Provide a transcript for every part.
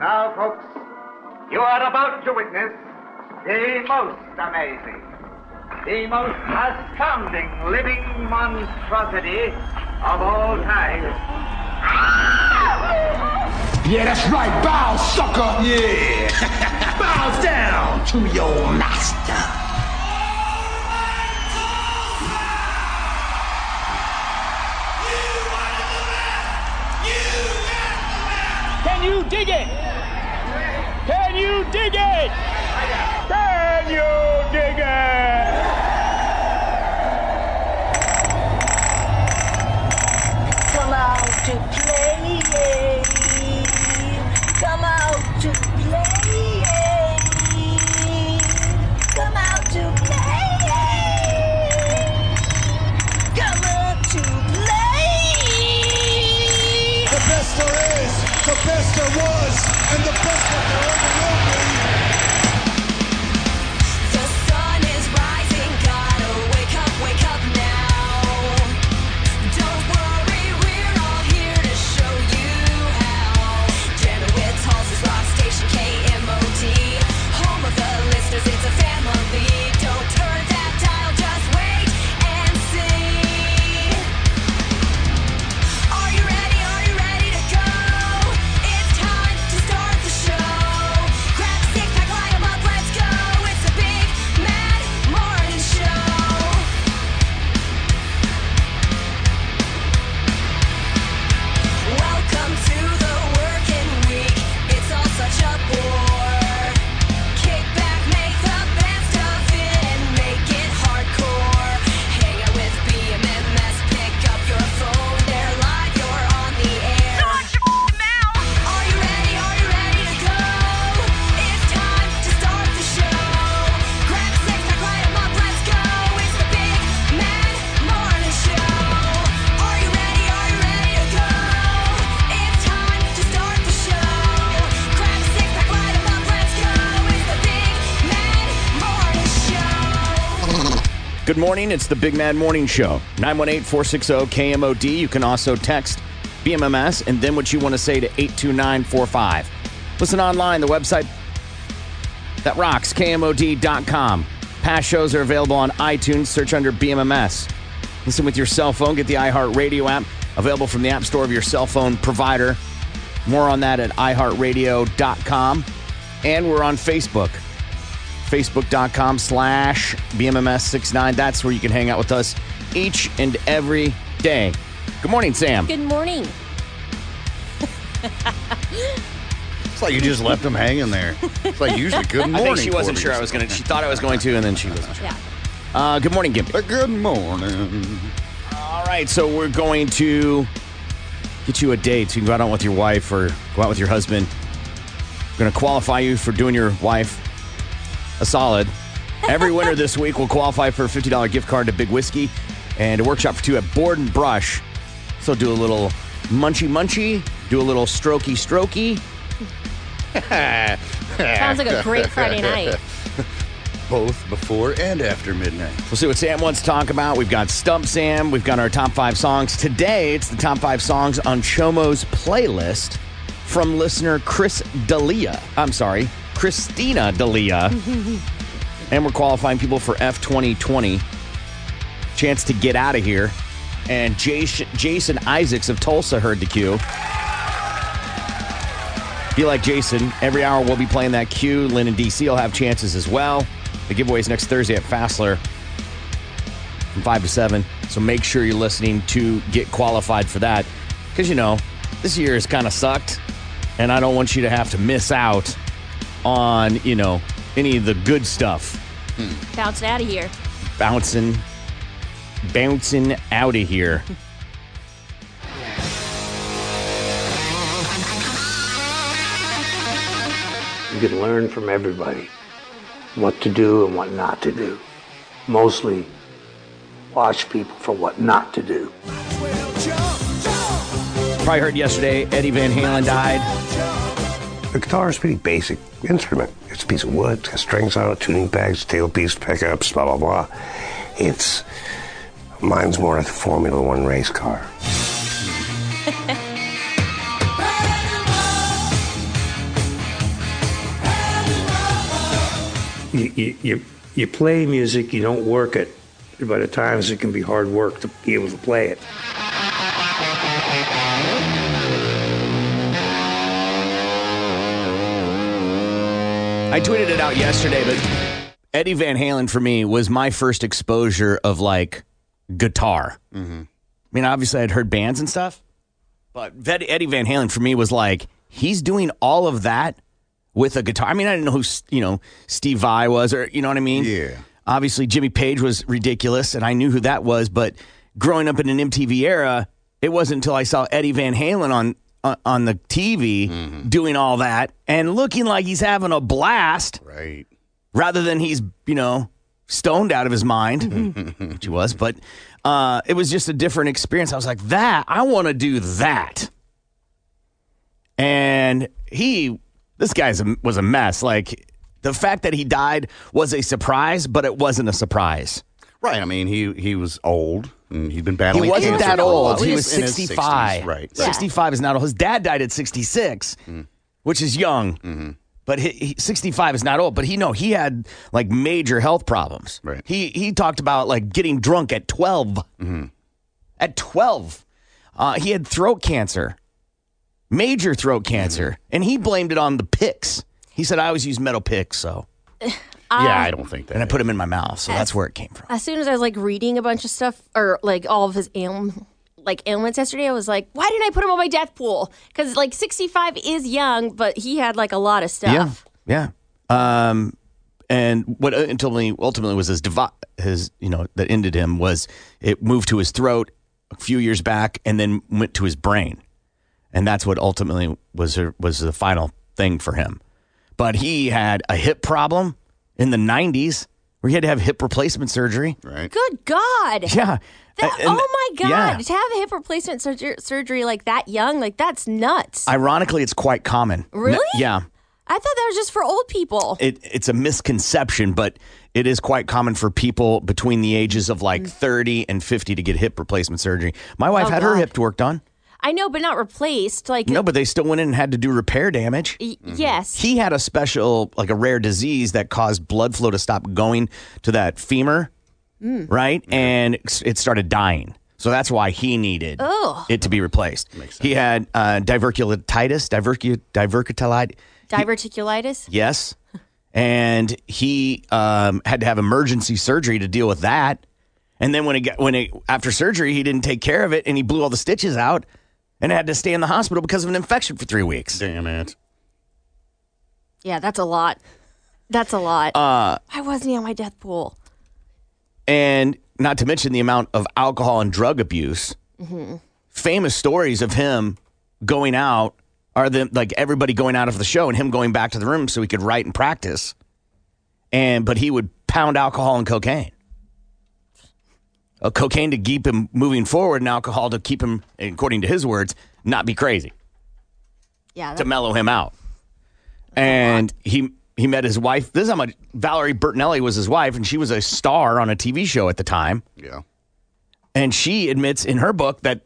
Now, folks, you are about to witness the most amazing, the most astounding living monstrosity of all time. Yeah, that's right. Bow, sucker. Yeah. Bow down to your master. Can you dig it? Can you dig it? Can you dig it? Come out to play. Come out to play. Come out to play. The best there was, and the best that there ever will be. The sun is rising, gotta wake up now. Don't worry, we're all here to show you how. Janowitz Halls is rock station KMOD, home of the listeners, it's a family. Don't turn that dial, just wait and see. Are you ready? Good morning. It's the Big Mad Morning Show, 918-460-KMOD. You can also text BMMS and then what you want to say to 82945. Listen online, the website that rocks, KMOD.com. Past shows are available on iTunes. Search under BMMS. Listen with your cell phone. Get the iHeartRadio app, available from the app store of your cell phone provider. More on that at iHeartRadio.com. And we're on Facebook. Facebook.com/BMMS69. That's where you can hang out with us each and every day. Good morning, Sam. Good morning. It's like you just left them hanging there. It's like usually good morning. I think she wasn't sure I was going to. She thought I was going to, and then she wasn't sure. Yeah. Good morning, Gimpy. Good morning. All right, so we're going to get you a date so you can go out with your wife or go out with your husband. We're going to qualify you for doing your wife a solid. Every winner this week will qualify for a $50 gift card to Big Whiskey and a workshop for two at Board and Brush. So do a little munchy-munchy, do a little strokey-strokey. Sounds like a great Friday night. Both before and after midnight. We'll see what Sam wants to talk about. We've got Stump Sam. We've got our top 5 songs. Today, it's the top 5 songs on Chomo's playlist from listener Christina D'Elia. And we're qualifying people for F2020. Chance to get out of here. And Jason Isaacs of Tulsa heard the cue. If you like Jason, every hour we'll be playing that cue. Lynn and DC will have chances as well. The giveaway is next Thursday at Fassler from 5 to 7. So make sure you're listening to get qualified for that. Because, you know, this year has kind of sucked. And I don't want you to have to miss out on, you know, any of the good stuff. Bouncing out of here. Bouncing out of here. You can learn from everybody what to do and what not to do. Mostly watch people for what not to do. Probably heard yesterday Eddie Van Halen died. The guitar is a pretty basic instrument. It's a piece of wood, it's got strings on it, tuning pegs, tailpiece, pickups, blah, blah, blah. Mine's more like a Formula One race car. you play music, you don't work it. By the times it can be hard work to be able to play it. I tweeted it out yesterday, but Eddie Van Halen for me was my first exposure of like guitar. Mm-hmm. I mean, obviously I'd heard bands and stuff, but Eddie Van Halen for me was like, he's doing all of that with a guitar. I mean, I didn't know who, Steve Vai was, or you know what I mean? Yeah. Obviously, Jimmy Page was ridiculous, and I knew who that was. But growing up in an MTV era, it wasn't until I saw Eddie Van Halen on the TV mm-hmm. doing all that and looking like he's having a blast, right? Rather than he's stoned out of his mind, which he was. But it was just a different experience. I was like, that I want to do that. And this guy was a mess, like. The fact that he died was a surprise, but it wasn't a surprise. Right. I mean, he was old, and he'd been battling cancer. He wasn't that old. He was 65. Right. Yeah. 65 is not old. His dad died at 66, which is young. Mm-hmm. But 65 is not old. But he had, like, major health problems. Right. He talked about, like, getting drunk at 12. Mm-hmm. At 12. He had throat cancer, major throat cancer, and he blamed it on the picks. He said, I always use metal picks, so. I don't think that. And I put them in my mouth, so that's where it came from. As soon as I was, like, reading a bunch of stuff, or, like, all of his ailments yesterday, I was like, why didn't I put him on my death pool? Because, like, 65 is young, but he had, like, a lot of stuff. Yeah. And what ultimately was his that ended him was it moved to his throat a few years back and then went to his brain. And that's what ultimately was the final thing for him. But he had a hip problem in the 90s where he had to have hip replacement surgery. Right. Good God. Yeah. Oh, my God. Yeah. To have a hip replacement surgery like that young, like that's nuts. Ironically, it's quite common. Really? Yeah. I thought that was just for old people. It's a misconception, but it is quite common for people between the ages of like 30 and 50 to get hip replacement surgery. My wife had her hip worked on. I know, but not replaced. Like no, but they still went in and had to do repair damage. Yes. He had a special, like a rare disease that caused blood flow to stop going to that femur, right? Mm. And it started dying. So that's why he needed it to be replaced. Makes sense. He had diverticulitis. Yes. And he had to have emergency surgery to deal with that. And then after surgery, he didn't take care of it, and he blew all the stitches out. And had to stay in the hospital because of an infection for 3 weeks. Damn it. Yeah, that's a lot. Why wasn't he on my death pool? And not to mention the amount of alcohol and drug abuse. Mm-hmm. Famous stories of him going out are everybody going out of the show and him going back to the room so he could write and practice. But he would pound alcohol and cocaine. Cocaine to keep him moving forward and alcohol to keep him, according to his words, not be crazy. Yeah. To mellow him out. And he met his wife. This is how much Valerie Bertinelli was his wife, and she was a star on a TV show at the time. Yeah. And she admits in her book that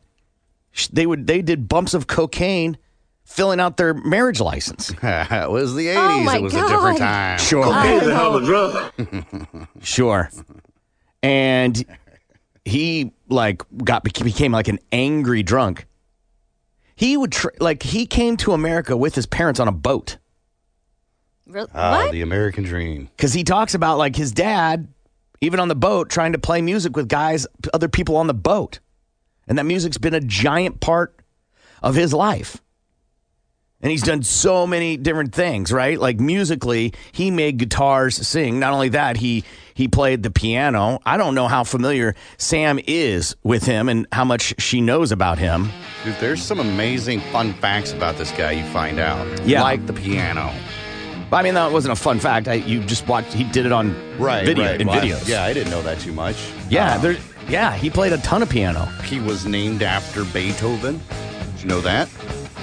they did bumps of cocaine filling out their marriage license. It was the 80s. Oh my God. It was a different time. Sure. Cocaine's a hell of a drug. Sure. And he became like an angry drunk. He would he came to America with his parents on a boat. Really? What? The American dream. Because he talks about like his dad, even on the boat, trying to play music with other people on the boat, and that music's been a giant part of his life. And he's done so many different things, right? Like musically, he made guitars sing. Not only that, he played the piano. I don't know how familiar Sam is with him and how much she knows about him. Dude, there's some amazing fun facts about this guy you find out. Yeah. Like the piano. I mean, that wasn't a fun fact. You just watched. He did it on video. Right. Videos. I didn't know that too much. Yeah, he played a ton of piano. He was named after Beethoven. Did you know that?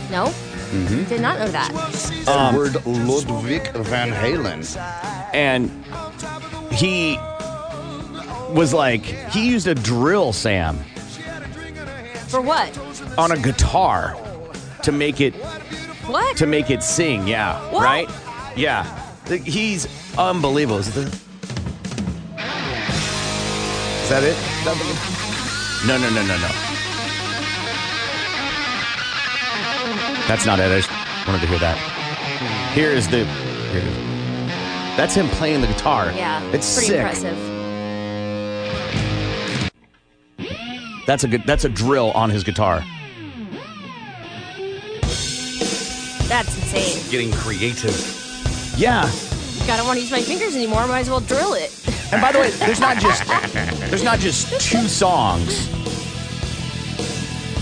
No. Mm-hmm. Did not know that. Word Ludwig Van Halen. And he was like, he used a drill, Sam. For what? On a guitar to make it sing, yeah. What? Right? Yeah. He's unbelievable. Is that it? No. That's not it. I just wanted to hear that. Here is the... That's him playing the guitar. Yeah. It's pretty sick. Impressive. That's a good... That's a drill on his guitar. That's insane. Getting creative. Yeah. I don't want to use my fingers anymore. Might as well drill it. And by the way, there's not just two songs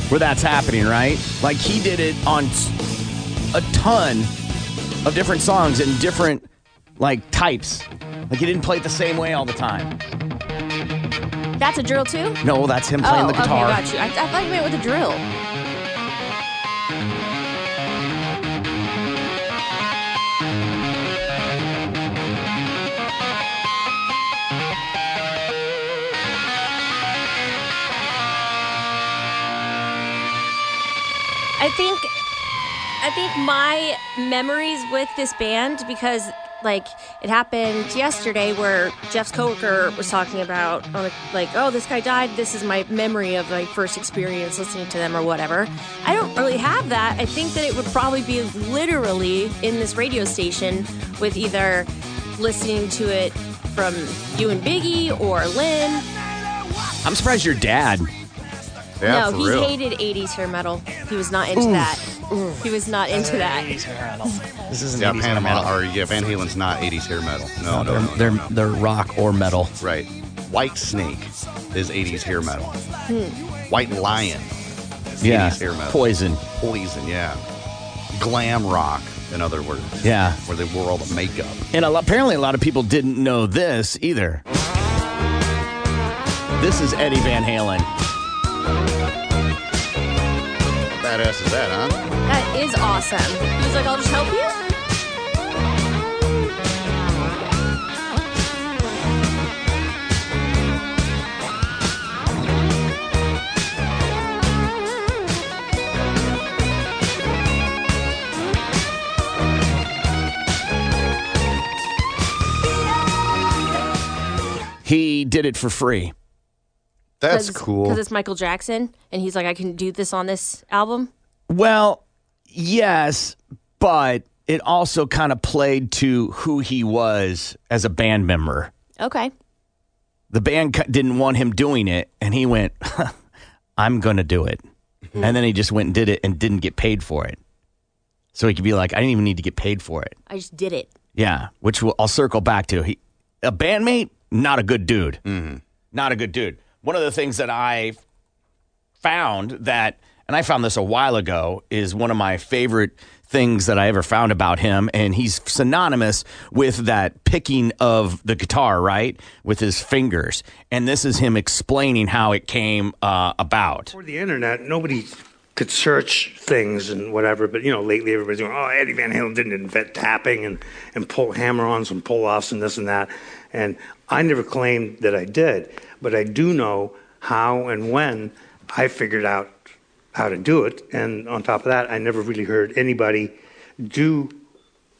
where that's happening, right? Like he did it on a ton of different songs and different like types. Like he didn't play it the same way all the time. That's a drill too? No, that's him playing the guitar. Oh, okay, got you. I thought you meant with a drill. I think my memories with this band, because like it happened yesterday where Jeff's coworker was talking about like, oh, this guy died. This is my memory of my first experience listening to them or whatever. I don't really have that. I think that it would probably be literally in this radio station with either listening to it from you and Biggie or Lynn. I'm surprised your dad... Yeah, no, he hated 80s hair metal. He was not into that. He was not into that. 80s hair metal. This isn't 80s hair metal. Van Halen's not 80s hair metal. No. They're rock or metal. Right. White Snake is 80s hair metal. White Lion is 80s hair metal. Poison, yeah. Glam rock, in other words. Yeah. Where they wore all the makeup. And apparently a lot of people didn't know this either. This is Eddie Van Halen. Badass is that, huh? That is awesome. He was like, I'll just help you. He did it for free. That's cool. Because it's Michael Jackson, and he's like, I can do this on this album? Well, yes, but it also kind of played to who he was as a band member. Okay. The band didn't want him doing it, and he went, I'm going to do it. And then he just went and did it and didn't get paid for it. So he could be like, I didn't even need to get paid for it. I just did it. Yeah, which I'll circle back to. A bandmate, not a good dude. Mm-hmm. Not a good dude. One of the things that I found that, and I found this a while ago, is one of my favorite things that I ever found about him. And he's synonymous with that picking of the guitar, right? With his fingers. And this is him explaining how it came about. Before the internet, nobody could search things and whatever. But, you know, lately everybody's going, Eddie Van Halen didn't invent tapping and pull hammer-ons and pull-offs and this and that. And I never claimed that I did. But I do know how and when I figured out how to do it. And on top of that, I never really heard anybody do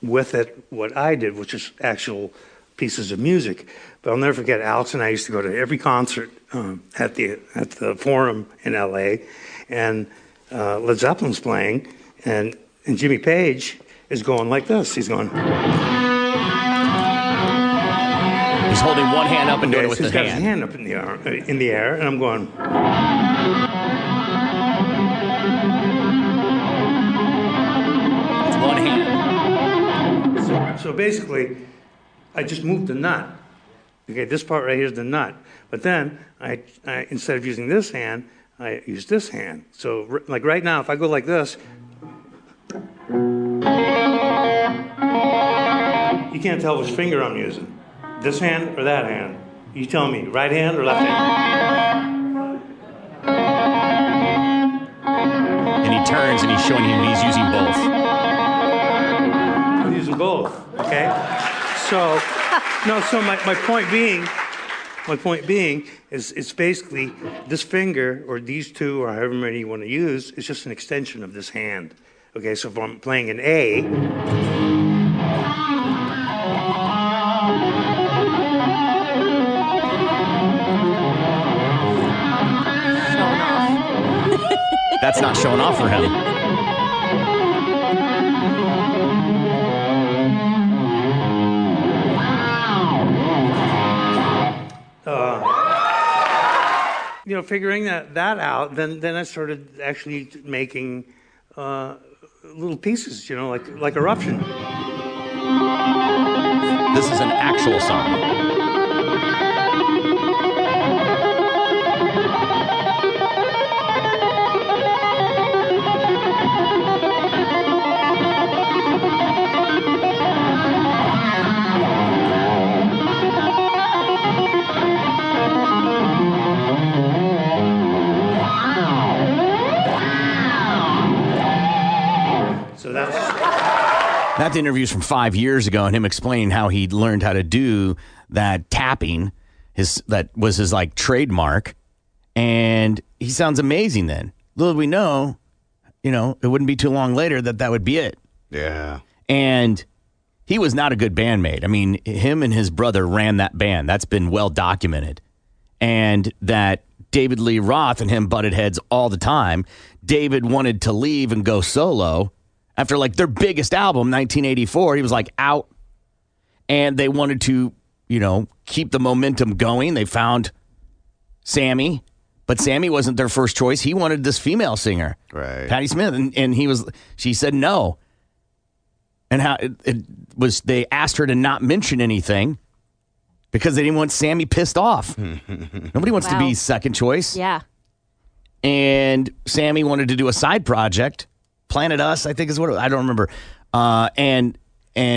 with it what I did, which is actual pieces of music. But I'll never forget, Alex and I used to go to every concert at the Forum in L.A., and Led Zeppelin's playing, and Jimmy Page is going like this. He's going... He's holding one hand up and doing it with his hand. He's got his hand up in the air, and I'm going. It's one hand. So basically, I just moved the nut. Okay, this part right here is the nut. But then, I instead of using this hand, I use this hand. So like right now, if I go like this, you can't tell which finger I'm using. This hand or that hand? You tell me, right hand or left hand? And he turns and he's showing him he's using both. I'm using both, okay? So, my point being is it's basically this finger or these two or however many you want to use is just an extension of this hand. Okay, so if I'm playing an A, That's not showing off for him. You know, figuring that out, then I started actually making little pieces, you know, like Eruption. This is an actual song. That interview's from 5 years ago, and him explaining how he learned how to do that tapping. That was his like trademark, and he sounds amazing. Then little did we know, you know, it wouldn't be too long later that would be it. Yeah, and he was not a good bandmate. I mean, him and his brother ran that band. That's been well documented, and that David Lee Roth and him butted heads all the time. David wanted to leave and go solo. After like their biggest album, 1984, he was like out, and they wanted to, you know, keep the momentum going. They found Sammy, but Sammy wasn't their first choice. He wanted this female singer, right? Patti Smith, and she said no. And how it was, they asked her to not mention anything because they didn't want Sammy pissed off. Nobody wants to be second choice. Yeah. And Sammy wanted to do a side project. Planet Us, I think is what it was. I don't remember. And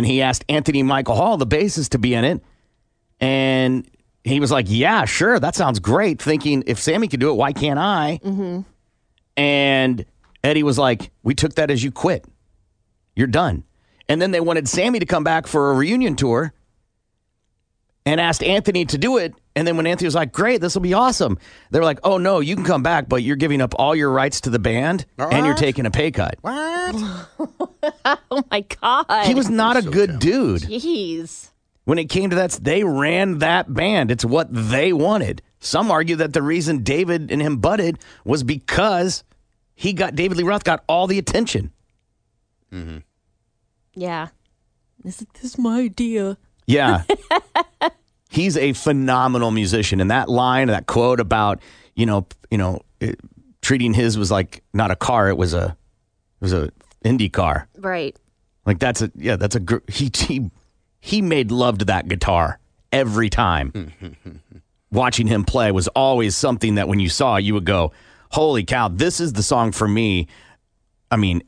he asked Anthony Michael Hall, the bassist, to be in it. And he was like, yeah, sure. That sounds great. Thinking, if Sammy can do it, why can't I? Mm-hmm. And Eddie was like, we took that as you quit. You're done. And then they wanted Sammy to come back for a reunion tour and asked Anthony to do it. And then when Anthony was like, great, this will be awesome, they were like, oh, no, you can come back, but you're giving up all your rights to the band, what? And you're taking a pay cut. What? Oh, my God. He was not a good dude. Jeez. When it came to that, they ran that band. It's what they wanted. Some argue that the reason David and him butted was because David Lee Roth got all the attention. Mm-hmm. Yeah. Isn't this my idea? Yeah. He's a phenomenal musician, and that line, that quote about treating his was like not a car, it was a Indy car, right? Like he made love to that guitar every time. Watching him play was always something that when you saw, you would go, "Holy cow, this is the song for me." I mean,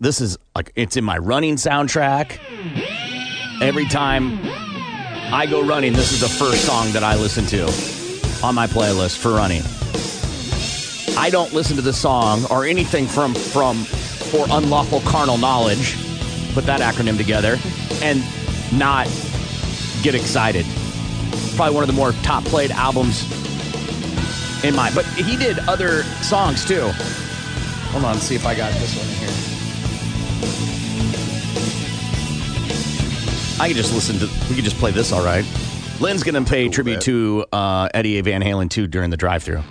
this is like, it's in my running soundtrack. Every time I go running, this is the first song that I listen to on my playlist for running. I don't listen to the song or anything for unlawful carnal knowledge, put that acronym together, and not get excited. Probably one of the more top played albums in mine. But he did other songs too. Hold on, see if I got this one in here. I could just we could just play this, all right. Lynn's going to pay tribute to Eddie Van Halen, too, during the drive-thru.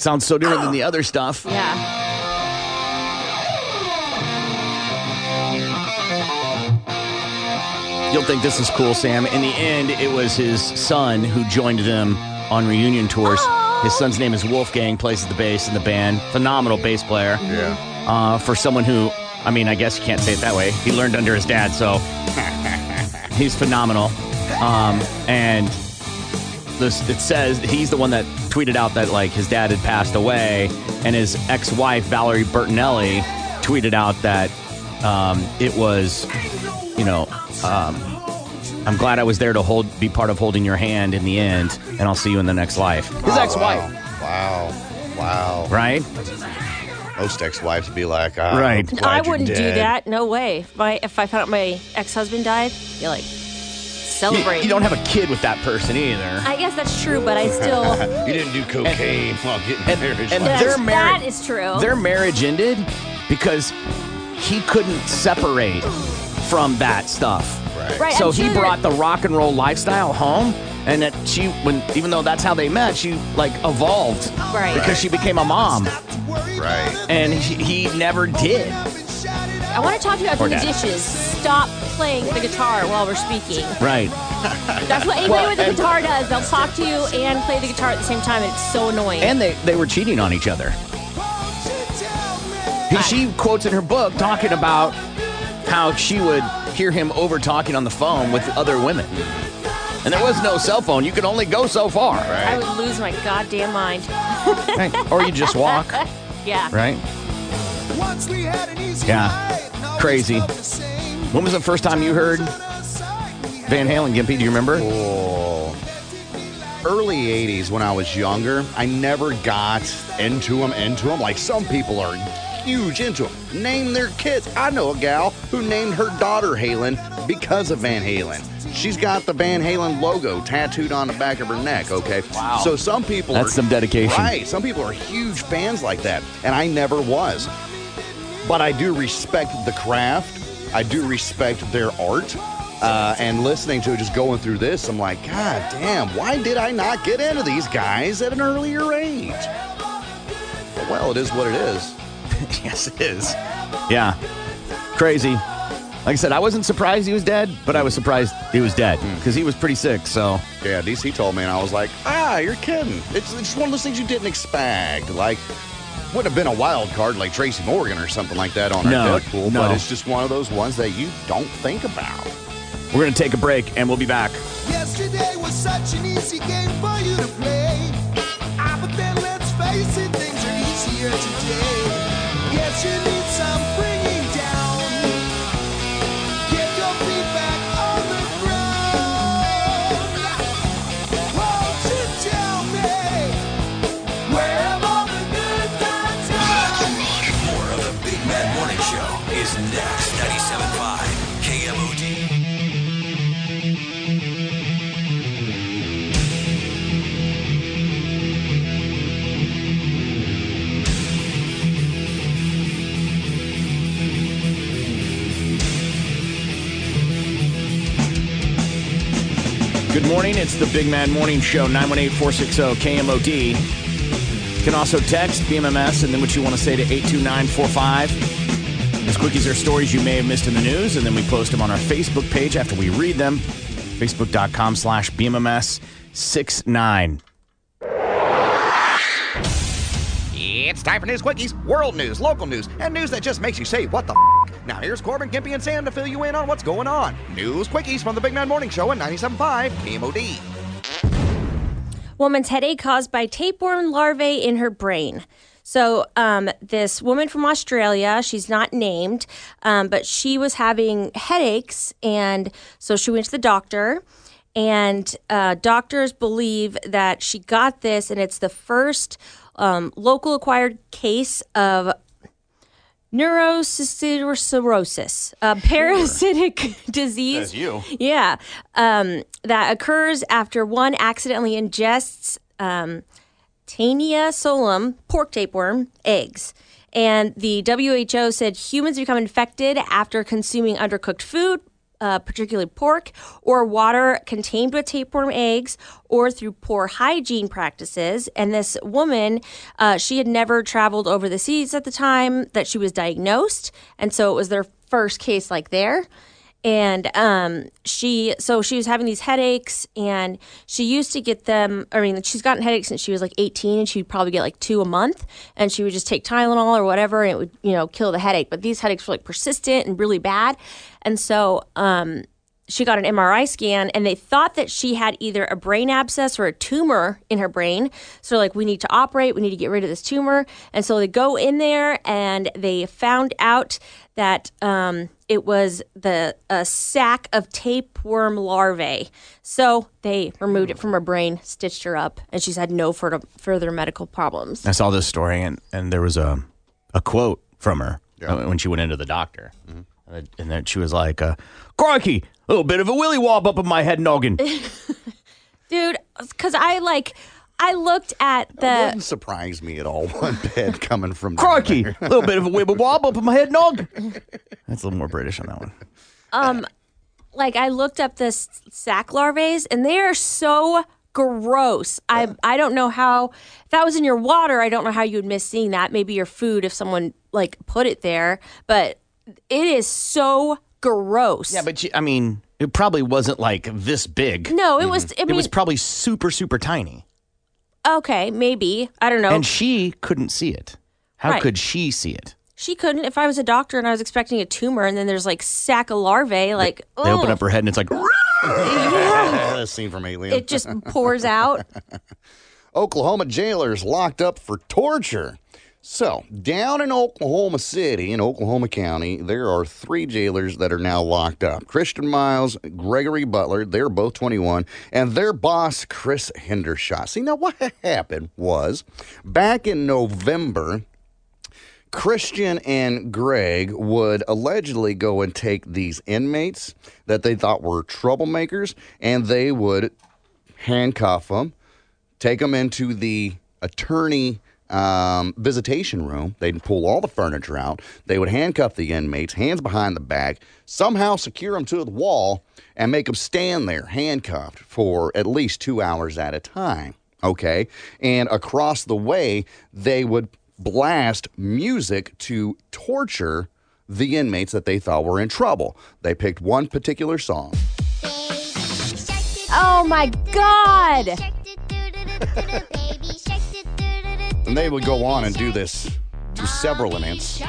Sounds so different than the other stuff. Yeah. You'll think this is cool, Sam. In the end, it was his son who joined them on reunion tours. Oh. His son's name is Wolfgang, plays the bass in the band. Phenomenal bass player. Yeah. For someone who, I mean, I guess you can't say it that way. He learned under his dad, so he's phenomenal. And it says he's the one that tweeted out that, like, his dad had passed away, and his ex-wife, Valerie Bertinelli, tweeted out that it was, you know, I'm glad I was there to be part of holding your hand in the end, and I'll see you in the next life. His ex-wife. Wow. Right? Most ex-wives would be like, right. I wouldn't do that. No way. If I found out my ex-husband died, you're like, celebrate. You don't have a kid with that person either. I guess that's true, but I still... You didn't do cocaine while getting married. And that is true. Their marriage ended because he couldn't separate from that stuff. Right. So he brought the rock and roll lifestyle home, and that even though that's how they met, she like evolved, right? Because she became a mom, right? And he never did. I want to talk to you about doing dishes. Stop playing the guitar while we're speaking. Right. That's what anybody with a guitar does. They'll talk to you and play the guitar at the same time, and it's so annoying. And they were cheating on each other. She quotes in her book talking about how she would hear him over talking on the phone with other women. And there was no cell phone. You could only go so far. Right? I would lose my goddamn mind. Right. Or you just walk. Yeah. Right? Yeah. Crazy. When was the first time you heard Van Halen, Gimpy? Do you remember? Oh. Early 80s when I was younger. I never got into them. Like some people are... huge into them. Name their kids. I know a gal who named her daughter Halen because of Van Halen. She's got the Van Halen logo tattooed on the back of her neck, okay? Wow. So some people That's some dedication. Right. Some people are huge fans like that, and I never was. But I do respect the craft. I do respect their art. And listening to it, just going through this, I'm like, God damn, why did I not get into these guys at an earlier age? But, well, it is what it is. Yes, it is. Yeah. Crazy. Like I said, I wasn't surprised he was dead, but I was surprised he was dead because he was pretty sick, so. Yeah, DC told me, and I was like, you're kidding. It's one of those things you didn't expect. Like, would have been a wild card like Tracy Morgan or something like that on her Deadpool, but it's just one of those ones that you don't think about. We're going to take a break, and we'll be back. Yesterday was such an easy game for you to play. But then let's face it, things are easier today. Yes, you need some bringing down. Get your feet back on the ground. Won't you tell me where all the good times are? More of the Big Mad Morning Show is next. 97.5 KMOD. Good morning. It's the Big Man Morning Show, 918-460-KMOD. You can also text BMMS and then what you want to say to 82945. As quickies are stories you may have missed in the news, and then we post them on our Facebook page after we read them. Facebook.com/BMMS69. It's time for News Quickies, world news, local news, and news that just makes you say, what the f***? Now here's Corbin, Gimpy, and Sam to fill you in on what's going on. News Quickies from the Big Man Morning Show on 97.5 KMOD. Woman's headache caused by tapeworm larvae in her brain. So this woman from Australia, she's not named, but she was having headaches, and so she went to the doctor. And doctors believe that she got this, and it's the first... local acquired case of neurocercosis, a parasitic disease. That's you. Yeah. That occurs after one accidentally ingests Tania solum, pork tapeworm, eggs. And the WHO said humans become infected after consuming undercooked food, particularly pork, or water contained with tapeworm eggs, or through poor hygiene practices. And this woman, she had never traveled over the seas at the time that she was diagnosed, and so it was their first case like there. And she was having these headaches, and she used to get them. I mean, she's gotten headaches since she was like 18, and she'd probably get like 2 a month, and she would just take Tylenol or whatever, and it would, you know, kill the headache. But these headaches were like persistent and really bad. And so she got an MRI scan, and they thought that she had either a brain abscess or a tumor in her brain. So like, we need to operate, we need to get rid of this tumor. And so they go in there, and they found out that it was a sack of tapeworm larvae. So they removed it from her brain, stitched her up, and she's had no further medical problems. I saw this story, and there was a quote from her when she went into the doctor. Mm-hmm. And then she was like, crikey, a little bit of a willy wob up in my head noggin. Dude, because I looked at the... It wouldn't surprise me at all one bit coming from... Crikey, a little bit of a wibble wob up in my head noggin. That's a little more British on that one. I looked up the sack larvae, and they are so... gross. I don't know how, if that was in your water, I don't know how you would miss seeing that. Maybe your food if someone like put it there, but it is so gross. Yeah, but it probably wasn't like this big. No, it was. It was probably super, super tiny. Okay, maybe. I don't know. And she couldn't see it. How could she see it? She couldn't. If I was a doctor and I was expecting a tumor, and then there's like sack of larvae, like they open up her head and it's like. Yeah. That scene from Alien. It just pours out. Oklahoma jailers locked up for torture. So, down in Oklahoma City, in Oklahoma County, there are 3 jailers that are now locked up. Christian Miles, Gregory Butler, they're both 21, and their boss, Chris Hendershot. See, now what happened was, back in November... Christian and Greg would allegedly go and take these inmates that they thought were troublemakers, and they would handcuff them, take them into the attorney visitation room. They'd pull all the furniture out. They would handcuff the inmates, hands behind the back, somehow secure them to the wall, and make them stand there handcuffed for at least 2 hours at a time, okay? And across the way, they would... blast music to torture the inmates that they thought were in trouble. They picked one particular song. Oh my God! And they would go on and do this to several inmates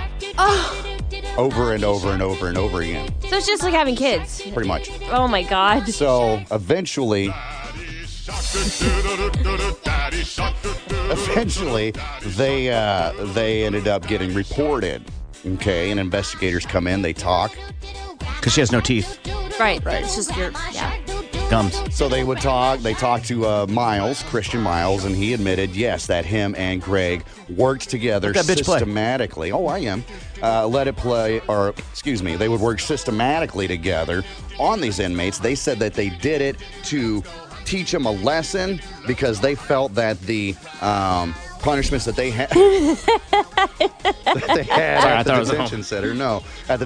over and over and over and over again. So it's just like having kids. Pretty much. Oh my God. So eventually... Eventually, they ended up getting reported, okay? And investigators come in, they talk. Because she has no teeth. Right. It's just your gums. So they would talk. They talked to Christian Miles, and he admitted, yes, that him and Greg worked together systematically. Play. Oh, I am. They would work systematically together on these inmates. They said that they did it to... teach them a lesson because they felt that the punishments that they had at the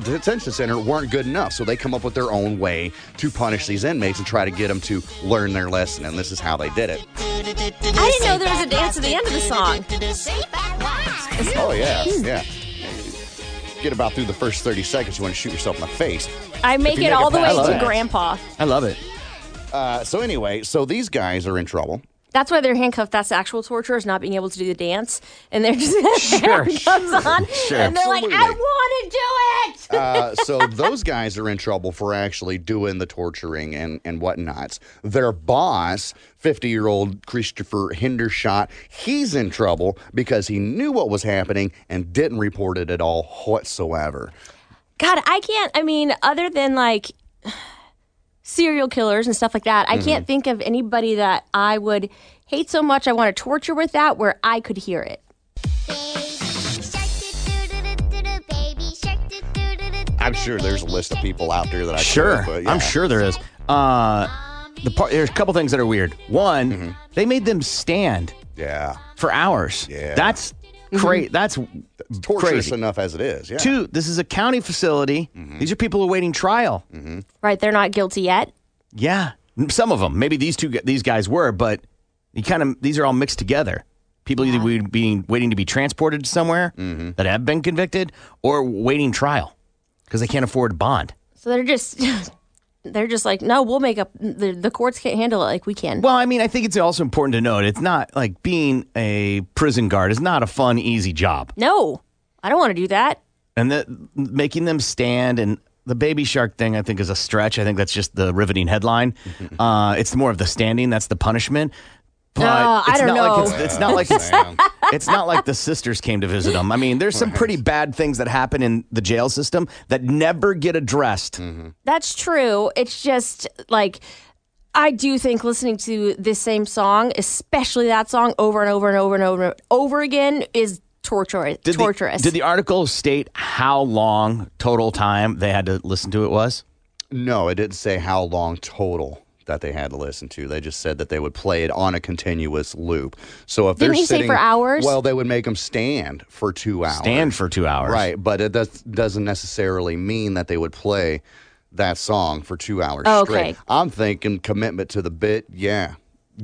detention center weren't good enough, so they come up with their own way to punish these inmates and try to get them to learn their lesson, and this is how they did it. I didn't know there was a dance at the end of the song. Oh yeah. Get about through the first 30 seconds, you want to shoot yourself in the face. I make it all the way to Grandpa. I love it. So these guys are in trouble. That's why they're handcuffed. That's the actual torture, is not being able to do the dance. And they're just and they're like, I want to do it! So those guys are in trouble for actually doing the torturing and whatnots. Their boss, 50-year-old Christopher Hendershot, he's in trouble because he knew what was happening and didn't report it at all whatsoever. God, other than like... serial killers and stuff like that. I can't think of anybody that I would hate so much I want to torture with that where I could hear it. I'm sure there's a list of people out there that I could hear, but yeah. I'm sure there is. There's a couple things that are weird. One, they made them stand for hours. Yeah. That's crazy. That's torturous enough as it is. Yeah. 2, this is a county facility. Mm-hmm. These are people awaiting trial. Mm-hmm. Right, they're not guilty yet. Yeah, some of them. Maybe these guys were, but these are all mixed together. People either would be waiting to be transported somewhere that have been convicted, or waiting trial because they can't afford bond. So they're just like, no, we'll make up. The courts can't handle it like we can. Well, I mean, I think it's also important to note it's not like being a prison guard is not a fun, easy job. No, I don't want to do that. And making them stand and the Baby Shark thing, I think, is a stretch. I think that's just the riveting headline. It's more of the standing. That's the punishment. But I don't know. Like it's not like the sisters came to visit them. I mean, there's some pretty bad things that happen in the jail system that never get addressed. Mm-hmm. That's true. It's just like I do think listening to this same song, especially that song, over and over again, is torturous. Did the article state how long total time they had to listen to it was? No, it didn't say how long total that they had to listen to. They just said that they would play it on a continuous loop. So if didn't he say for hours? Well, they would make them stand for 2 hours. Right, but it doesn't necessarily mean that they would play that song for 2 hours straight. I'm thinking commitment to the bit, yeah.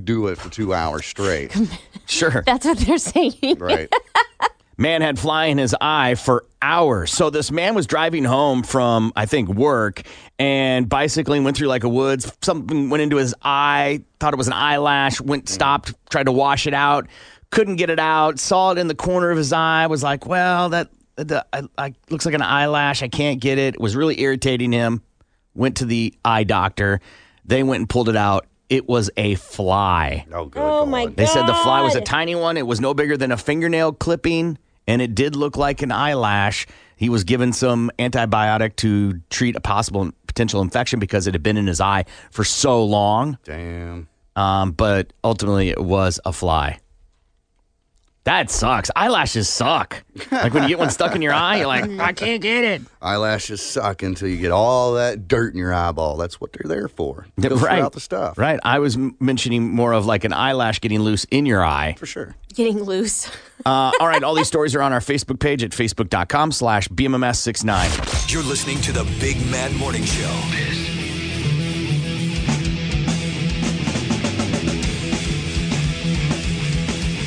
Do it for 2 hours straight. Sure. That's what they're saying. Right. Man had fly in his eye for hours. So this man was driving home from, I think, work and bicycling, went through like a woods. Something went into his eye, thought it was an eyelash, stopped, tried to wash it out, couldn't get it out, saw it in the corner of his eye, was like, well, that looks like an eyelash. I can't get it. It was really irritating him. Went to the eye doctor. They went and pulled it out. It was a fly. Oh, good. Oh, my God. They said the fly was a tiny one. It was no bigger than a fingernail clipping. And it did look like an eyelash. He was given some antibiotic to treat a possible potential infection because it had been in his eye for so long. Damn. But ultimately, it was a fly. That sucks. Eyelashes suck. Like when you get one stuck in your eye, you're like, I can't get it. Eyelashes suck until you get all that dirt in your eyeball. That's what they're there for. Right. Out the stuff. Right. I was mentioning more of like an eyelash getting loose in your eye. For sure. Getting loose. All right. All these stories are on our Facebook page at facebook.com/BMMS69. You're listening to the Big Mad Morning Show.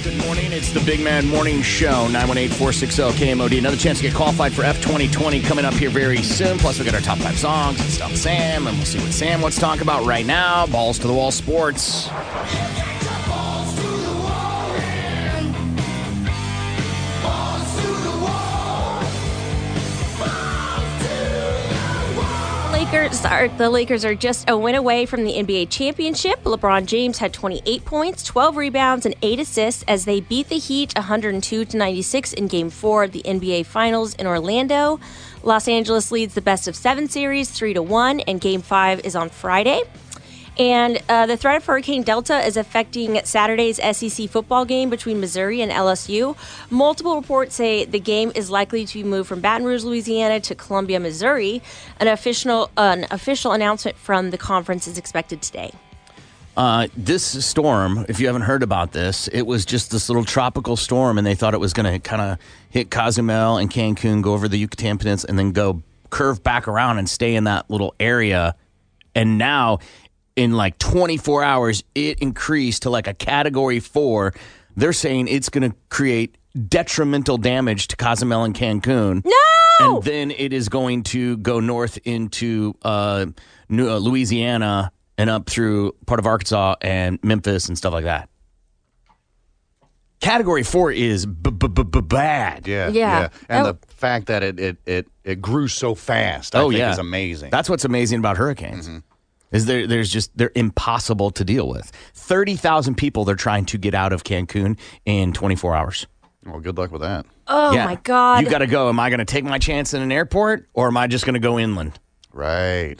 Good morning. It's the Big Mad Morning Show, 918-460-KMOD. Another chance to get qualified for F2020 coming up here very soon. Plus, we got our top 5 songs and stuff with Sam, and we'll see what Sam wants to talk about right now. Balls to the wall sports. The Lakers are just a win away from the NBA championship. LeBron James had 28 points, 12 rebounds, and 8 assists as they beat the Heat 102-96 in Game 4 of the NBA Finals in Orlando. Los Angeles leads the best-of-7 series 3-1, and Game 5 is on Friday. And the threat of Hurricane Delta is affecting Saturday's SEC football game between Missouri and LSU. Multiple reports say the game is likely to be moved from Baton Rouge, Louisiana to Columbia, Missouri. An official announcement from the conference is expected today. This storm, if you haven't heard about this, it was just this little tropical storm, and they thought it was going to kind of hit Cozumel and Cancun, go over the Yucatan Peninsula, and then go curve back around and stay in that little area. And now, in like 24 hours, it increased to like a Category 4. They're saying it's going to create detrimental damage to Cozumel and Cancun. No! And then it is going to go north into Louisiana and up through part of Arkansas and Memphis and stuff like that. Category 4 is bad. Yeah. And the fact that it grew so fast, I think is amazing. That's what's amazing about hurricanes. Mm-hmm. Is they're impossible to deal with. 30,000 people they're trying to get out of Cancun in 24 hours. Well, good luck with that. Oh, my God. You got to go. Am I going to take my chance in an airport, or am I just going to go inland? Right.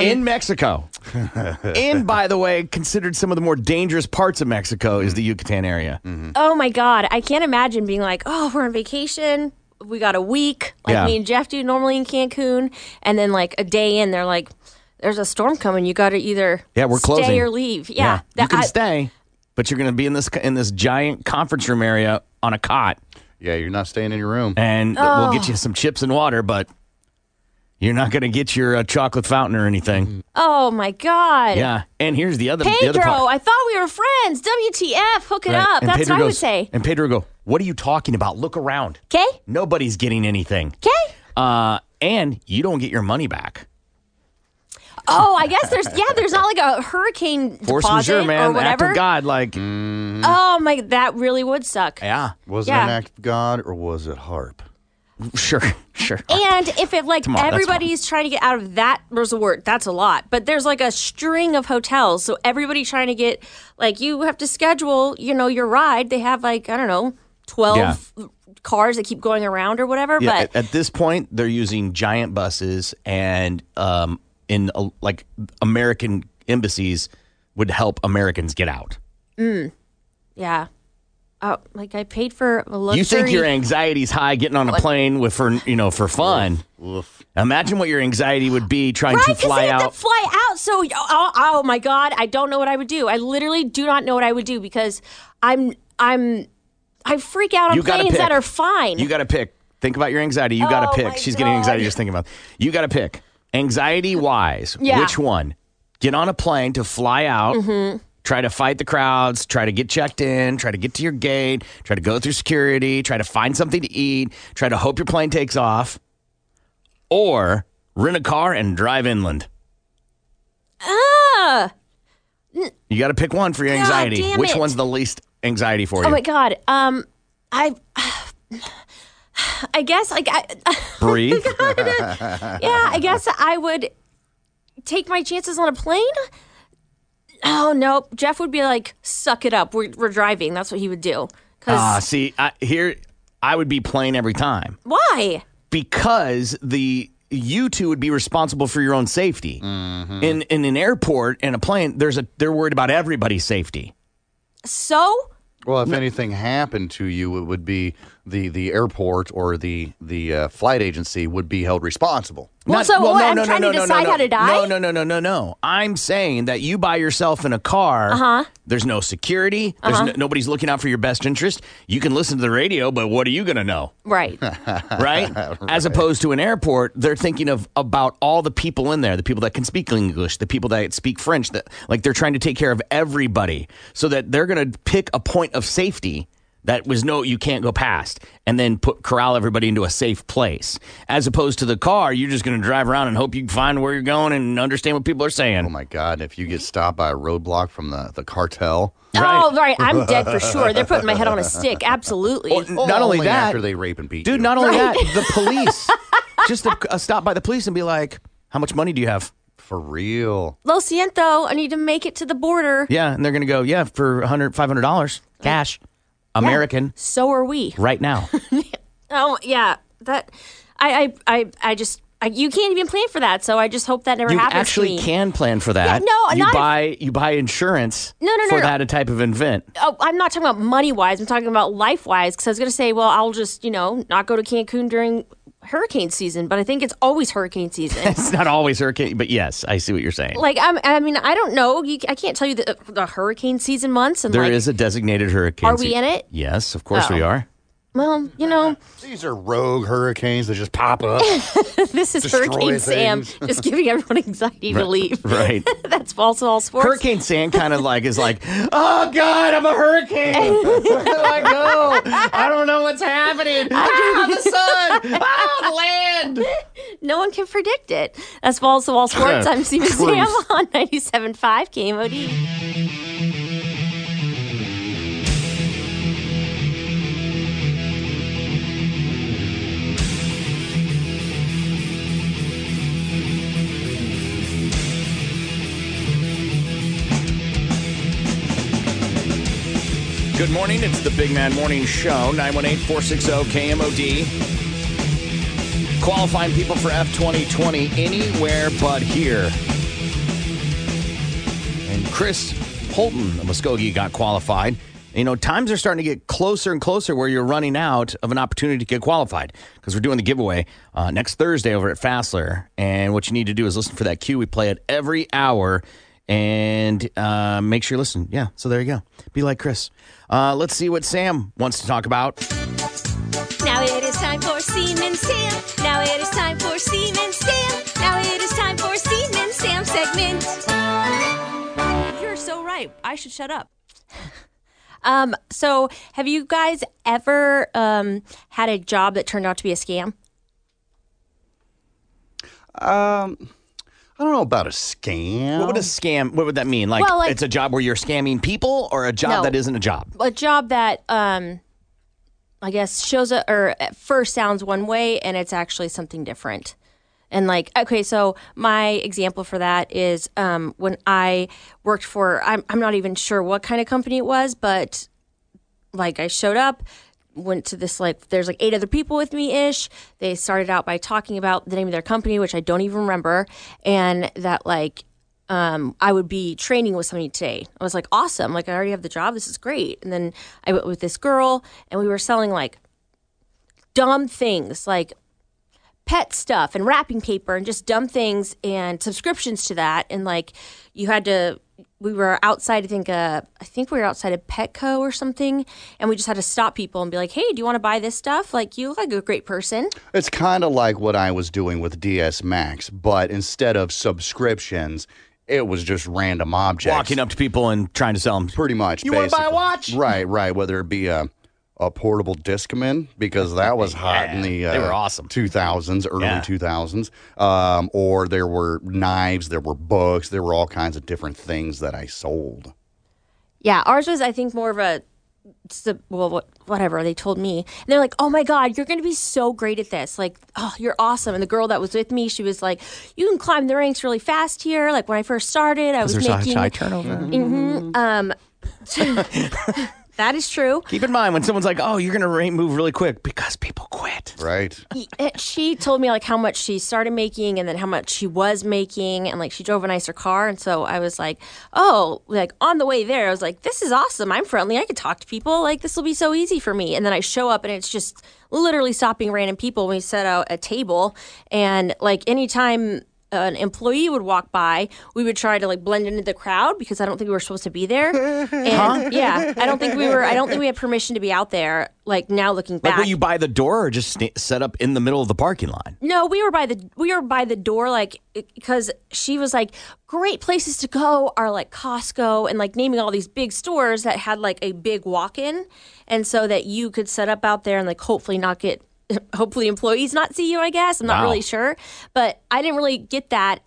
In Mexico. And, by the way, considered some of the more dangerous parts of Mexico is the Yucatan area. Mm-hmm. Oh, my God. I can't imagine being like, we're on vacation. We got a week me and Jeff do normally in Cancun. And then, like, a day in, they're like, there's a storm coming. You got to either stay or leave. Yeah. You can stay, but you're going to be in this giant conference room area on a cot. Yeah, you're not staying in your room. And we'll get you some chips and water, but you're not going to get your chocolate fountain or anything. Oh, my God. Yeah, and here's the other Pedro, the other part. I thought we were friends. WTF, hook it up. And that's Pedro what goes, I would say. And Pedro go, what are you talking about? Look around. Okay. Nobody's getting anything. Okay. and you don't get your money back. Oh, I guess there's not like a hurricane force deposit majeure, man. Or whatever. Act of God, like. Oh my, that really would suck. Yeah. Was it an act of God or was it HARP? Sure. And if it like tomorrow, everybody's trying to get out of that resort, that's a lot. But there's like a string of hotels, so everybody's trying to get like you have to schedule, you know, your ride. They have like 12 cars that keep going around or whatever. Yeah, but at this point, they're using giant buses and in American embassies would help Americans get out. Yeah. Oh, like I paid for a luxury. You think your anxiety's high getting on a plane for fun? Oof. Imagine what your anxiety would be trying to fly out. Right, because you have to fly out. So, oh my God, I don't know what I would do. I literally do not know what I would do because I freak out on planes that are fine. You got to pick. Think about your anxiety. You got to pick. She's getting anxiety just thinking about it. You got to pick. Anxiety wise, which one? Get on a plane to fly out. Mm-hmm. Try to fight the crowds, try to get checked in, try to get to your gate, try to go through security, try to find something to eat, try to hope your plane takes off, or rent a car and drive inland. You got to pick one for your anxiety. Which one's the least anxiety for you? Oh, my God. I guess, like... Breathe. God, I guess I would take my chances on a plane. Oh, no. Jeff would be like, suck it up. We're driving. That's what he would do. I would be playing every time. Why? Because you two would be responsible for your own safety. Mm-hmm. In an airport and a plane, they're worried about everybody's safety. So? Well, if anything happened to you, it would be the airport or the flight agency would be held responsible. I'm trying to decide how to die? No. I'm saying that you by yourself in a car, there's no security, there's nobody's looking out for your best interest. You can listen to the radio, but what are you going to know? Right. Right? As opposed to an airport, they're thinking about all the people in there, the people that can speak English, the people that speak French, they're trying to take care of everybody so that they're going to pick a point of safety that was you can't go past, and then corral everybody into a safe place. As opposed to the car, you're just going to drive around and hope you can find where you're going and understand what people are saying. Oh, my God. If you get stopped by a roadblock from the cartel. Right. Oh, right. I'm dead for sure. They're putting my head on a stick. Absolutely. Not only that. After they rape and beat you. Dude, not only that, the police. Just a stop by the police and be like, how much money do you have? For real. Lo siento. I need to make it to the border. Yeah, and they're going to go, for $100, $500 cash. American. Yeah, so are we right now. Oh yeah, that I just you can't even plan for that. So I just hope that never happens. You actually can plan for that. Yeah, no, you buy insurance. No, that a type of event. Oh, I'm not talking about money wise. I'm talking about life wise. Because I was gonna say, well, I'll just not go to Cancun during hurricane season, but I think it's always hurricane season. It's not always hurricane, but yes, I see what you're saying. Like, I don't know. I can't tell you the hurricane season months. And there is a designated hurricane season. Are we in it? Yes, of course we are. Well, These are rogue hurricanes that just pop up. This is Hurricane Sam just giving everyone anxiety to leave. Right. That's false in all sports. Hurricane Sam kind of like is like, oh, God, I'm a hurricane. Where do I go? I don't know what's happening. The sun. The land. No one can predict it. That's false in all sports. I'm Steve Sam on 97.5 KMOD. Good morning. It's the Big Man Morning Show, 918-460-KMOD. Qualifying people for F2020 anywhere but here. And Chris Holton of Muskogee got qualified. Times are starting to get closer and closer where you're running out of an opportunity to get qualified because we're doing the giveaway next Thursday over at Fassler. And what you need to do is listen for that cue. We play it every hour. And make sure you listen. Yeah, so there you go. Be like Chris. Let's see what Sam wants to talk about. Now it is time for Seaman Sam. Now it is time for Seaman Sam. Now it is time for Seaman Sam segment. You're so right. I should shut up. So have you guys ever had a job that turned out to be a scam? I don't know about a scam. What would a scam, what would that mean? Like, well, like it's a job where you're scamming people, or a job that isn't a job? A job that, I guess, shows a, or at first sounds one way, and it's actually something different. And like, okay, so my example for that is when I worked for, I'm not even sure what kind of company it was, but like I showed up, went to this, like, there's like 8 other people with me-ish. They started out by talking about the name of their company, which I don't even remember, and that like I would be training with somebody today. I was like, awesome. Like, I already have the job. This is great. And then I went with this girl, and we were selling like dumb things, like pet stuff and wrapping paper and just dumb things and subscriptions to that. And like you had to, we were outside, I think we were outside of Petco or something, and we just had to stop people and be like, hey, do you want to buy this stuff? Like, you look like a great person. It's kind of like what I was doing with DS Max, but instead of subscriptions, it was just random objects. Walking up to people and trying to sell them. Pretty much. You want to buy a watch? Right. Whether it be a portable Discman, because that was hot in the they were awesome. 2000s, early 2000s. Or there were knives, there were books, there were all kinds of different things that I sold. Yeah, ours was, I think, more of a, well, whatever, they told me. And they're like, oh my God, you're going to be so great at this. Like, oh, you're awesome. And the girl that was with me, she was like, you can climb the ranks really fast here. Like, when I first started, I was making. There's a high turnover. Mm-hmm. That is true. Keep in mind when someone's like, oh, you're going to move really quick, because people quit. Right. She told me like how much she started making and then how much she was making, and like she drove a nicer car. And so I was like, oh, like on the way there, I was like, this is awesome. I'm friendly. I could talk to people. Like, this will be so easy for me. And then I show up and it's just literally stopping random people. We set out a table, and like anytime an employee would walk by, we would try to like blend into the crowd, because I don't think we were supposed to be there. And yeah, I don't think we had permission to be out there. Like, now looking back, were you by the door or just set up in the middle of the parking lot? No, we were by the door, like, because she was like, great places to go are like Costco, and like naming all these big stores that had like a big walk-in, and so that you could set up out there and like hopefully employees not see you, I guess. I'm not really sure. But I didn't really get that.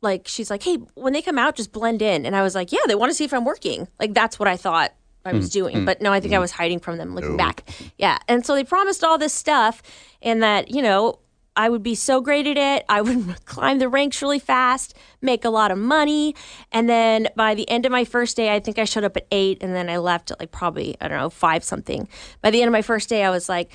Like, she's like, hey, when they come out, just blend in. And I was like, yeah, they want to see if I'm working. Like, that's what I thought I was doing. But no, I think I was hiding from them looking back. Yeah. And so they promised all this stuff, and that, you know, I would be so great at it. I would climb the ranks really fast, make a lot of money. And then by the end of my first day, I think I showed up at 8, and then I left at like probably, I don't know, 5 something. By the end of my first day, I was like,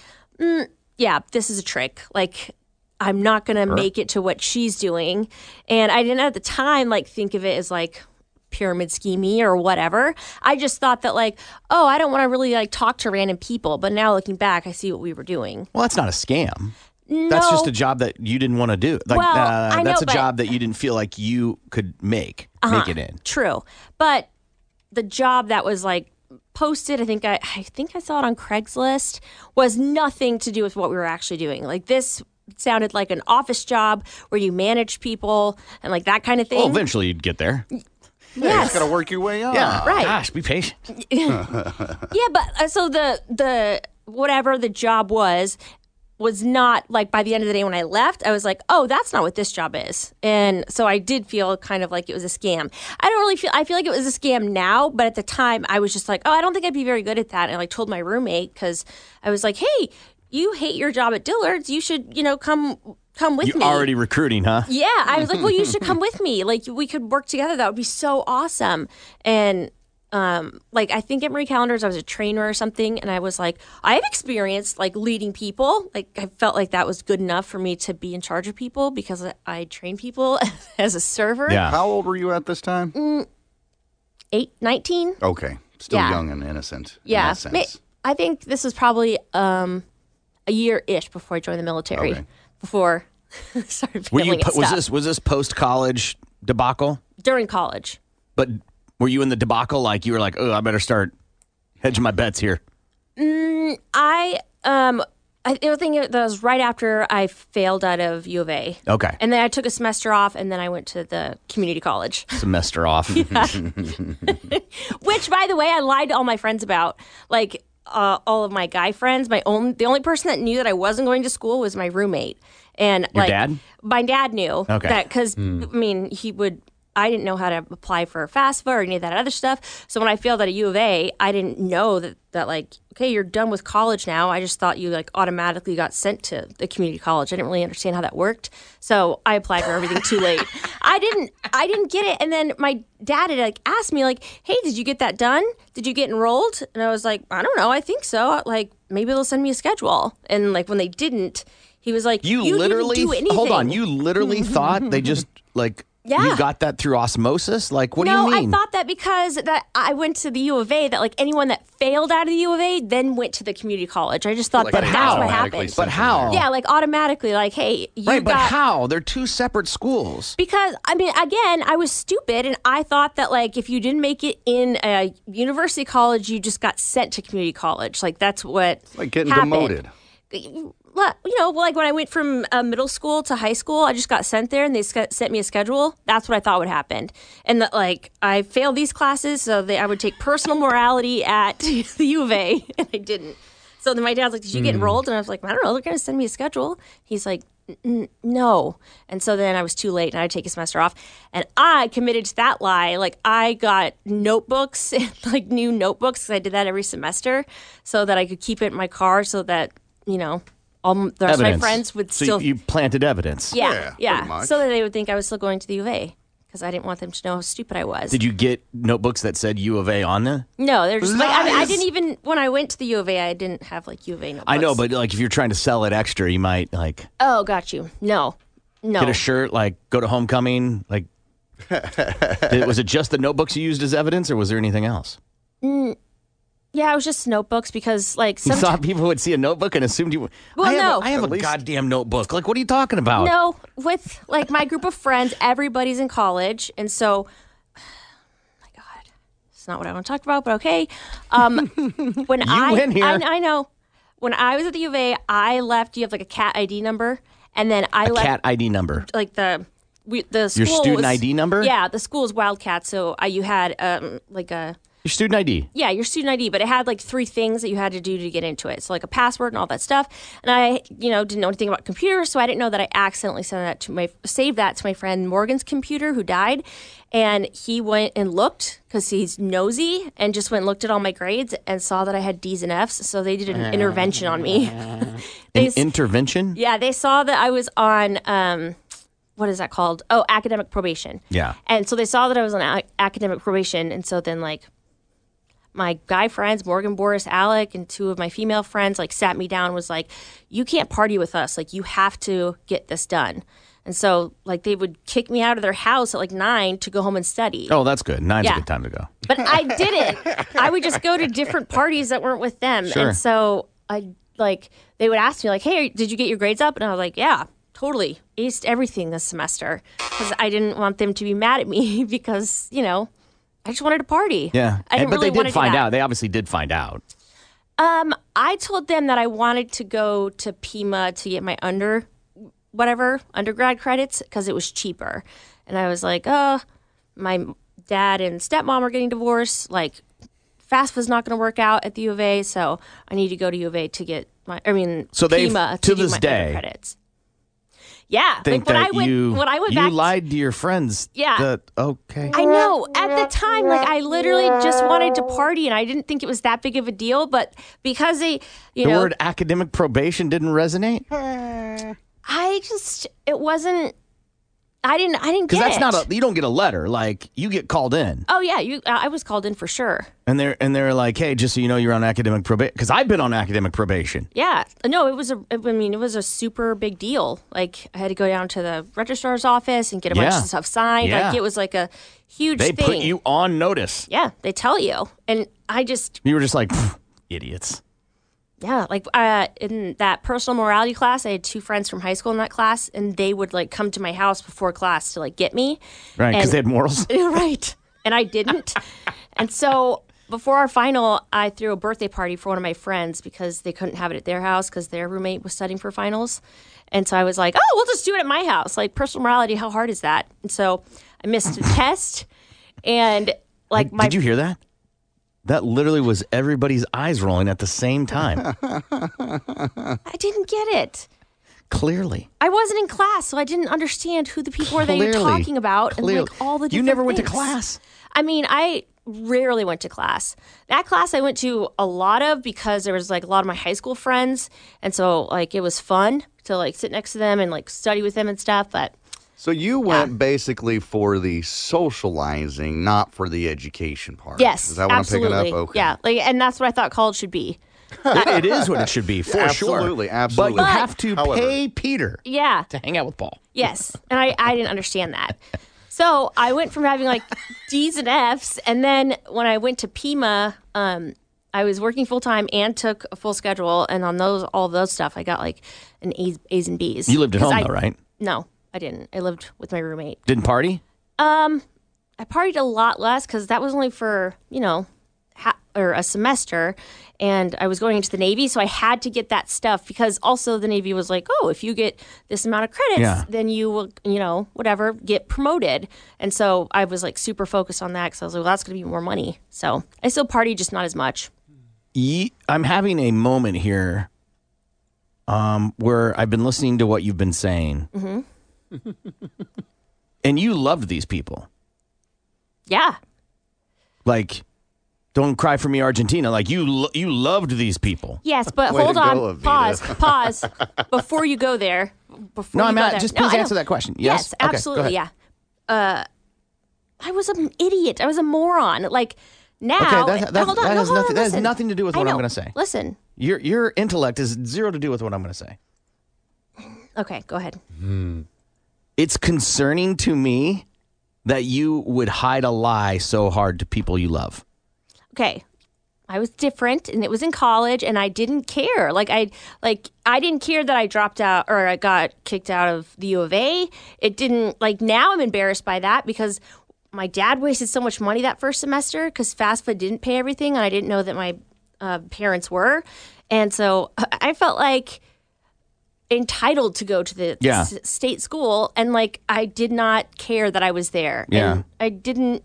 yeah, this is a trick. Like, I'm not going to make it to what she's doing. And I didn't at the time, like, think of it as, like, pyramid scheme-y or whatever. I just thought that, like, oh, I don't want to really, like, talk to random people. But now looking back, I see what we were doing. Well, that's not a scam. No. That's just a job that you didn't want to do. Like, well, I know, that's a job that you didn't feel like you could make it in. True. But the job that was, like, posted, I think I saw it on Craigslist, was nothing to do with what we were actually doing. Like, this sounded like an office job where you manage people and like that kind of thing. Well, eventually you'd get there. Yeah, you just got to work your way up. Yeah, right. Gosh, be patient. Yeah, but so the whatever the job was not, like, by the end of the day when I left, I was like, oh, that's not what this job is. And so I did feel kind of like it was a scam. I feel like it was a scam now, but at the time I was just like, oh, I don't think I'd be very good at that. And I like told my roommate, because I was like, hey, you hate your job at Dillard's. You should, you know, come with me. You're already recruiting, huh? Yeah. I was like, well, you should come with me. Like, we could work together. That would be so awesome. And like, I think at Marie Callender's, I was a trainer or something, and I was like, I have experience, like, leading people. Like, I felt like that was good enough for me to be in charge of people, because I train people as a server. Yeah. How old were you at this time? 19. Okay. Still young and innocent. Yeah. In that sense. I think this was probably a year-ish before I joined the military. Okay. Before I started feeling stuff. Was this post-college debacle? During college. But were you in the debacle? Like, you were like, oh, I better start hedging my bets here. I think that was right after I failed out of U of A. Okay. And then I took a semester off, and then I went to the community college. Semester off. Which, by the way, I lied to all my friends about. Like, all of my guy friends, the only person that knew that I wasn't going to school was my roommate. And your dad? My dad knew that because, I mean, he would... I didn't know how to apply for FAFSA or any of that other stuff. So when I failed at a U of A, I didn't know that like, okay, you're done with college now. I just thought you like automatically got sent to the community college. I didn't really understand how that worked. So I applied for everything too late. I didn't get it. And then my dad had like asked me like, hey, did you get that done? Did you get enrolled? And I was like, I don't know. I think so. Like maybe they'll send me a schedule. And like when they didn't, he was like, you literally didn't do anything. Hold on. You literally thought they just like... Yeah. You got that through osmosis? Like, what do you mean? No, I thought that because that I went to the U of A, that like anyone that failed out of the U of A then went to the community college. I just thought like, that's what happened. But how? Yeah, like automatically, like, hey, you right, got... but how? They're two separate schools. Because, I mean, again, I was stupid, and I thought that like if you didn't make it in a university college, you just got sent to community college. Like, that's what it's like getting happened. Demoted. You know, like when I went from middle school to high school, I just got sent there and they sent me a schedule. That's what I thought would happen. And that, like, I failed these classes, so I would take personal morality at the U of A, and I didn't. So then my dad's like, did you get enrolled? And I was like, I don't know, they're going to send me a schedule. He's like, no. And so then I was too late, and I would take a semester off. And I committed to that lie. Like, I got notebooks, like new notebooks, because I did that every semester, so that I could keep it in my car so that, you know... all the rest of my friends would still... So you planted evidence. Yeah. So that they would think I was still going to the U of A because I didn't want them to know how stupid I was. Did you get notebooks that said U of A on there? No, they're just like... I didn't even... When I went to the U of A, I didn't have like U of A notebooks. I know, but like if you're trying to sell it extra, you might like... Oh, got you. No. Get a shirt, like go to homecoming, like... Was it just the notebooks you used as evidence or was there anything else? Yeah, it was just notebooks because, like... You thought people would see a notebook and assumed you... Well, no. I have a goddamn notebook. Like, what are you talking about? No, with, like, my group of friends, everybody's in college, and so... Oh my God. It's not what I want to talk about, but okay. When you went here. I know. When I was at the U of A, I left... You have, like, a CAT ID number, and then I left... CAT ID number. Like, the school... Your student ID number? Yeah, the school is Wildcat, so you had, like, a... Your student ID. Yeah, your student ID, but it had like three things that you had to do to get into it. So like a password and all that stuff. And I, didn't know anything about computers, so I didn't know that I accidentally saved that to my friend Morgan's computer who died. And he went and looked because he's nosy and just went and looked at all my grades and saw that I had D's and F's. So they did an intervention on me. Intervention? Yeah, they saw that I was on... what is that called? Oh, academic probation. Yeah. And so they saw that I was on academic probation, and so then like... my guy friends, Morgan, Boris, Alec, and two of my female friends, like, sat me down and was like, you can't party with us. Like, you have to get this done. And so, like, they would kick me out of their house at, like, 9 to go home and study. Oh, that's good. 9's a good time to go. But I didn't. I would just go to different parties that weren't with them. Sure. And so, they would ask me, like, hey, did you get your grades up? And I was like, yeah, totally. Aced everything this semester. Because I didn't want them to be mad at me because, I just wanted to party. Yeah, but they did find out. They obviously did find out. I told them that I wanted to go to Pima to get my undergrad credits because it was cheaper. And I was like, oh, my dad and stepmom are getting divorced. Like, FAFSA's not going to work out at the U of A, so I need to go to U of A to get Pima to get my undergrad credits. Yeah, think like when I went back, you lied to your friends. Yeah, okay. I know. At the time, like I literally just wanted to party, and I didn't think it was that big of a deal. But because the word academic probation didn't resonate. I didn't get it. Because that's you don't get a letter. Like you get called in. Oh yeah, I was called in for sure. And they're like, hey, just so you know, you're on academic probation. Because I've been on academic probation. Yeah, no, it was a super big deal. Like I had to go down to the registrar's office and get a bunch of stuff signed. Yeah. Like it was like a huge thing. They put you on notice. Yeah, they tell you, and you were just like idiots. Yeah, like in that personal morality class, I had two friends from high school in that class, and they would like come to my house before class to like get me. Right, because they had morals. Right, and I didn't, and so. Before our final, I threw a birthday party for one of my friends because they couldn't have it at their house because their roommate was studying for finals. And so I was like, oh, we'll just do it at my house. Like, personal morality, how hard is that? And so I missed a test. And, like, Did you hear that? That literally was everybody's eyes rolling at the same time. I didn't get it. Clearly. I wasn't in class, so I didn't understand who the people were that you were talking about. Clearly. And like all the different went to class. I mean, I rarely went to class. That class I went to a lot of because there was like a lot of my high school friends. And so like it was fun to like sit next to them and like study with them and stuff. But so you went basically for the socializing, not for the education part. Yes, is that what I'm picking up? Okay. Yeah, like, and that's what I thought college should be. It is what it should be, for sure. Absolutely. But you have to pay Peter to hang out with Paul. Yes, and I didn't understand that. So I went from having like D's and F's, and then when I went to Pima, I was working full-time and took a full schedule, and on those all those stuff, I got like an A's and B's. You lived at home though, right? No, I didn't. I lived with my roommate. Didn't party? I partied a lot less because that was only for, you know, or a semester, and I was going into the Navy, so I had to get that stuff because also the Navy was like, oh, if you get this amount of credits, then you will, you know, whatever, get promoted. And so I was like super focused on that because I was like, well, that's going to be more money. So I still party, just not as much. I'm having a moment here where I've been listening to what you've been saying. Mm-hmm. And you loved these people. Yeah. Like... Don't cry for me, Argentina. Like, you loved these people. Yes, but hold on. Pause. Before you go there. No, I'm not. Just please answer that question. Yes, absolutely. Yeah. I was an idiot. I was a moron. Like, now. Okay, hold on. That has nothing to do with what I'm going to say. Listen. Your intellect is zero to do with what I'm going to say. Okay, go ahead. It's concerning to me that you would hide a lie so hard to people you love. Okay, I was different, and it was in college, and I didn't care. Like I didn't care that I dropped out or I got kicked out of the U of A. It didn't, like, now I'm embarrassed by that because my dad wasted so much money that first semester because FAFSA didn't pay everything, and I didn't know that my parents were. And so I felt, like, entitled to go to the state school, and, like, I did not care that I was there. Yeah. And I didn't...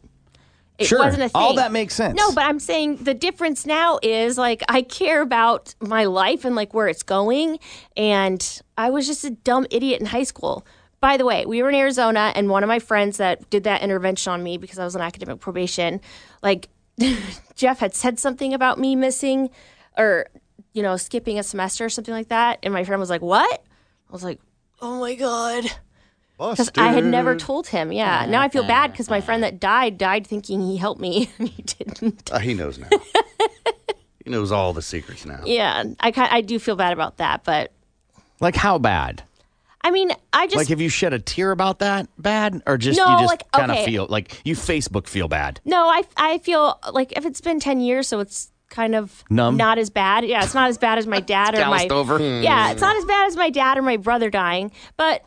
It wasn't a thing. All that makes sense. No, but I'm saying the difference now is, like, I care about my life and, like, where it's going. And I was just a dumb idiot in high school. By the way, we were in Arizona, and one of my friends that did that intervention on me because I was on academic probation, like, Jeff had said something about me missing or, you know, skipping a semester or something like that. And my friend was like, what? I was like, oh, my God. Because I had never told him, Now I feel bad because my friend that died thinking he helped me, and he didn't. He knows now. He knows all the secrets now. Yeah, I do feel bad about that, but... Like how bad? I mean, I just... Like, have you shed a tear about that bad? Or just no, you just like, kind of feel... Like, you Facebook feel bad. No, I feel like if it's been 10 years, so it's kind of... Numb? Not as bad. Yeah, it's not as bad as my dad or my... Doused over. Yeah, it's not as bad as my dad or my brother dying, but...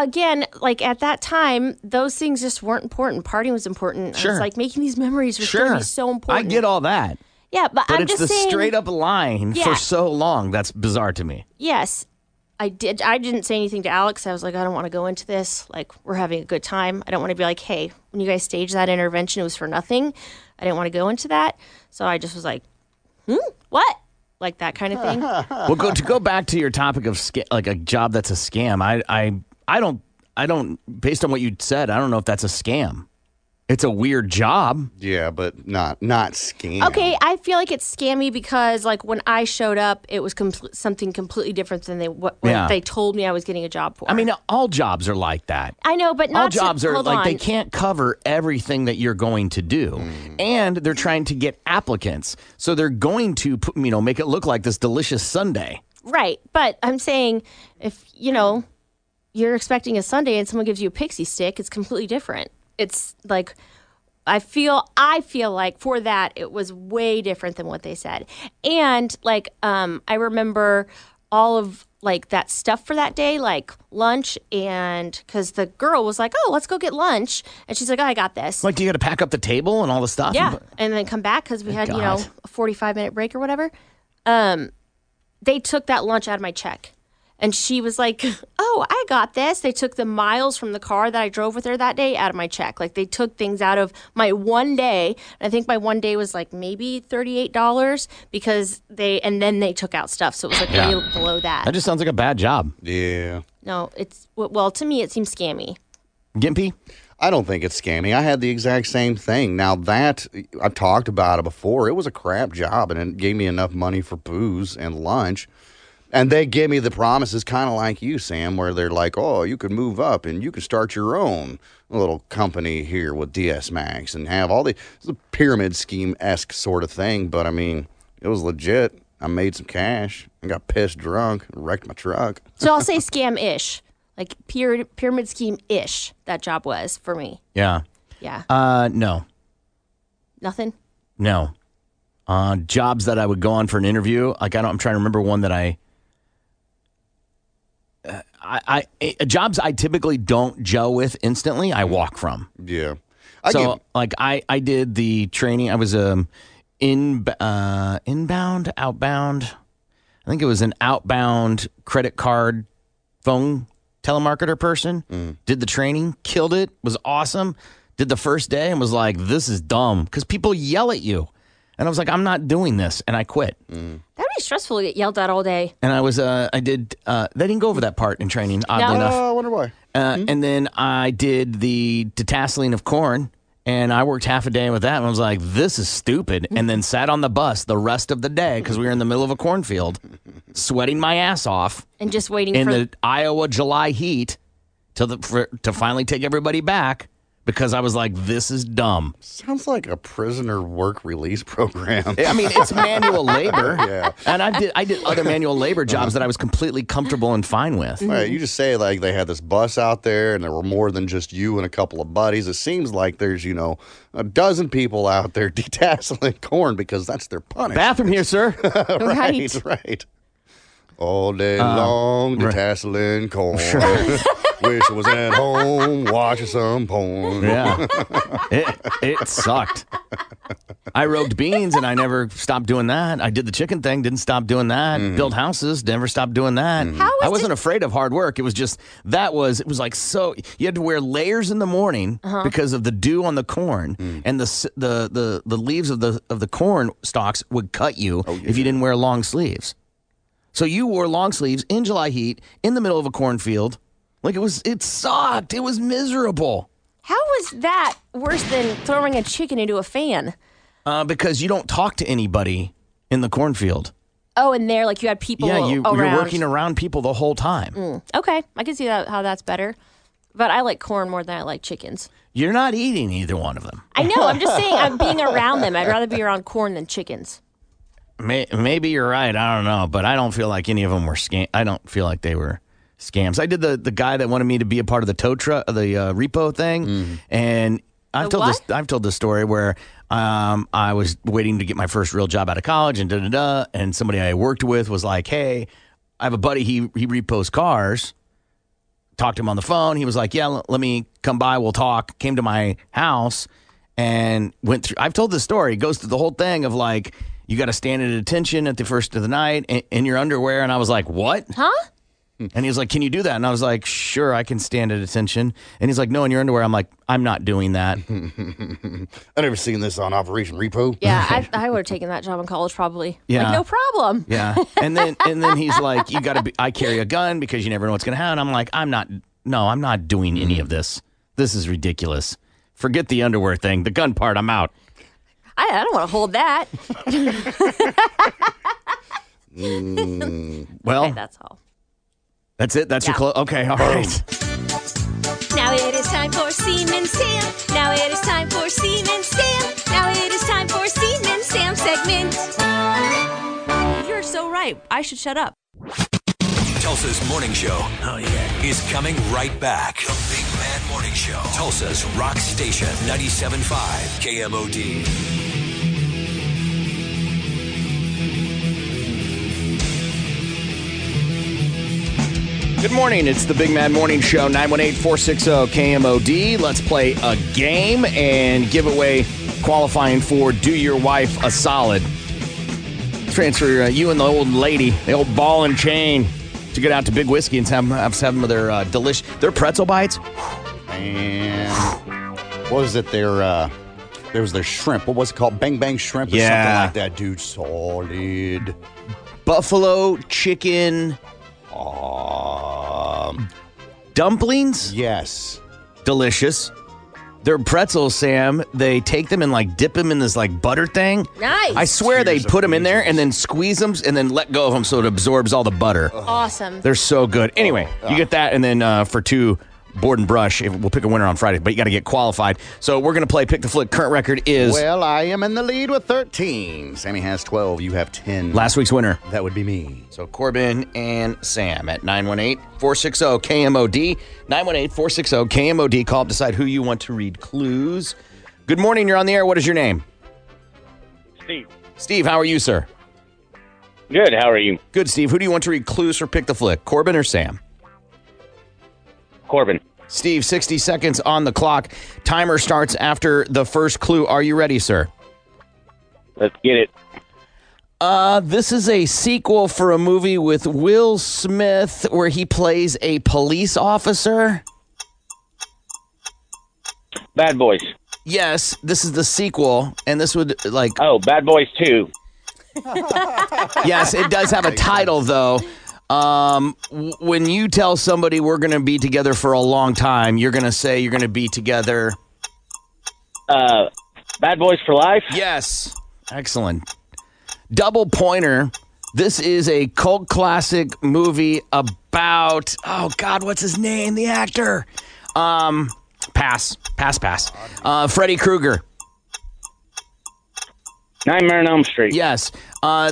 Again, like at that time, those things just weren't important. Partying was important. Sure. I was like making these memories was going to be so important. I get all that. Yeah, but I'm just saying. But it's the straight up lying for so long. That's bizarre to me. Yes, I did. I didn't say anything to Alex. I was like, I don't want to go into this. Like, we're having a good time. I don't want to be like, hey, when you guys staged that intervention, it was for nothing. I didn't want to go into that. So I just was like, what? Like that kind of thing. Well, go back to your topic of like a job that's a scam. I don't, based on what you said, I don't know if that's a scam. It's a weird job. Yeah, but not scam. Okay, I feel like it's scammy because, like, when I showed up, it was something completely different than what they told me I was getting a job for. I mean, all jobs are like that. I know, but not all jobs are like, they can't cover everything that you're going to do, and they're trying to get applicants, so they're going to, you know, make it look like this delicious sundae. Right, but I'm saying if, you know... You're expecting a sundae and someone gives you a pixie stick. It's completely different. It's like, I feel like for that, it was way different than what they said. And like, I remember all of like that stuff for that day, like lunch. And cause the girl was like, oh, let's go get lunch. And she's like, oh, I got this. Like, do you got to pack up the table and all the stuff? Yeah. And then come back. Cause we had, you know, a 45-minute break or whatever. They took that lunch out of my check. And she was like, oh, I got this. They took the miles from the car that I drove with her that day out of my check. Like, they took things out of my one day. And I think my one day was like maybe $38 because and then they took out stuff. So it was like way below that. That just sounds like a bad job. Yeah. No, well, to me, it seems scammy. Gimpy? I don't think it's scammy. I had the exact same thing. Now that, I've talked about it before, it was a crap job and it gave me enough money for booze and lunch. And they give me the promises, kind of like you, Sam, where they're like, oh, you can move up and you can start your own little company here with DS Max and have all the pyramid scheme-esque sort of thing. But, I mean, it was legit. I made some cash and got pissed drunk and wrecked my truck. So I'll say scam-ish, like pyramid scheme-ish that job was for me. Yeah. Yeah. No. Nothing? No. Jobs that I would go on for an interview. Like, I'm trying to remember one that jobs I typically don't gel with instantly, I walk from. Yeah. I did the training. I was inbound, outbound. I think it was an outbound credit card phone telemarketer person. Did the training, killed it, was awesome. Did the first day and was like, this is dumb because people yell at you. And I was like, I'm not doing this, and I quit. That would be stressful to get yelled at all day. And I was, they didn't go over that part in training, oddly enough. I wonder why. And then I did the detasseling of corn, and I worked half a day with that, and I was like, this is stupid, and then sat on the bus the rest of the day, because we were in the middle of a cornfield, sweating my ass off. And just waiting in the Iowa July heat to finally take everybody back. Because I was like, this is dumb. Sounds like a prisoner work release program. I mean, it's manual labor. Yeah. And I did other manual labor jobs that I was completely comfortable and fine with. Right, you just say, like, they had this bus out there, and there were more than just you and a couple of buddies. It seems like there's, you know, a dozen people out there detasseling corn because that's their punishment. Bathroom here, sir. Right. All day long, detasseling corn. Wish I was at home watching some porn. Yeah. It sucked. I roved beans and I never stopped doing that. I did the chicken thing, didn't stop doing that. Built houses, never stopped doing that. I wasn't afraid of hard work. It was just, you had to wear layers in the morning because of the dew on the corn and the leaves of the corn stalks would cut you if you didn't wear long sleeves. So you wore long sleeves in July heat in the middle of a cornfield. Like, it sucked. It was miserable. How was that worse than throwing a chicken into a fan? Because you don't talk to anybody in the cornfield. Oh, and there, like, you had people around. Yeah, you're working around people the whole time. Okay, I can see how that's better. But I like corn more than I like chickens. You're not eating either one of them. I know. I'm just saying I'm being around them. I'd rather be around corn than chickens. Maybe you're right. I don't know. But I don't feel like any of them were scam. I don't feel like they were scams. I did the guy that wanted me to be a part of the tow truck, the repo thing, and I've told this story where I was waiting to get my first real job out of college, and and somebody I worked with was like, "Hey, I have a buddy. He repos cars." Talked to him on the phone. He was like, "Yeah, let me come by. We'll talk." Came to my house and went through. I've told this story. It goes through the whole thing of like, you got to stand at attention at the first of the night in your underwear, and I was like, "What? Huh?" And he was like, can you do that? And I was like, sure, I can stand at attention. And he's like, no, in your underwear. I'm like, I'm not doing that. I've never seen this on Operation Repo. Yeah, I would have taken that job in college probably. Yeah. Like, no problem. Yeah. And then he's like, you got to be, I carry a gun because you never know what's going to happen. I'm like, I'm not doing any of this. This is ridiculous. Forget the underwear thing. The gun part, I'm out. I don't want to hold that. Well, okay, that's all. That's it? That's your close? Okay, all right. Now it is time for Seaman Sam. Now it is time for Seaman Sam. Now it is time for Seaman Sam segment. You're so right. I should shut up. Tulsa's Morning Show is coming right back. The Big Man Morning Show. Tulsa's Rock Station, 97.5 KMOD. Good morning. It's the Big Man Morning Show, 918-460-KMOD. Let's play a game and give away qualifying for Do Your Wife a Solid. Transfer you and the old lady, the old ball and chain, to get out to Big Whiskey and have some of their their pretzel bites. And what was it? There was their shrimp. What was it called? Bang Bang Shrimp or something like that, dude. Solid. Buffalo chicken. Dumplings? Yes. Delicious. Their pretzels, Sam, they take them and dip them in this butter thing. Nice. I swear they put them in there and then squeeze them and then let go of them so it absorbs all the butter. Awesome. They're so good. Anyway, you get that and then for two, Board and Brush. We'll pick a winner on Friday, but you got to get qualified. So we're going to play Pick the Flick. Current record is... Well, I am in the lead with 13. Sammy has 12. You have 10. Last week's winner. That would be me. So Corbin and Sam at 918-460-KMOD. 918-460-KMOD. Call up, decide who you want to read clues. Good morning. You're on the air. What is your name? Steve. Steve, how are you, sir? Good. How are you? Good, Steve. Who do you want to read clues for Pick the Flick? Corbin or Sam? Corbin. Steve, 60 seconds on the clock. Timer starts after the first clue. Are you ready, sir? Let's get it. This is a sequel for a movie with Will Smith where he plays a police officer. Bad Boys. Yes, this is the sequel, and this would Oh, Bad Boys 2. Yes, it does have a title, though. When you tell somebody we're going to be together for a long time, you're going to say you're going to be together. Bad Boys for Life? Yes. Excellent. Double pointer. This is a cult classic movie about, what's his name? The actor. Pass. Freddy Krueger. Nightmare on Elm Street. Yes.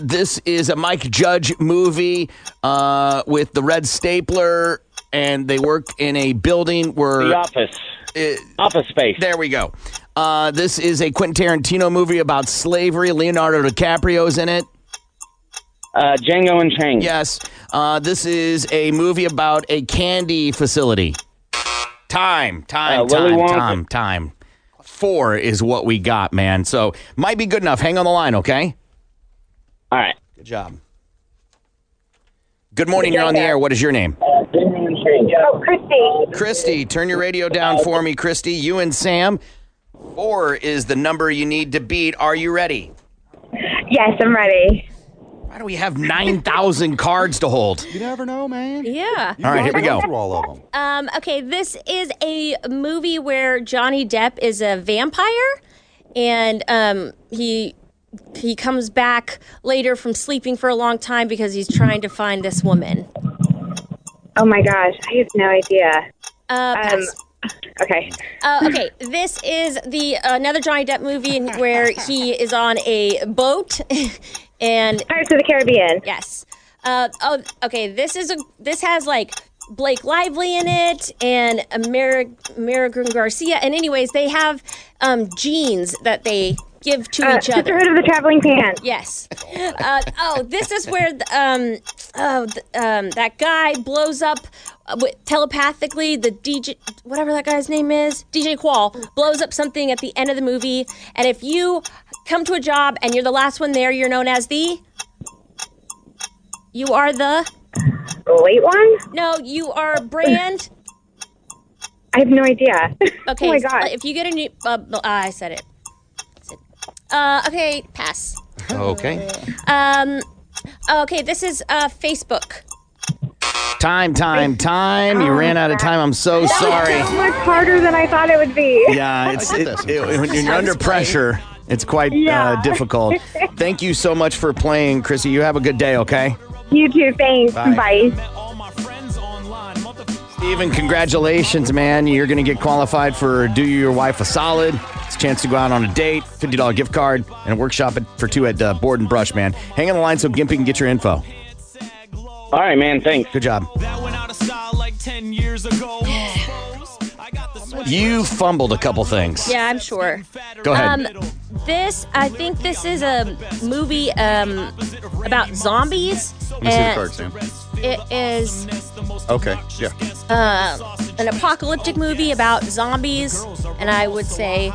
This is a Mike Judge movie with the red stapler, and they work in a building where... The Office. Office Space. There we go. This is a Quentin Tarantino movie about slavery. Leonardo DiCaprio's in it. Django Unchained. Yes. This is a movie about a candy facility. Time. 4 is what we got, man. So, might be good enough. Hang on the line, okay? All right. Good job. Good morning. You're on the air. What is your name? Christy. Christy, turn your radio down for me, Christy. You and Sam. 4 is the number you need to beat. Are you ready? Yes, I'm ready. Why do we have 9,000 cards to hold? You never know, man. Yeah. All right, here we go. All of them. Okay, this is a movie where Johnny Depp is a vampire, and he comes back later from sleeping for a long time because he's trying to find this woman. Oh, my gosh. I have no idea. Pass. Okay. Okay. This is another Johnny Depp movie where he is on a boat. And Pirates of the Caribbean. Yes. Okay. This has Blake Lively in it and American Garcia. And anyways, they have jeans that they give to each other. Sisterhood of the Traveling Pants. Yes. This is where that guy blows up telepathically. The DJ, whatever that guy's name is, DJ Qual, blows up something at the end of the movie. And if you come to a job and you're the last one there, you're known as the... You are the... late one? No, you are brand... I have no idea. Okay. Oh my God. If you get a new... I said it. Okay, pass. Okay. Okay, this is Facebook. Time. You ran out of time. I'm so sorry. That was so much harder than I thought it would be. Yeah, when you're under pressure... It's quite difficult. Thank you so much for playing, Chrissy. You have a good day, okay? You too. Thanks. Bye. Steven, congratulations, man. You're going to get qualified for Do Your Wife a Solid. It's a chance to go out on a date, $50 gift card, and a workshop for two at Board and Brush, man. Hang on the line so Gimpy can get your info. All right, man. Thanks. Good job. That went out of style 10 years ago. You fumbled a couple things. Yeah, I'm sure. Go ahead. I think this is a movie about zombies. Let me see the card, Sam. It is... Okay, yeah. An apocalyptic movie about zombies, and I would say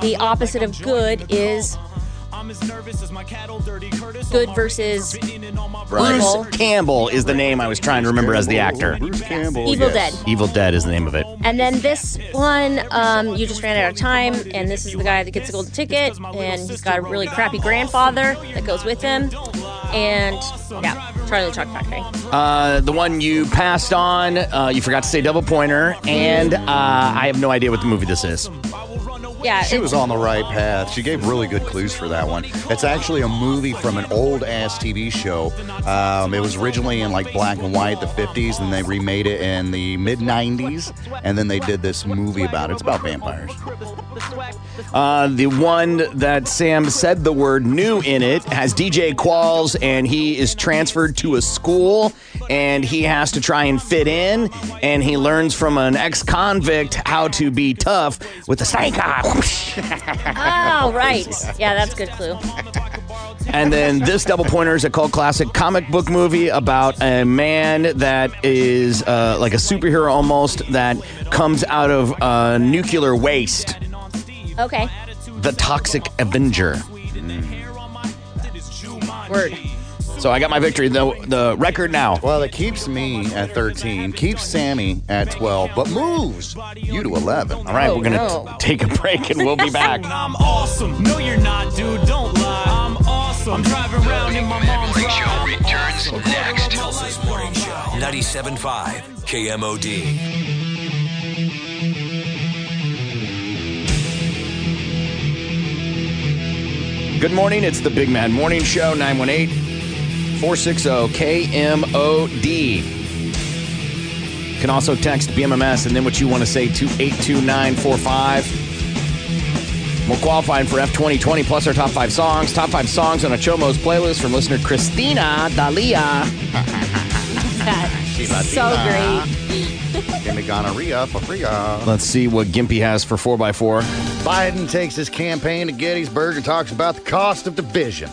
the opposite of good is I'm as nervous as my cattle, Dirty Curtis. Good versus Bruce Campbell is the name I was trying to remember as the actor. Bruce Campbell. Evil Dead. Evil Dead is the name of it. And then this one, you just ran out of time, and this is the guy that gets the golden ticket, and he's got a really crappy grandfather that goes with him. And yeah, Charlie the Chocolate Factory. The one you passed on, you forgot to say Double Pointer, and I have no idea what the movie this is. Yeah, she was on the right path. She gave really good clues for that one. It's actually a movie from an old-ass TV show. It was originally in, like, black and white, the 50s, and they remade it in the mid-90s, and then they did this movie about it. It's about vampires. The one that Sam said the word new in it has DJ Qualls, and he is transferred to a school, and he has to try and fit in, and he learns from an ex-convict how to be tough with a psycho. Oh, right. Yeah, that's a good clue. And then this Double Pointer is a cult classic comic book movie about a man that is like a superhero almost that comes out of nuclear waste. Okay. The Toxic Avenger. Word. So I got my victory, the record now. Well, it keeps me at 13, keeps Sammy at 12, but moves you to 11. All right, we're going to take a break, and we'll be back. I'm awesome. No, you're not, dude. Don't lie. I'm awesome. I'm driving around in my mom's show returns next. 97.5 KMOD. Good morning. It's the Big Mad Morning Show, 918. 460-KMOD. You can also text BMMS and then what you want to say to 82945. We're qualifying for F2020 plus our top five songs. Top five songs on a Chomo's playlist from listener Christina D'Elia. So great. Give me gonorrhea for free. Let's see what Gimpy has for 4x4. Biden takes his campaign to Gettysburg and talks about the cost of division.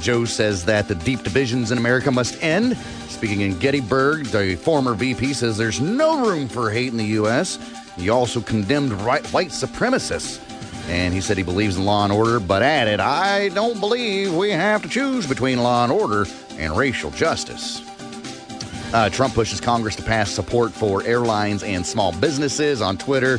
Joe says that the deep divisions in America must end. Speaking in Gettysburg, the former VP says there's no room for hate in the U.S. He also condemned white supremacists. And he said he believes in law and order, but added, I don't believe we have to choose between law and order and racial justice. Trump pushes Congress to pass support for airlines and small businesses on Twitter.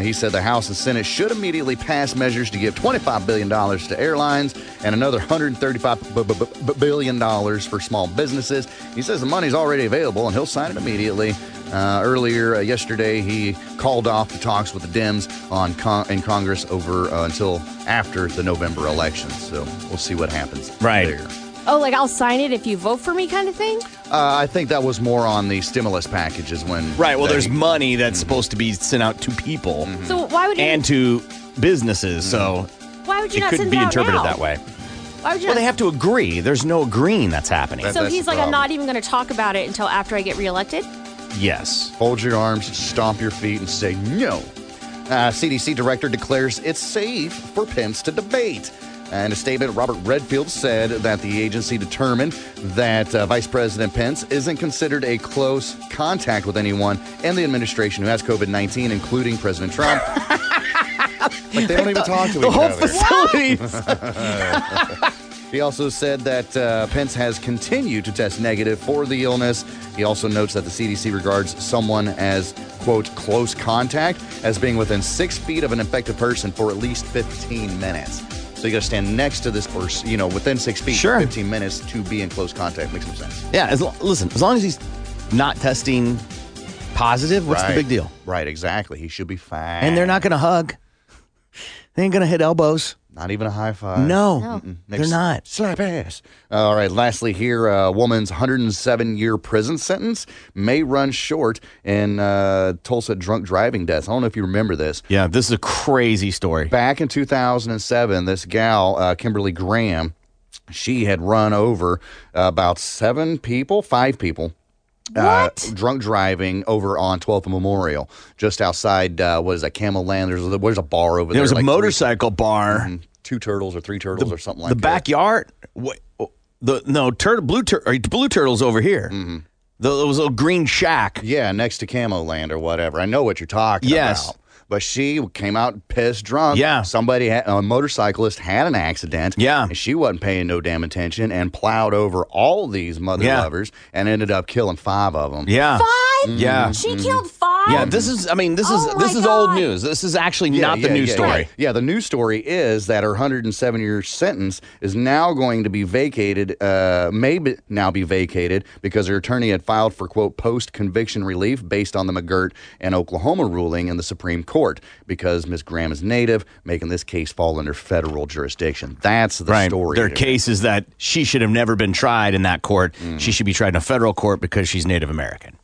He said the House and Senate should immediately pass measures to give $25 billion to airlines and another $135 billion for small businesses. He says the money's already available, and he'll sign it immediately. Earlier yesterday, he called off the talks with the Dems on in Congress over until after the November election. So we'll see what happens there. Oh, like I'll sign it if you vote for me kind of thing? I think that was more on the stimulus packages when... Right, well, there's money that's supposed to be sent out to people so why would you, and to businesses, so why would you not send it out now? It could be interpreted that way. Why would you they have to agree. There's no agreeing that's happening. So that's he's like, problem. I'm not even going to talk about it until after I get reelected? Yes. Fold your arms, stomp your feet, and say no. CDC director declares it's safe for Pence to debate. In a statement, Robert Redfield said that the agency determined that Vice President Pence isn't considered a close contact with anyone in the administration who has COVID-19, including President Trump. Like they don't even talk to each other. The whole facility. He also said that Pence has continued to test negative for the illness. He also notes that the CDC regards someone as, quote, close contact as being within 6 feet of an infected person for at least 15 minutes. So you got to stand next to this person, you know, within 6 feet, 15 minutes to be in close contact. Makes no sense. Yeah. Listen, as long as he's not testing positive, what's the big deal? Right. Exactly. He should be fine. And they're not going to hug. They ain't going to hit elbows. Not even a high five. No. They're not. Slap ass. All right. Lastly here, a woman's 107-year prison sentence may run short in Tulsa drunk driving death. I don't know if you remember this. Yeah, this is a crazy story. Back in 2007, this gal, Kimberly Graham, she had run over about five people. Drunk driving over on 12th Memorial, just outside, Camel Land. There's a bar over there. There was a motorcycle bar. Two turtles or three turtles or something like that. The backyard? Blue turtles over here. Mm-hmm. There was a little green shack. Yeah, next to Camo Land or whatever. I know what you're talking about. But she came out pissed drunk. Yeah. Somebody, a motorcyclist, had an accident. Yeah. And she wasn't paying no damn attention and plowed over all these mother lovers and ended up killing 5 of them. Yeah. 5? Mm-hmm. Yeah. She killed 5? Yeah, this is, I mean, this is old news. This is actually not the news story. Right. Yeah, the news story is that her 107-year sentence is now going to be vacated, because her attorney had filed for, quote, post-conviction relief based on the McGirt and Oklahoma ruling in the Supreme Court, because Ms. Graham is native, making this case fall under federal jurisdiction. That's the story. Their case is that she should have never been tried in that court. Mm. She should be tried in a federal court because she's Native American.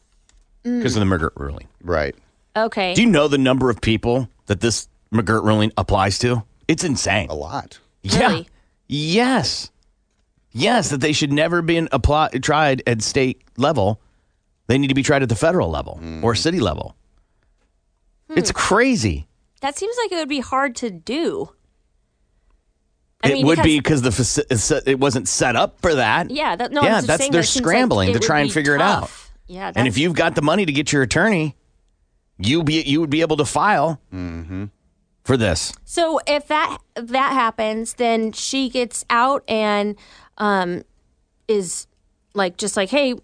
Because of the McGirt ruling. Right. Okay. Do you know the number of people that this McGirt ruling applies to? It's insane. A lot. Yeah. Really? Yes. Yes, that they should never be tried at state level. They need to be tried at the federal level or city level. It's crazy. That seems like it would be hard to do. It wasn't set up for that. Yeah. They're scrambling to try and figure it out. Yeah, and if you've got the money to get your attorney, you would be able to file for this. So if that happens, then she gets out and is like just like, hey,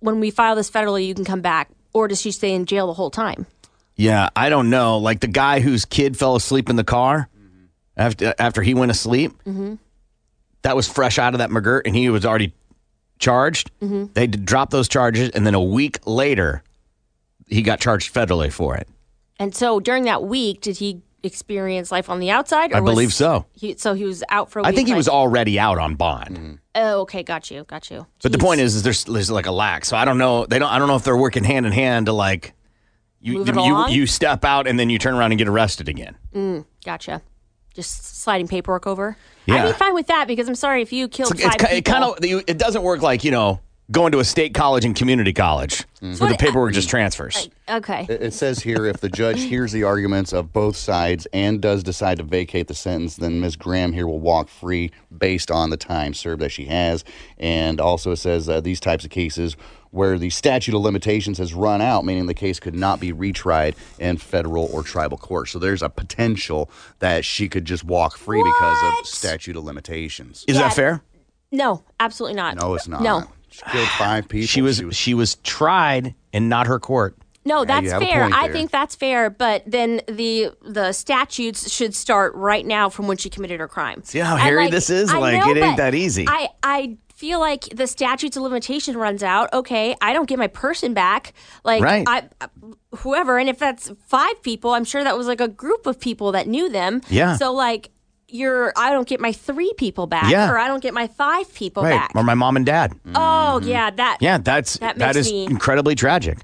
when we file this federally, you can come back, or does she stay in jail the whole time? Yeah, I don't know. Like the guy whose kid fell asleep in the car after he went asleep, that was fresh out of that McGirt, and he was already charged. They dropped those charges, and then a week later he got charged federally for it. And so during that week, did he experience life on the outside? Or I believe so. He was out for a week. I think he was already out on bond. Oh, okay, got you. Jeez. But the point is there's like a lack. So I don't know. I don't know if they're working hand in hand to like you step out and then you turn around and get arrested again. Gotcha. Just sliding paperwork over. Yeah. I'd be fine with that, because I'm sorry if you killed 5 people. It doesn't work like, going to a state college and community college where the paperwork just transfers. Okay. It says here, if the judge hears the arguments of both sides and does decide to vacate the sentence, then Ms. Graham here will walk free based on the time served that she has. And also it says these types of cases where the statute of limitations has run out, meaning the case could not be retried in federal or tribal court. So there's a potential that she could just walk free because of statute of limitations. Is that fair? No, absolutely not. No, it's not. No. She killed 5 people. She was tried in not her court. No, that's fair. I think that's fair, but then the statutes should start right now from when she committed her crime. See how hairy this is? It ain't that easy. I feel like the statutes of limitation runs out. Okay, I don't get my person back. Whoever, and if that's 5 people, I'm sure that was like a group of people that knew them. Yeah. So I don't get my 3 people back, or I don't get my 5 people back, or my mom and dad. Oh yeah, that is incredibly tragic.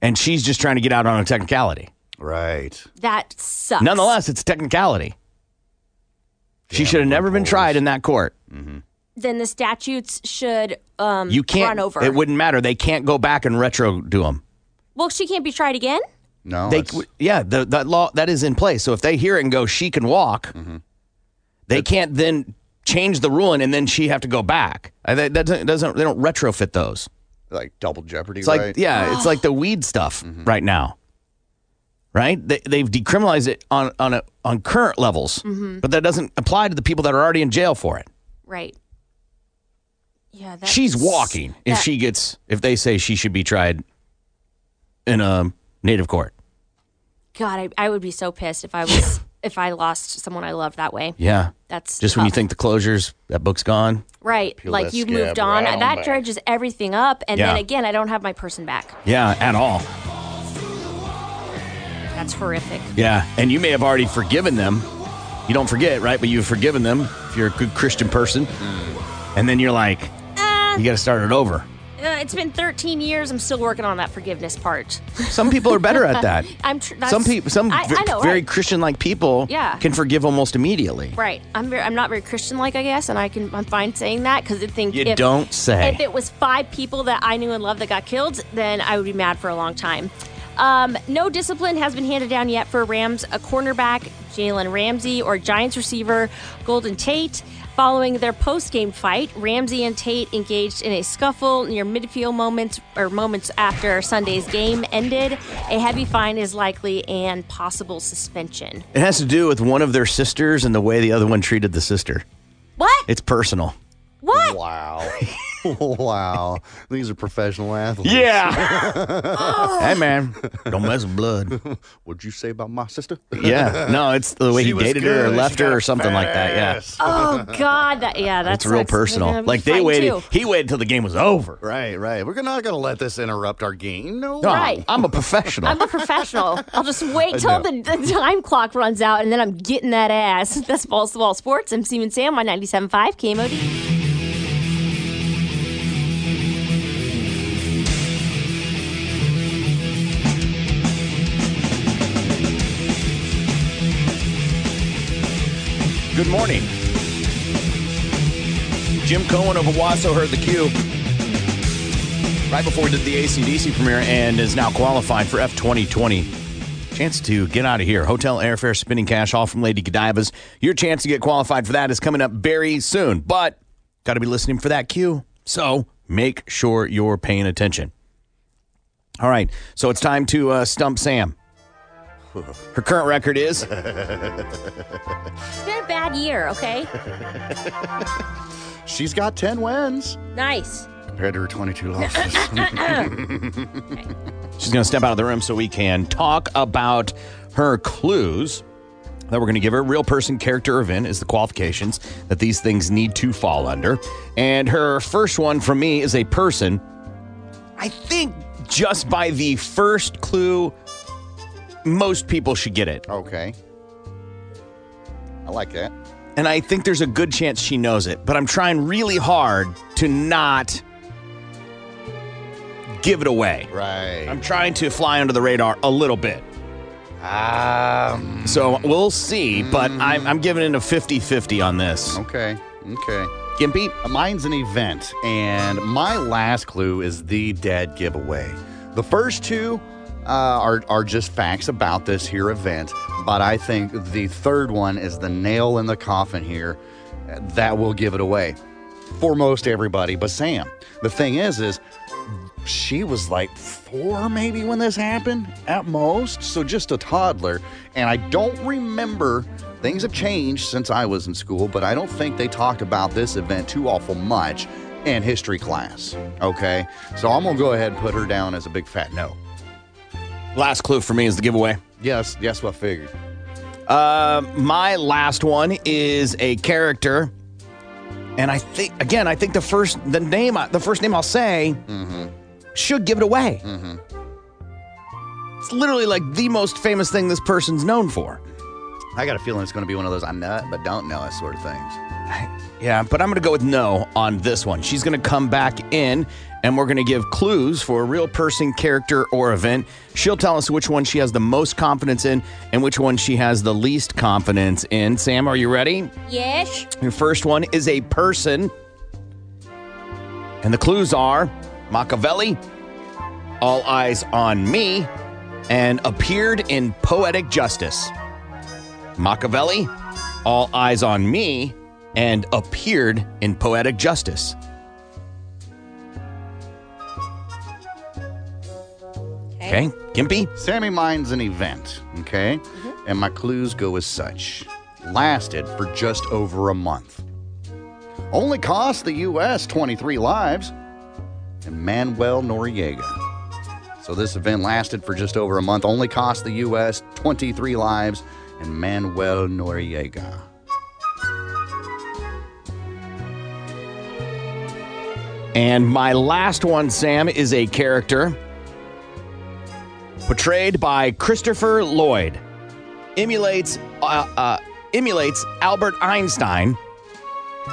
And she's just trying to get out on a technicality. Right. That sucks. Nonetheless, it's a technicality. She should have never been tried in that court. Then the statutes should run over. It wouldn't matter. They can't go back and retrodo them. Well, she can't be tried again. No. That law that is in place. So if they hear it and go, she can walk, they can't then change the ruling and then she have to go back. They don't retrofit those. Like double jeopardy, it's right? It's like the weed stuff right now. Right? They've decriminalized it on current levels, but that doesn't apply to the people that are already in jail for it. Right. Yeah. She's walking if they say she should be tried in a native court. God, I would be so pissed if I lost someone I loved that way. Yeah. That's just tough. When you think the closure's, that book's gone. Right. Peel like you moved on. Right on that dredges everything up. And then again, I don't have my person back. Yeah, at all. That's horrific. Yeah. And you may have already forgiven them. You don't forget, right? But you've forgiven them if you're a good Christian person. And then you're like, you got to start it over. It's been 13 years. I'm still working on that forgiveness part. Some people are better at that. Very Christian-like people can forgive almost immediately. Right. I'm not very Christian-like, I guess, and I'm fine saying that because I think if it was 5 people that I knew and loved that got killed, then I would be mad for a long time. No discipline has been handed down yet for Rams cornerback Jalen Ramsey or Giants receiver Golden Tate. Following their post-game fight, Ramsey and Tate engaged in a scuffle near midfield moments after Sunday's game ended. A heavy fine is likely and possible suspension. It has to do with one of their sisters and the way the other one treated the sister. What? It's personal. What? Wow. Wow. These are professional athletes. Yeah. Oh. Hey, man. Don't mess with blood. What'd you say about my sister? Yeah. No, it's the way he dated her or left her or something like that. Yeah. Oh, God. That's real personal. Like, they waited. Too. He waited till the game was over. Right. We're not going to let this interrupt our game. No. Right. I'm a professional. I'll just wait till the time clock runs out, and then I'm getting that ass. That's Balls to Wall Sports. I'm Stephen Sam on 97.5 KMOD. Good morning. Jim Cohen of Owasso heard the cue right before we did the AC/DC premiere and is now qualified for F2020. Chance to get out of here. Hotel, airfare, spending cash, all from Lady Godiva's. Your chance to get qualified for that is coming up very soon, but got to be listening for that cue, so make sure you're paying attention. All right, so it's time to stump Sam. Her current record is? It's been a bad year, okay? She's got 10 wins. Nice. Compared to her 22 losses. Okay. She's going to step out of the room so we can talk about her clues that we're going to give her. Real person, character, event is the qualifications that these things need to fall under. And her first one from me is a person. I think just by the first clue, most people should get it. Okay. I like that. And I think there's a good chance she knows it, but I'm trying really hard to not give it away. Right. I'm trying to fly under the radar a little bit. So we'll see, but I'm giving it a 50-50 on this. Okay. Gimpy? Mine's an event, and my last clue is the dead giveaway. The first two are just facts about this here event, but I think the third one is the nail in the coffin here that will give it away for most everybody but Sam. The thing is she was like 4 maybe when this happened at most, so just a toddler, and I don't remember. Things have changed since I was in school, but I don't think they talked about this event too awful much in history class. Okay, so I'm gonna go ahead and put her down as a big fat no. Last clue for me is the giveaway. Yes, what I figured. My last one is a character, and I think the first name I'll say should give it away. Mm-hmm. It's literally like the most famous thing this person's known for. I got a feeling it's going to be one of those I know but don't know it sort of things. Yeah, but I'm going to go with no on this one. She's going to come back in, and we're going to give clues for a real person, character, or event. She'll tell us which one she has the most confidence in and which one she has the least confidence in. Sam, are you ready? Yes. Your first one is a person, and the clues are Machiavelli, All Eyes on Me, and appeared in Poetic Justice. Machiavelli, All Eyes on Me, and appeared in Poetic Justice. Okay, Gimpy? Sammy, mine's an event, okay? Mm-hmm. And my clues go as such. Lasted for just over a month. Only cost the U.S. 23 lives. And Manuel Noriega. So this event lasted for just over a month. Only cost the U.S. 23 lives. And Manuel Noriega. And my last one, Sam, is a character portrayed by Christopher Lloyd, emulates Albert Einstein,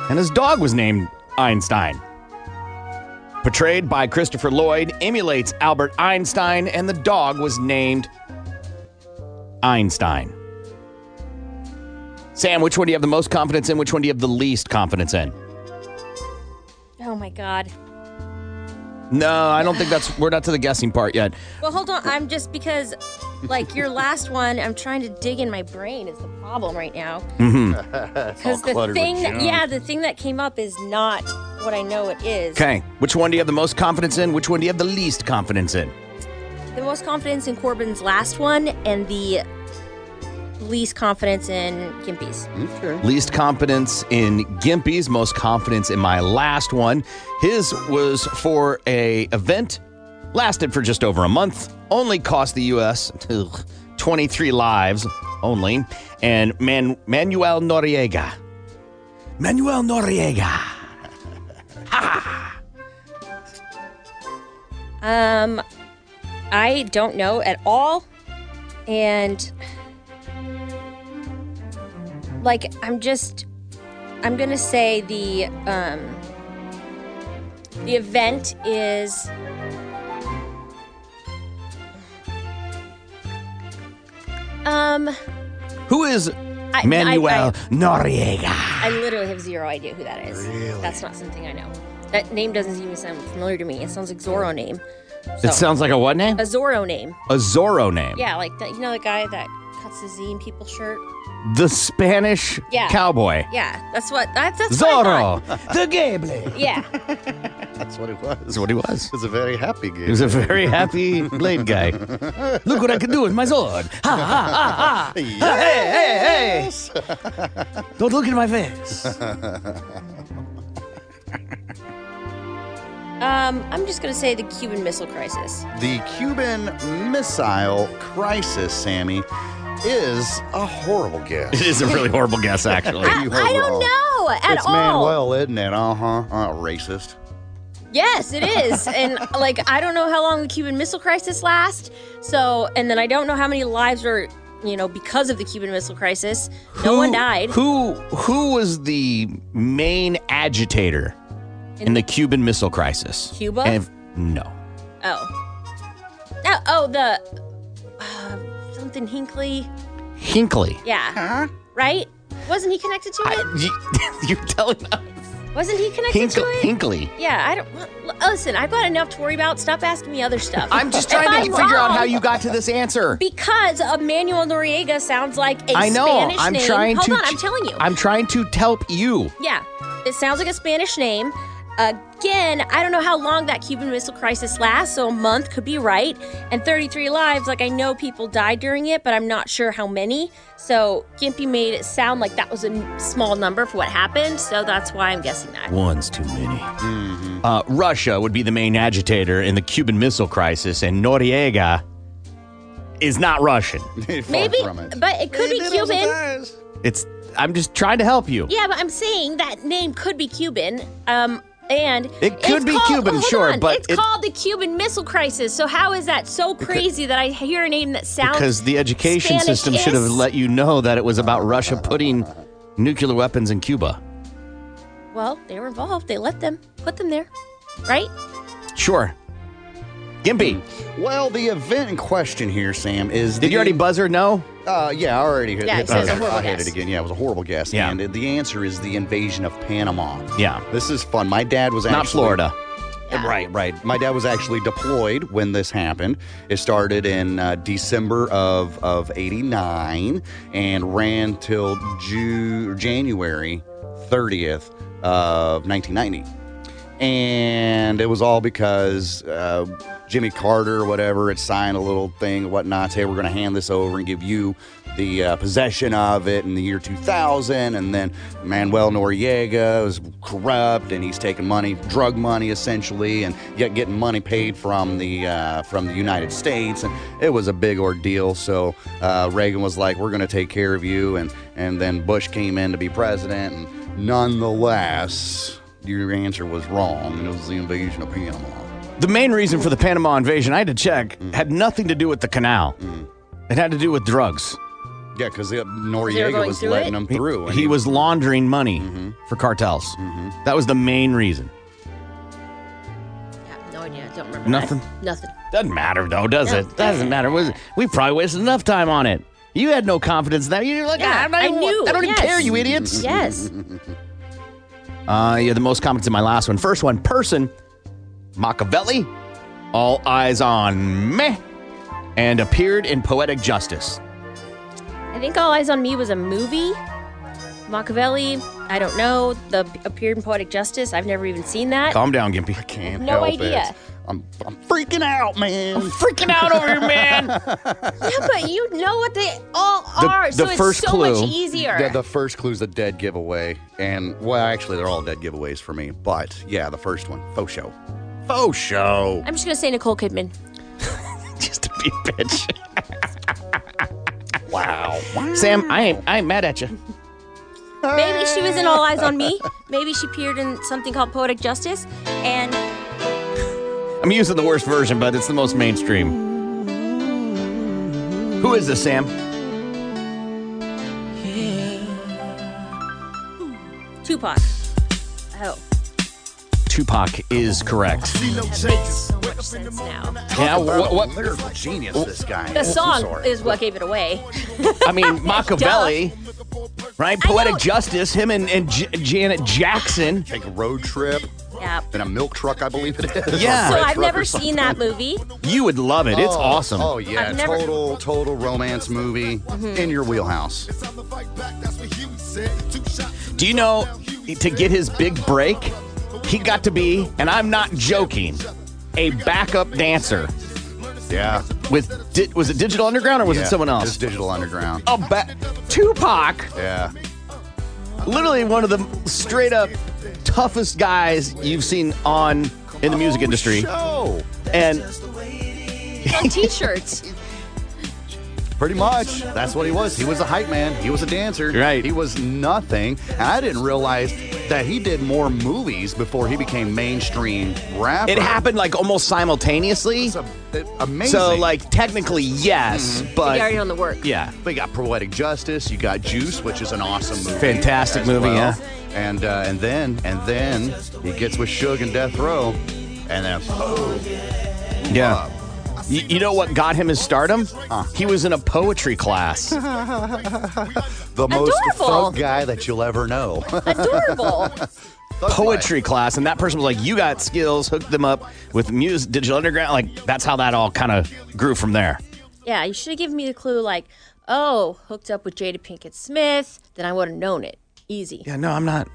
and his dog was named Einstein. Portrayed by Christopher Lloyd, emulates Albert Einstein, and the dog was named Einstein. Sam, which one do you have the most confidence in? Which one do you have the least confidence in? Oh, my God. No, I don't think that's... We're not to the guessing part yet. Well, hold on. I'm just... Because, like, your last one, I'm trying to dig in my brain is the problem right now. Because the thing that came up is not what I know it is. Okay. Which one do you have the most confidence in? Which one do you have the least confidence in? The most confidence in Corbin's last one and the... least confidence in Gimpy's. Okay. Least confidence in Gimpy's, most confidence in my last one. His was for an event, lasted for just over a month, only cost the U.S. 23 lives only, and Manuel Noriega. Manuel Noriega. I don't know at all, and... Like, I'm going to say the event is, Who is Manuel Noriega? I literally have zero idea who that is. Really? That's not something I know. That name doesn't even sound familiar to me. It sounds like Zorro name. So, it sounds like a what name? A Zorro name. A Zorro name. Yeah, like, that, you know, the guy that cuts the Z in people's shirt? The Spanish cowboy. Yeah, that's Zorro, what the Gable. Yeah. That's what it was. That's what he was. He was a very happy Gable. He was a very happy blade guy. Look what I can do with my sword. Ha, ha, ha, ha. Yes. Hey, hey, hey. Don't look in my face. I'm just going to say the Cuban Missile Crisis. The Cuban Missile Crisis, Sammy, is a horrible guess. It is a really horrible guess, actually. I don't know at all. It's Manuel, isn't it? Racist. Yes, it is. And, like, I don't know how long the Cuban Missile Crisis lasts. So, and then I don't know how many lives were, you know, because of the Cuban Missile Crisis. No one died. Who was the main agitator in the Cuban Missile Crisis? Cuba? No. Something Hinckley. Hinckley? Yeah. Huh? Right? Wasn't he connected to it? You're telling us. Wasn't he connected to it? Hinckley. Yeah, I don't... Listen, I've got enough to worry about. Stop asking me other stuff. I'm just trying to figure out how you got to this answer. Because Manuel Noriega sounds like a Spanish name. I know. Hold on, I'm telling you. I'm trying to help you. Yeah. It sounds like a Spanish name. Again, I don't know how long that Cuban Missile Crisis lasts, so a month could be right. And 33 lives, like I know people died during it, but I'm not sure how many. So Gimpy made it sound like that was a small number for what happened, so that's why I'm guessing that. One's too many. Mm-hmm. Russia would be the main agitator in the Cuban Missile Crisis, and Noriega is not Russian. Maybe, but it could be Cuban. I'm just trying to help you. Yeah, but I'm saying that name could be Cuban. And it could be Cuban, sure, but it's called the Cuban Missile Crisis. So how is that so crazy that I hear a name that sounds because the education system should have let you know that it was about Russia putting nuclear weapons in Cuba. Well, they were involved. They let them put them there, right? Sure. Gimpy. Well, the event in question here, Sam, is... Did you already buzzer? No? Yeah, I already hit it. I hit it again. Yeah, it was a horrible guess. Yeah. And the answer is the invasion of Panama. Yeah. This is fun. My dad was actually... Not Florida. Yeah. Right. My dad was actually deployed when this happened. It started in December of 89 and ran till January 30th of 1990. And it was all because... Jimmy Carter or whatever, had signed a little thing, whatnot. Hey, we're going to hand this over and give you the possession of it in the year 2000. And then Manuel Noriega is corrupt, and he's taking money, drug money essentially, and getting money paid from the United States. And it was a big ordeal. So Reagan was like, "We're going to take care of you," and then Bush came in to be president. And nonetheless, your answer was wrong, and it was the invasion of Panama. The main reason for the Panama invasion, I had to check, had nothing to do with the canal. Mm. It had to do with drugs. Yeah, because Noriega was letting them through. He was laundering money for cartels. Mm-hmm. That was the main reason. Yeah, no idea. I don't remember. Nothing. Doesn't matter, though, does it? Doesn't matter. We probably wasted enough time on it. You had no confidence in that. You were like, I don't even care, you idiots. Yes. The most confidence in my last one. First one, person... Machiavelli, All Eyes on Me, and appeared in Poetic Justice. I think All Eyes on Me was a movie. Machiavelli, I don't know. The appeared in Poetic Justice. I've never even seen that. Calm down, Gimpy. I can't help it. No idea. I'm freaking out, man. I'm freaking out over here, man. Yeah, but you know what they all are, so it's so much easier. The first clue's a dead giveaway. And, well, actually, they're all dead giveaways for me. But, yeah, the first one. Faux show. I'm just going to say Nicole Kidman. Just to be a bitch. Wow. Sam, I ain't mad at you. Maybe she was in All Eyes on Me. Maybe she appeared in something called Poetic Justice. And... I'm using the worst version, but it's the most mainstream. Who is this, Sam? Tupac. Oh. Tupac is correct. That makes so much sense now. Yeah, what lyrical genius this guy is. The song is what gave it away. I mean, Machiavelli, right? Poetic Justice, him and Janet Jackson. Take a road trip. Yeah. In a milk truck, I believe it is. Yeah. So I've never seen that movie. You would love it. It's awesome. Oh, yeah. Total romance movie in your wheelhouse. Do you know, to get his big break, he got to be, and I'm not joking, a backup dancer. Yeah. Was it Digital Underground or was it someone else? It was Digital Underground. Oh, Tupac. Yeah. Literally one of the straight up toughest guys you've seen on in the music industry. And t-shirts. Pretty much. That's what he was. He was a hype man. He was a dancer. Right. He was nothing. And I didn't realize that he did more movies before he became mainstream rapper. It happened like almost simultaneously. Amazing. So like technically, yes, but... He already on the work. Yeah. But you got Poetic Justice. You got Juice, which is an awesome movie. Fantastic movie, well. Yeah. And then he gets with Suge and Death Row. And then... Yeah. You know what got him his stardom? He was in a poetry class. The most folk guy that you'll ever know. Adorable. Poetry class. And that person was like, you got skills, hooked them up with music, Digital Underground. Like, that's how that all kind of grew from there. Yeah, you should have given me the clue, like, hooked up with Jada Pinkett Smith. Then I would have known it. Easy. Yeah, no, I'm not.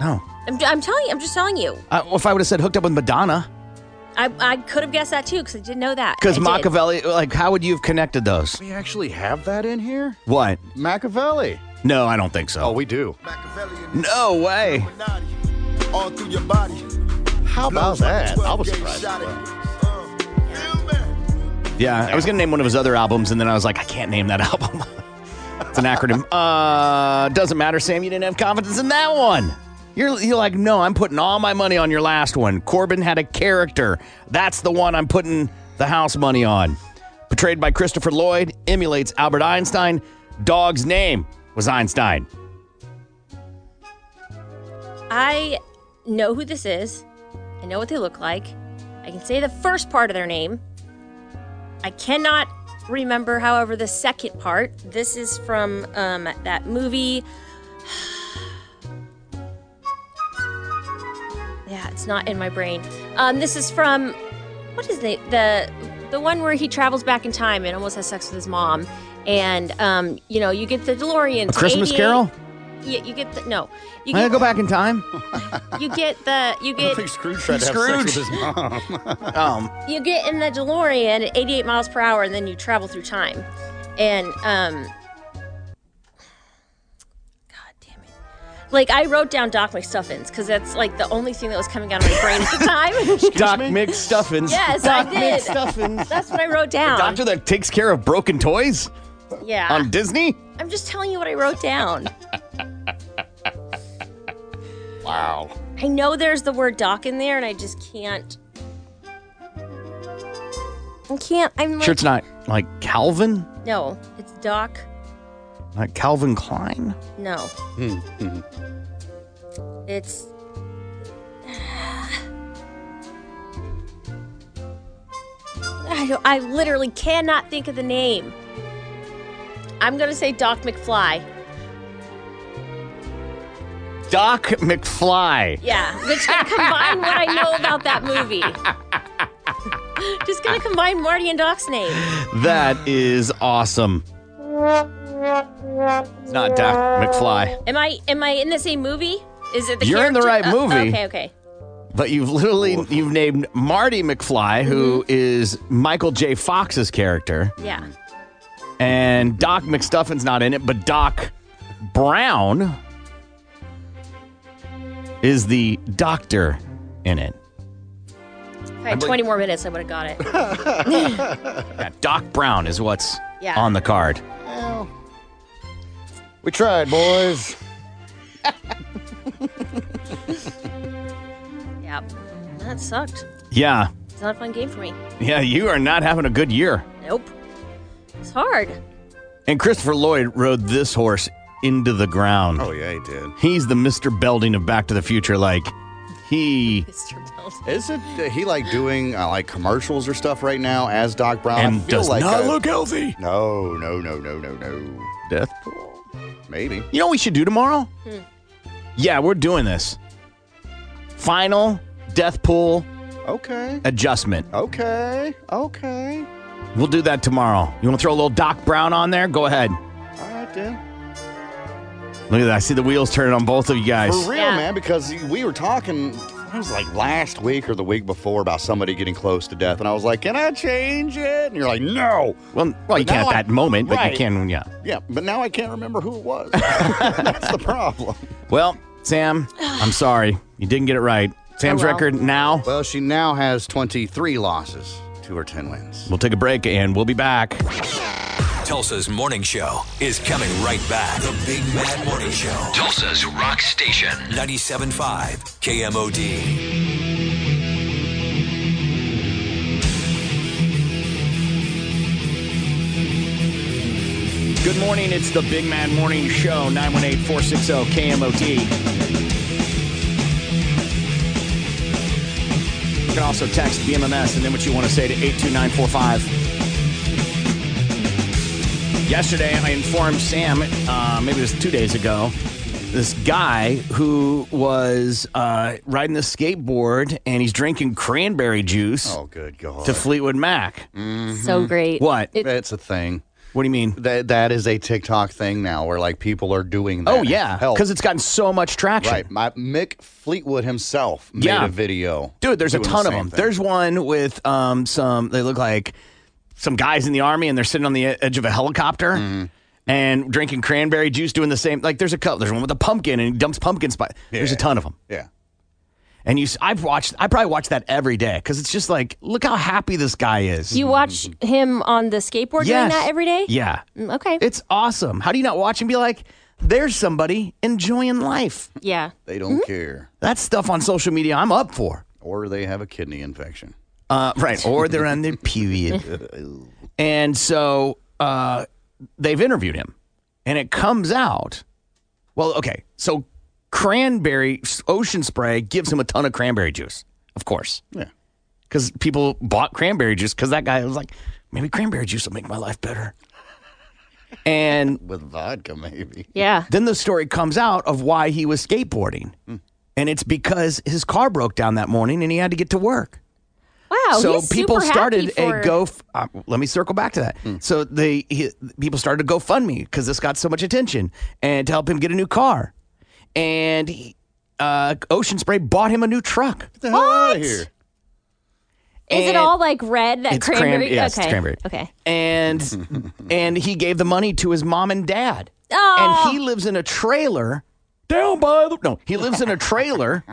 No. I'm just telling you. If I would have said hooked up with Madonna. I could have guessed that, too, because I didn't know that. Because Machiavelli, like, how would you have connected those? We actually have that in here? What? Machiavelli. No, I don't think so. Oh, we do. No way. All through your body. How about that? I was surprised. Yeah, I was going to name one of his other albums, and then I was like, I can't name that album. It's an acronym. Doesn't matter, Sam. You didn't have confidence in that one. You're like, no, I'm putting all my money on your last one. Corbin had a character. That's the one I'm putting the house money on. Portrayed by Christopher Lloyd, emulates Albert Einstein. Dog's name was Einstein. I know who this is. I know what they look like. I can say the first part of their name. I cannot remember, however, the second part. This is from that movie... Yeah, it's not in my brain. This is from, what is it? The one where he travels back in time and almost has sex with his mom. And, you know, you get the DeLorean. A Christmas Carol? Yeah, you get the, no. You get, I go back in time? You get. I think Scrooge tried to have sex with his mom. You get in the DeLorean at 88 miles per hour and then you travel through time. And, like, I wrote down Doc McStuffins because that's, like, the only thing that was coming out of my brain at the time. Doc McStuffins. Yes, Doc I did. McStuffins. That's what I wrote down. The doctor that takes care of broken toys? Yeah. On Disney? I'm just telling you what I wrote down. Wow. I know there's the word Doc in there, and I just can't. I can't. I'm like, sure it's not, like, Calvin? No, it's Doc. Like Calvin Klein? No. It's... I literally cannot think of the name. I'm going to say Doc McFly. Doc McFly. Yeah, which I combine what I know about that movie. Just going to combine Marty and Doc's name. That is awesome. It's not Doc McFly. Am I in the same movie? Is it the You're character? In the right movie. Okay. But you've named Marty McFly, who is Michael J. Fox's character. Yeah. And Doc McStuffin's not in it, but Doc Brown is the doctor in it. If I had 20 more minutes, I would have got it. Yeah, Doc Brown is what's on the card. Well, we tried, boys. Yep. That sucked. Yeah. It's not a fun game for me. Yeah, you are not having a good year. Nope. It's hard. And Christopher Lloyd rode this horse into the ground. Oh, yeah, he did. He's the Mr. Belding of Back to the Future. Like, he... Mr. Belding. Isn't he, like, doing, like, commercials or stuff right now as Doc Brown? And does like not look healthy. No. Death pool? Maybe. You know what we should do tomorrow? Yeah, we're doing this. Final death pool adjustment. Okay. We'll do that tomorrow. You want to throw a little Doc Brown on there? Go ahead. All right, then. Look at that. I see the wheels turning on both of you guys. For real, man, because we were talking, I was like last week or the week before about somebody getting close to death, and I was like, can I change it? And you're like, no. Well you can't at that moment, but you can, Yeah, but now I can't remember who it was. That's the problem. Well, Sam, I'm sorry. You didn't get it right. Sam's record now. Well, she now has 23 losses to her 10 wins. We'll take a break and we'll be back. Tulsa's Morning Show is coming right back. The Big Mad Morning Show. Tulsa's Rock Station. 97.5 KMOD. Good morning. It's the Big Mad Morning Show, 918-460 KMOD. You can also text BMMS and then what you want to say to 82945. Yesterday, I informed Sam, maybe it was 2 days ago, this guy who was riding the skateboard and he's drinking cranberry juice to Fleetwood Mac. Mm-hmm. So great. What? It's a thing. What do you mean? That is a TikTok thing now where, like, people are doing that. Oh, yeah, because it's gotten so much traction. Right. Mick Fleetwood himself made a video. Dude, there's a ton of them. There's one with they look like some guys in the Army, and they're sitting on the edge of a helicopter and drinking cranberry juice, doing the same. Like, there's a couple. There's one with a pumpkin, and he dumps pumpkin spice. Yeah. There's a ton of them. Yeah. And I probably watch that every day because it's just like, look how happy this guy is. You watch him on the skateboard doing that every day? Yeah. Okay. It's awesome. How do you not watch and be like, there's somebody enjoying life? Yeah. They don't care. That stuff on social media I'm up for. Or they have a kidney infection. Right. Or they're on their period. And so they've interviewed him. And it comes out. Well, okay. So Ocean Spray gives him a ton of cranberry juice, of course. Yeah. Because people bought cranberry juice because that guy was like, maybe cranberry juice will make my life better. And with vodka, maybe. Yeah. Then the story comes out of why he was skateboarding. Mm. And it's because his car broke down that morning and he had to get to work. Wow. So he's people super started happy for... a go. Let me circle back to that. Mm. So people started a GoFundMe because this got so much attention and to help him get a new car. And Ocean Spray bought him a new truck. Get the hell out of here. Is it all like red? That cranberry? Yes, it's cranberry. Okay. And he gave the money to his mom and dad. Oh. And he lives in a trailer down by the... No, he lives in a trailer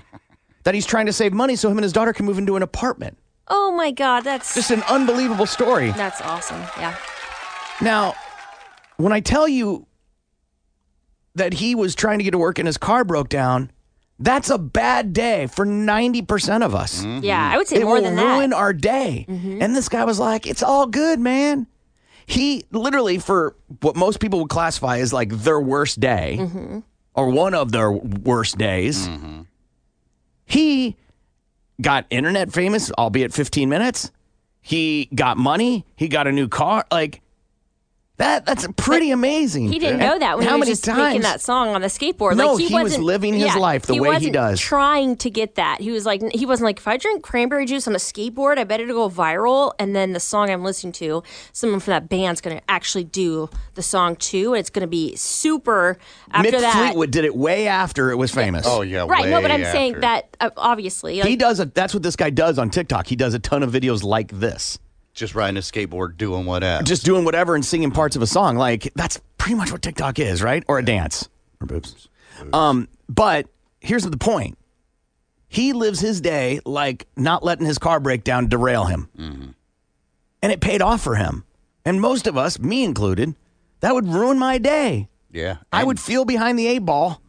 that he's trying to save money so him and his daughter can move into an apartment. Oh, my God. That's... just an unbelievable story. That's awesome. Yeah. Now, when I tell you that he was trying to get to work and his car broke down, that's a bad day for 90% of us. Mm-hmm. Yeah, I would say more than that. It will ruin our day. Mm-hmm. And this guy was like, it's all good, man. He literally, for what most people would classify as like their worst day or one of their worst days, he got internet famous, albeit 15 minutes. He got money. He got a new car. Like, That's pretty amazing. He didn't know that when he was just making that song on the skateboard. No, like, he was living his life the way he does. He wasn't trying to get that. He wasn't like, if I drink cranberry juice on a skateboard, I bet it'll go viral. And then the song I'm listening to, someone from that band's going to actually do the song too. And it's going to be super after that. Mick Fleetwood did it way after it was famous. Yeah. Oh, yeah, right, way no, but I'm after. Saying that, obviously. Like, that's what this guy does on TikTok. He does a ton of videos like this. Just riding a skateboard, doing whatever. Just doing whatever and singing parts of a song. Like, that's pretty much what TikTok is, right? Or a dance. Or boobs. But here's the point. He lives his day like not letting his car break down derail him. Mm-hmm. And it paid off for him. And most of us, me included, that would ruin my day. Yeah. I would feel behind the eight ball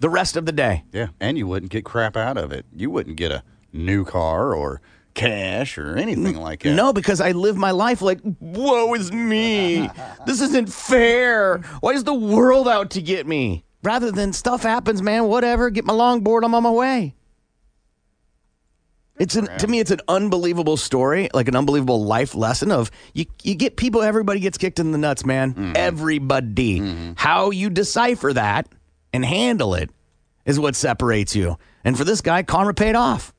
the rest of the day. Yeah. And you wouldn't get crap out of it. You wouldn't get a new car or cash or anything like that. No, because I live my life like, woe is me. This isn't fair. Why is the world out to get me? Rather than stuff happens, man, whatever, get my longboard, I'm on my way. To me, it's an unbelievable story, like an unbelievable life lesson of you get people, everybody gets kicked in the nuts, man. Mm-hmm. Everybody. Mm-hmm. How you decipher that and handle it is what separates you. And for this guy, karma paid off.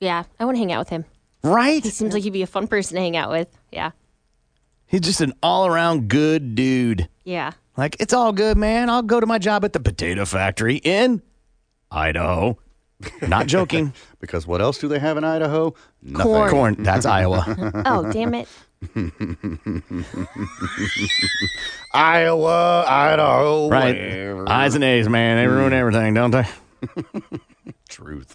Yeah, I want to hang out with him. Right? He seems like he'd be a fun person to hang out with. Yeah. He's just an all-around good dude. Yeah. Like, it's all good, man. I'll go to my job at the potato factory in Idaho. Not joking. Because what else do they have in Idaho? Nothing. Corn. That's Iowa. Oh, damn it. Iowa, Idaho, right. Whatever. I's and A's, man. They ruin everything, don't they? Truth.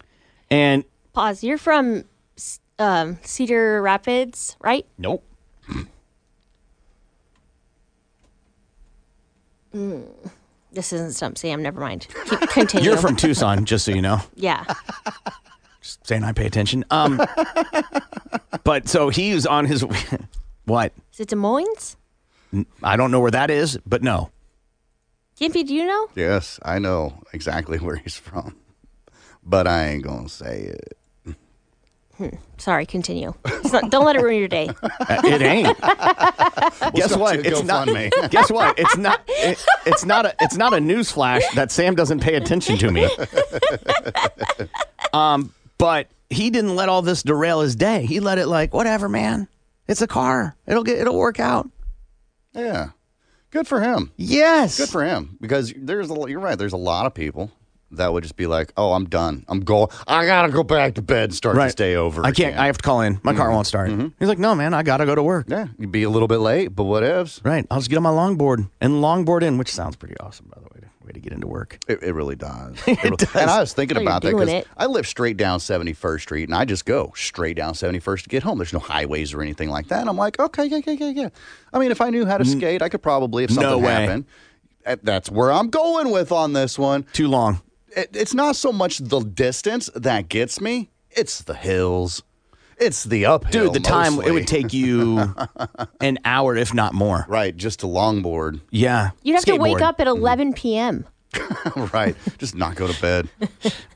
And... Pause. You're from Cedar Rapids, right? Nope. This isn't Stump Sam. Never mind. Continue. You're from Tucson, just so you know. Yeah. Just saying I pay attention. But so he's on his... What? Is it Des Moines? I don't know where that is, but no. Gimpy, do you know? Yes, I know exactly where he's from. But I ain't going to say it. Sorry, continue. Don't let it ruin your day. It ain't. Guess what? It's not me. Guess what? It's not a newsflash that Sam doesn't pay attention to me. But he didn't let all this derail his day. He let it like whatever, man. It's a car. It'll work out. Yeah. Good for him. Yes. Good for him because you're right. There's a lot of people that would just be like, oh, I'm done. I'm going. I got to go back to bed and start this day over. I can't. I have to call in. My car won't start. Mm-hmm. He's like, no, man, I got to go to work. Yeah. You'd be a little bit late, but whatevs. Right. I'll just get on my longboard and longboard in, which sounds pretty awesome, by the way. Way to get into work. It really does. It does. And I was thinking about that because I live straight down 71st Street and I just go straight down 71st to get home. There's no highways or anything like that. And I'm like, okay, yeah. I mean, if I knew how to skate, I could probably, if something happened. That's where I'm going with on this one. Too long. It's not so much the distance that gets me. It's the hills. It's the uphill. Dude, time it would take you an hour, if not more. Right, just to longboard. Yeah. You'd have to wake up at 11 p.m. Right. Just not go to bed.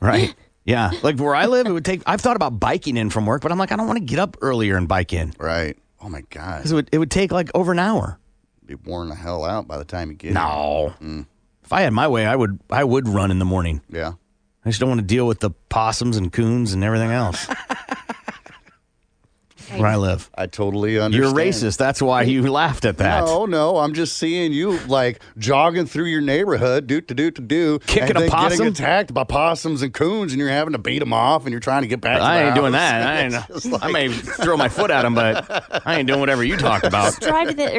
Right. Yeah. Like where I live, it would take... I've thought about biking in from work, but I'm like, I don't want to get up earlier and bike in. Right. Oh, my God. Because it would take like over an hour. Be worn the hell out by the time you get here. No. If I had my way, I would run in the morning. Yeah. I just don't want to deal with the possums and coons and everything else. Where I live. I totally understand. You're racist. That's why you laughed at that. No. I'm just seeing you like jogging through your neighborhood, do. Kicking a possum? Getting attacked by possums and coons, and you're having to beat them off, and you're trying to get back to the house. I ain't doing that. I may throw my foot at them, but I ain't doing whatever you talked about. Run to the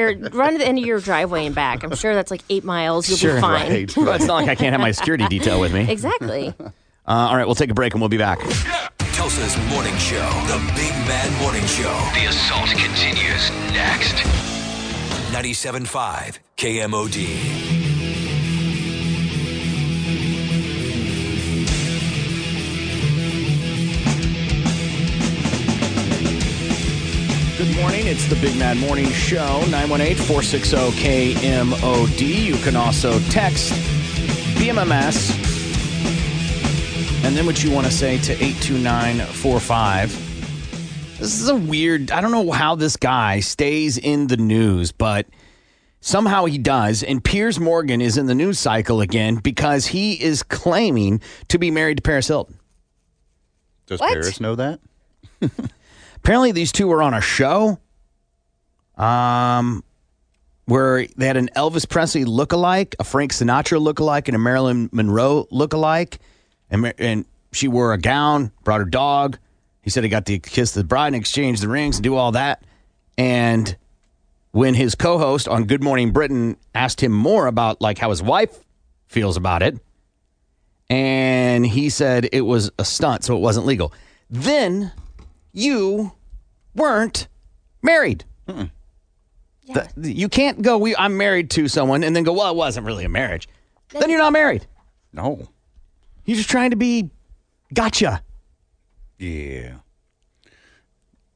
end of your driveway and back. I'm sure that's like 8 miles. You'll be fine. Right. Well, it's not like I can't have my security detail with me. Exactly. All right, we'll take a break, and we'll be back. Tulsa's Morning Show, the Big Mad Morning Show. The assault continues next. 97.5 KMOD. Good morning. It's the Big Mad Morning Show, 918-460-KMOD. You can also text BMMS. And then what you want to say to 82945. This is I don't know how this guy stays in the news, but Somehow he does, and Piers Morgan is in the news cycle again because he is claiming to be married to Paris Hilton. Does what? Paris know that? Apparently these two were on a show where they had an Elvis Presley lookalike, a Frank Sinatra lookalike, and a Marilyn Monroe lookalike. And she wore a gown, brought her dog. He said he got to kiss the bride and exchange the rings and do all that. And when his co-host on Good Morning Britain asked him more about like how his wife feels about it, and he said it was a stunt, so it wasn't legal. Then you weren't married. Mm-mm. Yeah. You can't go, I'm married to someone, and then go, well, it wasn't really a marriage. Then you're not married. No. You're just trying to be gotcha. Yeah.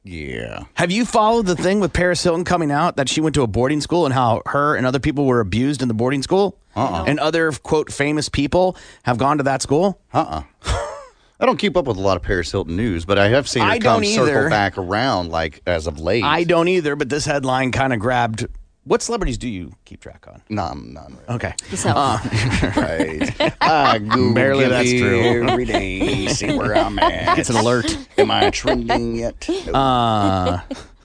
Yeah. Have you followed the thing with Paris Hilton coming out that she went to a boarding school and how her and other people were abused in the boarding school? Uh-uh. And other, quote, famous people have gone to that school? Uh-uh. I don't keep up with a lot of Paris Hilton news, but I have seen her come circle back around like as of late. I don't either, but this headline kind of grabbed. What celebrities do you keep track on? None really. Okay. Right. Barely that's true. Every day, see where I'm at. It's an alert. Am I trending yet? No.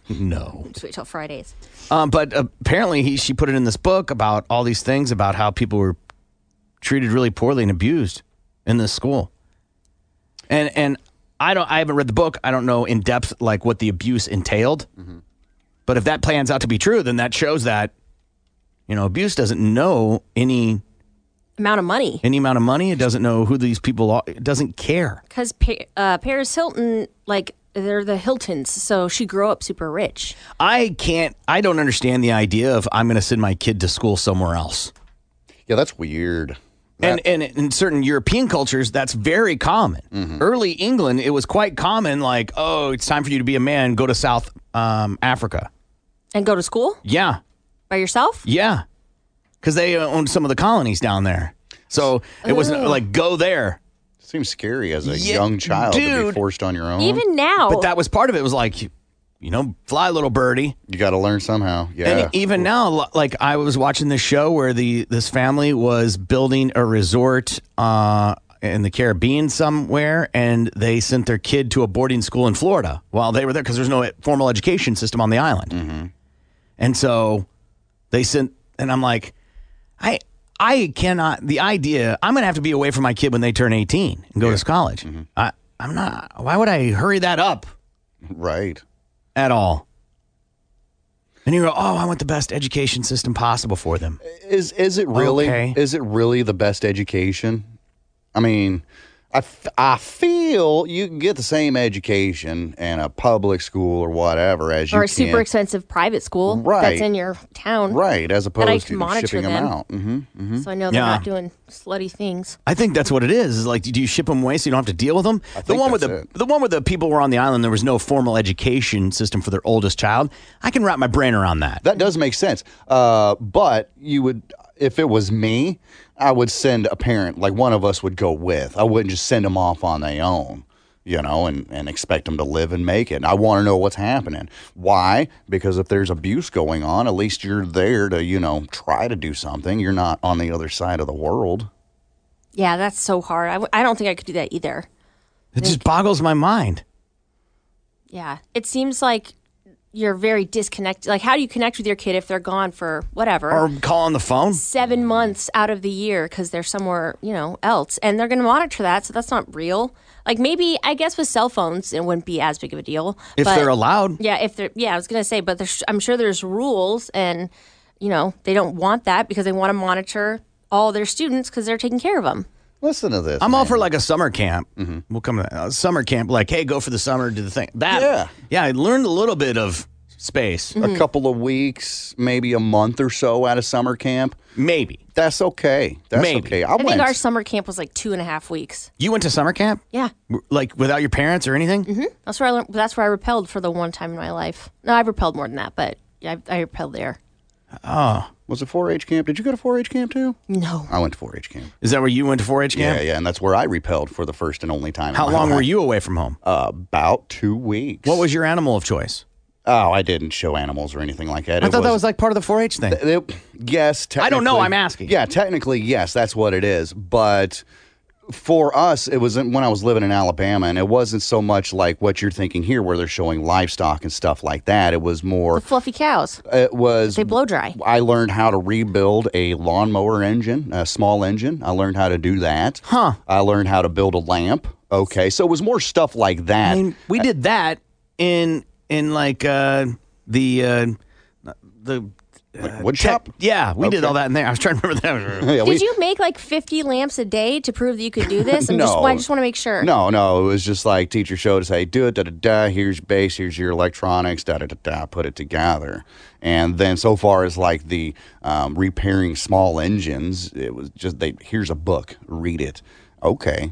No. Sweet Till Fridays. But apparently she put it in this book about all these things about how people were treated really poorly and abused in this school. And I haven't read the book. I don't know in depth like what the abuse entailed. Mm-hmm. But if that plans out to be true, then that shows that, abuse doesn't know any amount of money. It doesn't know who these people are. It doesn't care. Because Paris Hilton, they're the Hiltons, so she grew up super rich. I don't understand the idea of I'm going to send my kid to school somewhere else. Yeah, that's weird. And in certain European cultures, that's very common. Mm-hmm. Early England, it was quite common, it's time for you to be a man, go to South Africa. And go to school? Yeah. By yourself? Yeah. Because they owned some of the colonies down there. So it wasn't go there. Seems scary as a young child to be forced on your own. Even now. But that was part of it. It was fly little birdie. You got to learn somehow. Yeah. And even now, I was watching this show where this family was building a resort in the Caribbean somewhere, and they sent their kid to a boarding school in Florida while they were there because there's no formal education system on the island. Mm-hmm. And so they sent, and I'm like, I cannot, the idea, I'm going to have to be away from my kid when they turn 18 and go to college. Mm-hmm. I'm not, why would I hurry that up? Right. At all. And you go, oh, I want the best education system possible for them. Is it really, okay. Is it really the best education? I mean, I feel you can get the same education in a public school or whatever as you can. Or a super expensive private school that's in your town. Right, as opposed to shipping them out. Mm-hmm, mm-hmm. So I know they're not doing slutty things. I think that's what it is. It's do you ship them away so you don't have to deal with them? The one where the people were on the island, there was no formal education system for their oldest child. I can wrap my brain around that. That does make sense. But you would... If it was me, I would send a parent, one of us would go with. I wouldn't just send them off on their own, and expect them to live and make it. And I want to know what's happening. Why? Because if there's abuse going on, at least you're there to, try to do something. You're not on the other side of the world. Yeah, that's so hard. I don't think I could do that either. It just boggles my mind. Yeah. It seems like... You're very disconnected. How do you connect with your kid if they're gone for whatever? Or call on the phone? 7 months out of the year because they're somewhere, else. And they're going to monitor that, so that's not real. Maybe, I guess with cell phones, it wouldn't be as big of a deal. If they're allowed. Yeah, I was going to say, but I'm sure there's rules and, they don't want that because they want to monitor all their students because they're taking care of them. Listen to this. I'm all for a summer camp. Mm-hmm. We'll come to that. Summer camp, hey, go for the summer, do the thing. That, yeah, I learned a little bit of space. Mm-hmm. A couple of weeks, maybe a month or so out of summer camp. Maybe. That's okay. I think our summer camp was 2.5 weeks. You went to summer camp? Yeah. Without your parents or anything? Mm-hmm. That's where I learned. That's where I rappelled for the one time in my life. No, I rappelled more than that, but yeah, I rappelled there. Oh. Was it 4-H camp? Did you go to 4-H camp too? No. I went to 4-H camp. Is that where you went to 4-H camp? Yeah, and that's where I rappelled for the first and only time. How long were you away from home? About 2 weeks. What was your animal of choice? Oh, I didn't show animals or anything like that. I thought that was like part of the 4-H thing. Yes. I don't know. I'm asking. Yeah, technically, yes, that's what it is. But for us, it was when I was living in Alabama, and it wasn't so much like what you're thinking here where they're showing livestock and stuff like that. It was more... the fluffy cows. It was... they blow dry. I learned how to rebuild a lawnmower engine, a small engine. I learned how to do that. Huh. I learned how to build a lamp. Okay, so it was more stuff like that. I mean, we did that in... like wood shop? Yeah, we did all that in there. I was trying to remember that. Yeah, did you make like 50 lamps a day to prove that you could do this? No. I just want to make sure. No. It was just like teacher showed us, hey, do it, da-da-da, here's your base, here's your electronics, da-da-da-da, put it together. And then so far as like the repairing small engines, it was just, here's a book, read it. Okay.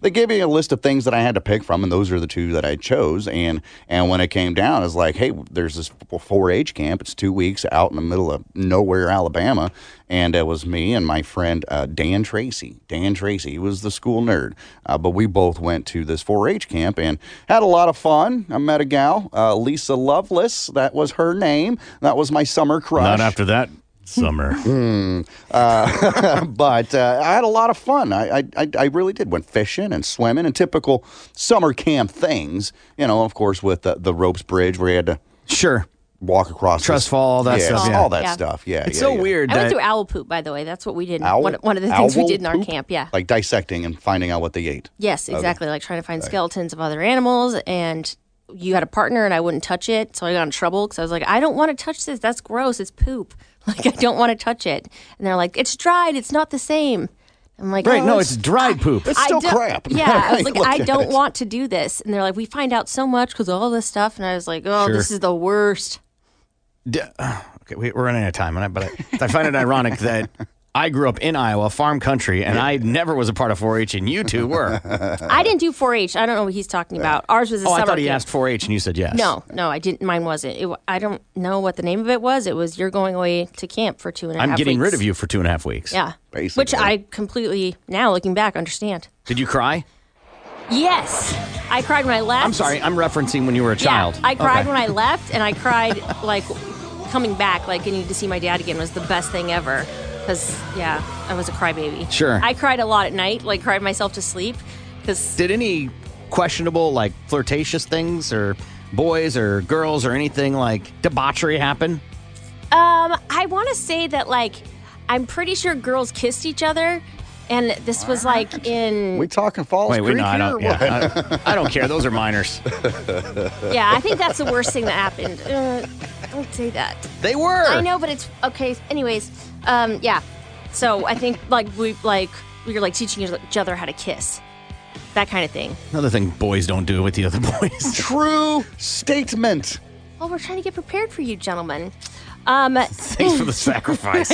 They gave me a list of things that I had to pick from, and those are the two that I chose. And when it came down, it's like, hey, there's this 4-H camp. It's 2 weeks out in the middle of nowhere, Alabama. And it was me and my friend Dan Tracy. Dan Tracy was the school nerd. But we both went to this 4-H camp and had a lot of fun. I met a gal, Lisa Lovelace. That was her name. That was my summer crush. Not after that. Summer. But I had a lot of fun. I really did. Went fishing and swimming and typical summer camp things. You know, of course, with the ropes bridge where you had to walk across. Trust fall, all that stuff. Yeah. All that stuff, yeah. It's so weird. I went through owl poop, by the way. That's what we did. One of the things we did in our camp, yeah. Like dissecting and finding out what they ate. Yes, exactly. Okay. Like trying to find skeletons of other animals, and you had a partner and I wouldn't touch it, so I got in trouble because I was like, I don't want to touch this. That's gross. It's poop. Like, I don't want to touch it. And they're like, it's dried. It's not the same. I'm like, it's dried poop. It's still crap. Yeah, I was like, I don't want to do this. And they're like, we find out so much because of all this stuff. And I was like, this is the worst. Okay, we're running out of time. But I find it ironic that I grew up in Iowa, farm country, and I never was a part of 4-H, and you two were. I didn't do 4-H. I don't know what he's talking about. Ours was a summer camp. I thought he asked 4-H, and you said yes. No, I didn't. Mine wasn't. I don't know what the name of it was. It was you're going away to camp for 2.5 weeks. I'm getting rid of you for 2.5 weeks. Yeah. Basically. Which I completely, now looking back, understand. Did you cry? Yes. I cried when I left. I'm sorry. I'm referencing when you were a child. I cried when I left, and I cried, coming back, getting to see my dad again was the best thing ever. Because, I was a crybaby. Sure. I cried a lot at night, cried myself to sleep. Did any questionable, flirtatious things or boys or girls or anything debauchery happen? I want to say that, I'm pretty sure girls kissed each other. And this was in... We talking Falls Creek here? I don't care. Those are minors. Yeah, I think that's the worst thing that happened. Don't say that. They were. I know, but it's... Okay, anyways... yeah. So I think we were teaching each other how to kiss. That kind of thing. Another thing boys don't do with the other boys. True statement. Well, we're trying to get prepared for you, gentlemen. Thanks for the sacrifice.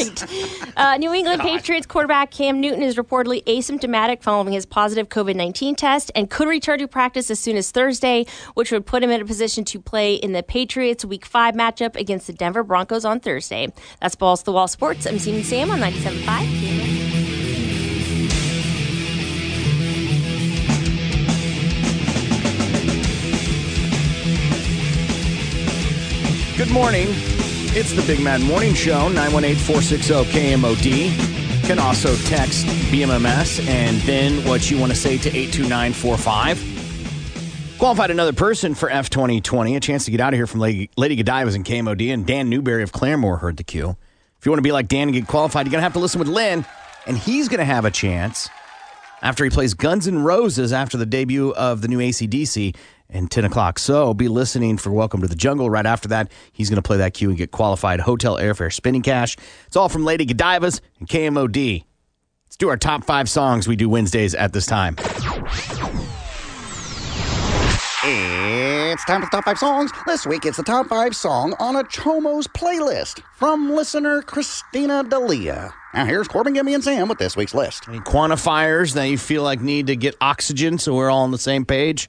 Right. New England Patriots quarterback Cam Newton is reportedly asymptomatic following his positive COVID-19 test and could return to practice as soon as Thursday, which would put him in a position to play in the Patriots Week 5 matchup against the Denver Broncos on Thursday. That's Balls to the Wall Sports. I'm Sam and Sam on 97.5. Good morning. It's the Big Mad Morning Show, 918-460-KMOD. You can also text BMMS and then what you want to say to 82945. Qualified another person for F2020. A chance to get out of here from Lady Godiva's in KMOD, and Dan Newberry of Claremore heard the cue. If you want to be like Dan and get qualified, you're going to have to listen with Lynn, and he's going to have a chance after he plays Guns N' Roses after the debut of the new AC/DC and 10 o'clock. So be listening for Welcome to the Jungle. Right after that, he's going to play that cue and get qualified hotel airfare spending cash. It's all from Lady Godiva's and KMOD. Let's do our top 5 songs we do Wednesdays at this time. It's time for the top 5 songs. This week, it's the top 5 song on a Chomo's playlist from listener Christina D'Elia. Now, here's Corbin, Gimpy, and Sam with this week's list. Any quantifiers that you feel need to get oxygen so we're all on the same page?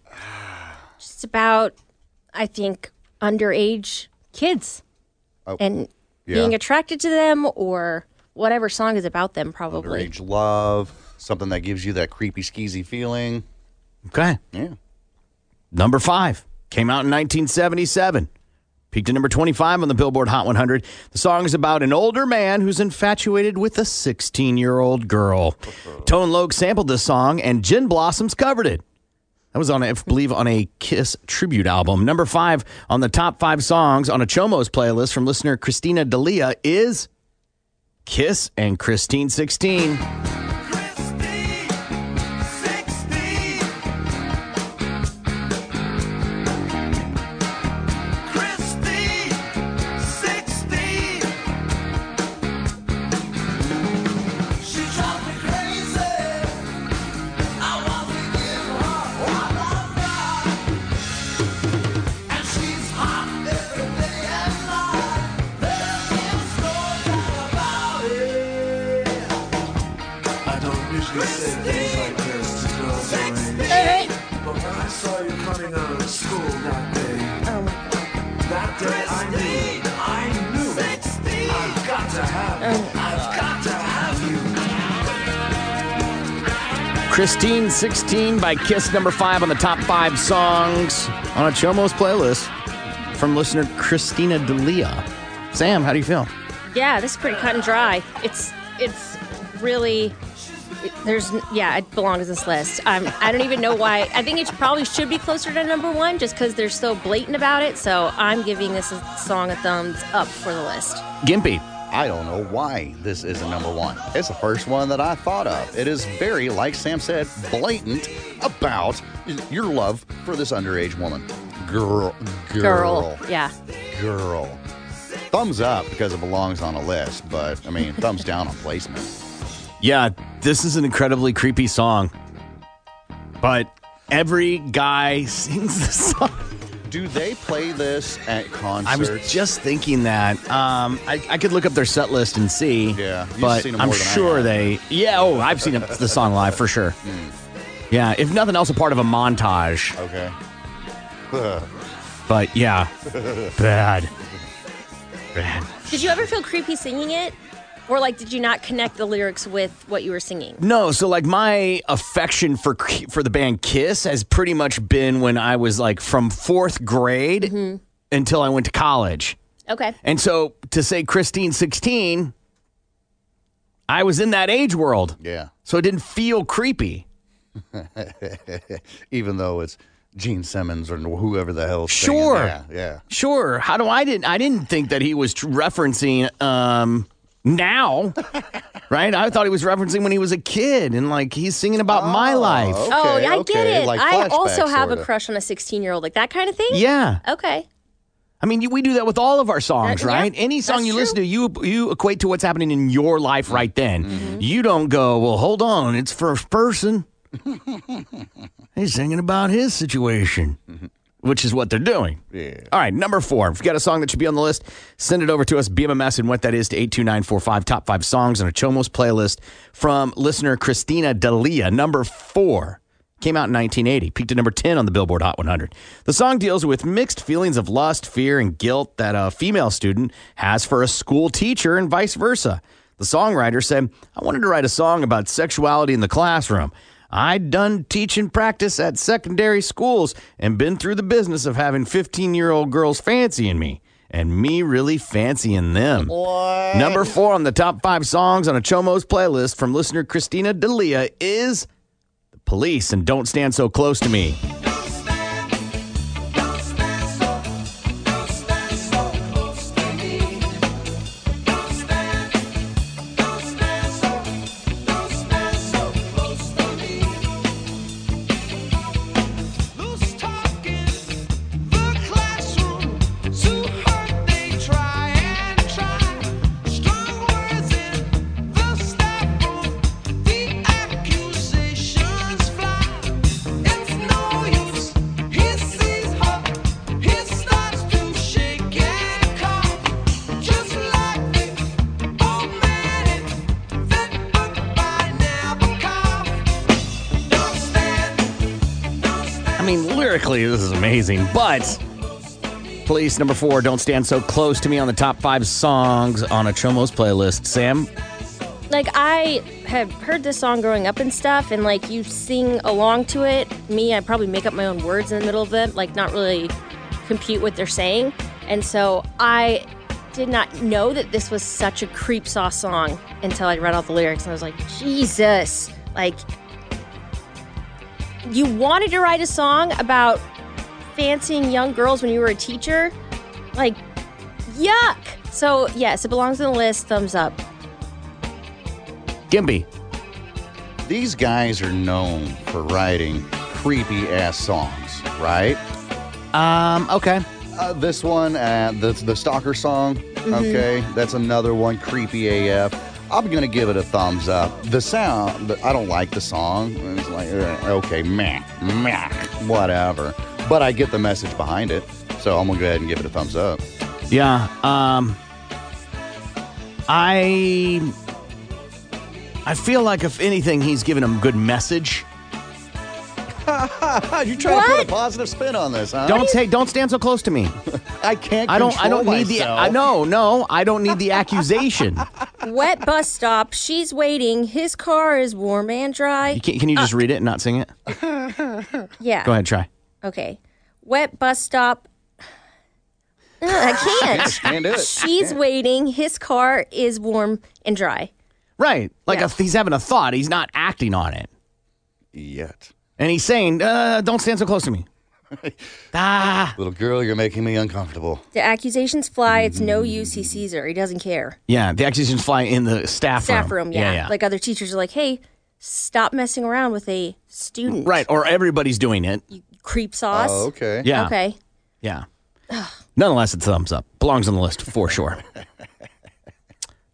It's about, I think, underage kids and being attracted to them or whatever song is about them, probably. Underage love, something that gives you that creepy, skeezy feeling. Okay. Yeah. Number 5 came out in 1977. Peaked at number 25 on the Billboard Hot 100. The song is about an older man who's infatuated with a 16-year-old girl. Tone Loc sampled this song, and Gin Blossoms covered it. That was on, I believe, on a Kiss tribute album. Number 5 on the top 5 songs on a Chomo's playlist from listener Christina D'Elia is Kiss and Christine 16. Christine 16 by Kiss, number 5 on the top 5 songs on a Chomo's playlist from listener Christina D'Elia. Sam, how do you feel? Yeah, this is pretty cut and dry. It's really, it belongs in this list. I don't even know why. I think it probably should be closer to number 1 just because they're so blatant about it. So I'm giving this song a thumbs up for the list. Gimpy. I don't know why this isn't number 1. It's the first one that I thought of. It is very, like Sam said, blatant about your love for this underage woman. Girl. Yeah. Girl. Thumbs up because it belongs on a list, but, I mean, thumbs down on placement. Yeah, this is an incredibly creepy song, but every guy sings this song. Do they play this at concerts? I was just thinking that. I could look up their set list and see. Yeah, but seen them more I'm than sure I they. Yeah, oh, I've seen the song live for sure. Mm. Yeah, if nothing else, a part of a montage. Okay. But yeah, bad. Did you ever feel creepy singing it? Or, like, did you not connect the lyrics with what you were singing? No, so, like, my affection for the band Kiss has pretty much been when I was, like, from 4th grade until I went to college. Okay. And so, to say Christine 16, I was in that age world. Yeah. So it didn't feel creepy. Even though it's Gene Simmons or whoever the hell. Sure. Yeah. Sure. How do I didn't think that he was referencing, now, right? I thought he was referencing when he was a kid, and like he's singing about my life. Okay, I get it. Like I also have a crush on a 16-year-old, like that kind of thing. Yeah. Okay. I mean, we do that with all of our songs, right? Yeah, any song you listen to, you equate to what's happening in your life right then. Mm-hmm. You don't go, well, hold on, it's first person. He's singing about his situation. Mm-hmm. Which is what they're doing. Yeah. All right, number 4. If you've got a song that should be on the list, send it over to us, BMMS, and what that is to 82945, top 5 songs on a Chomo's playlist from listener Christina D'Elia. Number 4 came out in 1980, peaked at number 10 on the Billboard Hot 100. The song deals with mixed feelings of lust, fear, and guilt that a female student has for a school teacher and vice versa. The songwriter said, I wanted to write a song about sexuality in the classroom. I'd done teaching practice at secondary schools and been through the business of having 15-year-old girls fancying me and me really fancying them. What? Number 4 on the top 5 songs on a Chomo's playlist from listener Christina D'Elia is The Police and Don't Stand So Close to Me. Lyrically, this is amazing, but Police, number 4, Don't Stand So Close to Me on the top 5 songs on a Chomo's playlist. Sam? Like, I have heard this song growing up and stuff, and, like, you sing along to it. Me, I probably make up my own words in the middle of it, like, not really compute what they're saying. And so I did not know that this was such a creep saw song until I read all the lyrics, and I was like, Jesus, like, you wanted to write a song about fancying young girls when you were a teacher? Like, yuck. So yes, it belongs on the list. Thumbs up. Gimpy. These guys are known for writing creepy-ass songs, right? Okay. This one, the stalker song, okay, that's another one, creepy AF. I'm going to give it a thumbs up. The sound, I don't like the song. It's like, okay, meh, whatever. But I get the message behind it, so I'm going to go ahead and give it a thumbs up. Yeah, I feel like, if anything, he's giving him a good message. You're trying to put a positive spin on this, huh? Don't stand so close to me. I can't. I don't need the. I don't need the accusation. Wet bus stop. She's waiting. His car is warm and dry. Can you just read it and not sing it? Yeah. Go ahead. Try. Okay. Wet bus stop. I can't. She's waiting. His car is warm and dry. Right. Like he's having a thought. He's not acting on it yet. And he's saying, don't stand so close to me. Little girl, you're making me uncomfortable. The accusations fly. It's no use. He sees her. He doesn't care. Yeah, the accusations fly in the staff room, yeah. Like, other teachers are like, hey, stop messing around with a student. Right, or everybody's doing it. You creep sauce. Oh, okay. Yeah. Okay. Yeah. Nonetheless, it's thumbs up. Belongs on the list for sure.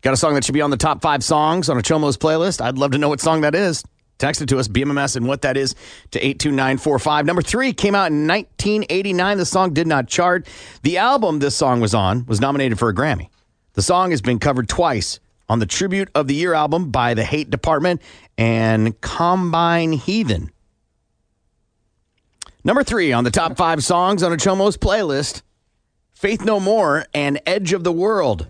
Got a song that should be on the top 5 songs on a Chomo's playlist. I'd love to know what song that is. Text it to us, BMMS, and what that is to 82945. Number 3 came out in 1989. The song did not chart. The album this song was on was nominated for a Grammy. The song has been covered twice on the Tribute of the Year album by The Hate Department and Combine Heathen. Number 3 on the top 5 songs on a Chomo's playlist, Faith No More and Edge of the World.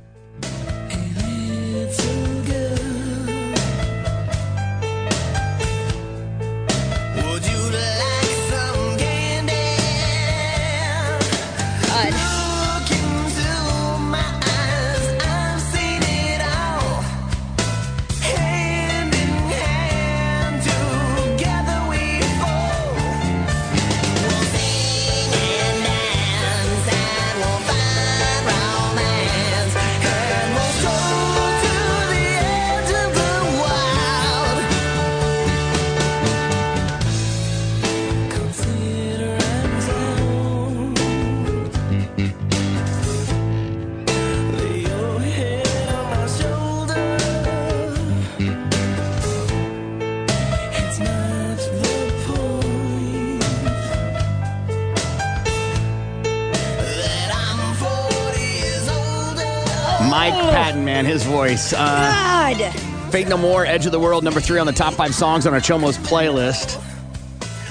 His voice. God. Faith No More, Edge of the World, number 3 on the top 5 songs on our Chomo's playlist.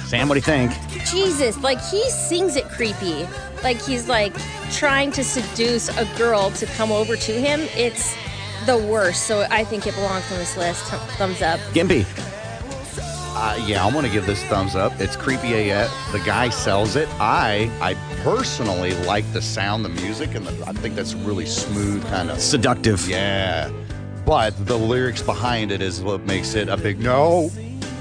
Sam, what do you think? Jesus, like, he sings it creepy. Like, he's, like, trying to seduce a girl to come over to him. It's the worst, so I think it belongs on this list. Thumbs up. Gimpy. Yeah, I want to give this thumbs up. It's creepy AF. The guy sells it. I personally like the sound, the music, and I think that's really smooth, kind of seductive. Yeah, but the lyrics behind it is what makes it a big no.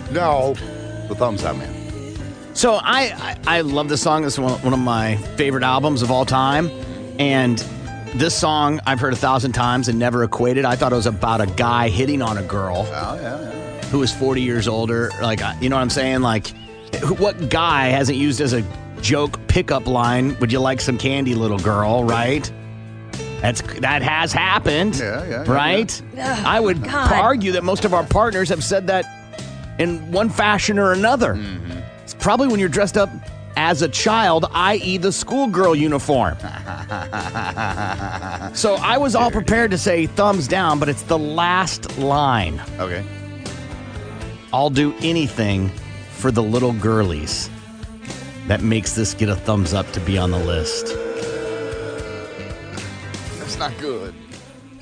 The thumbs up, man. So I love this song. It's one of my favorite albums of all time, and this song I've heard 1,000 times and never equated. I thought it was about a guy hitting on a girl. Oh yeah. Who is 40 years older, like, you know what I'm saying? Like, what guy hasn't used as a joke pickup line, would you like some candy, little girl, right? That has happened, right? Yeah. I would argue that most of our partners have said that in one fashion or another. Mm-hmm. It's probably when you're dressed up as a child, i.e. the schoolgirl uniform. So I was all prepared to say thumbs down, but it's the last line. Okay. I'll do anything for the little girlies. That makes this get a thumbs up to be on the list. That's not good.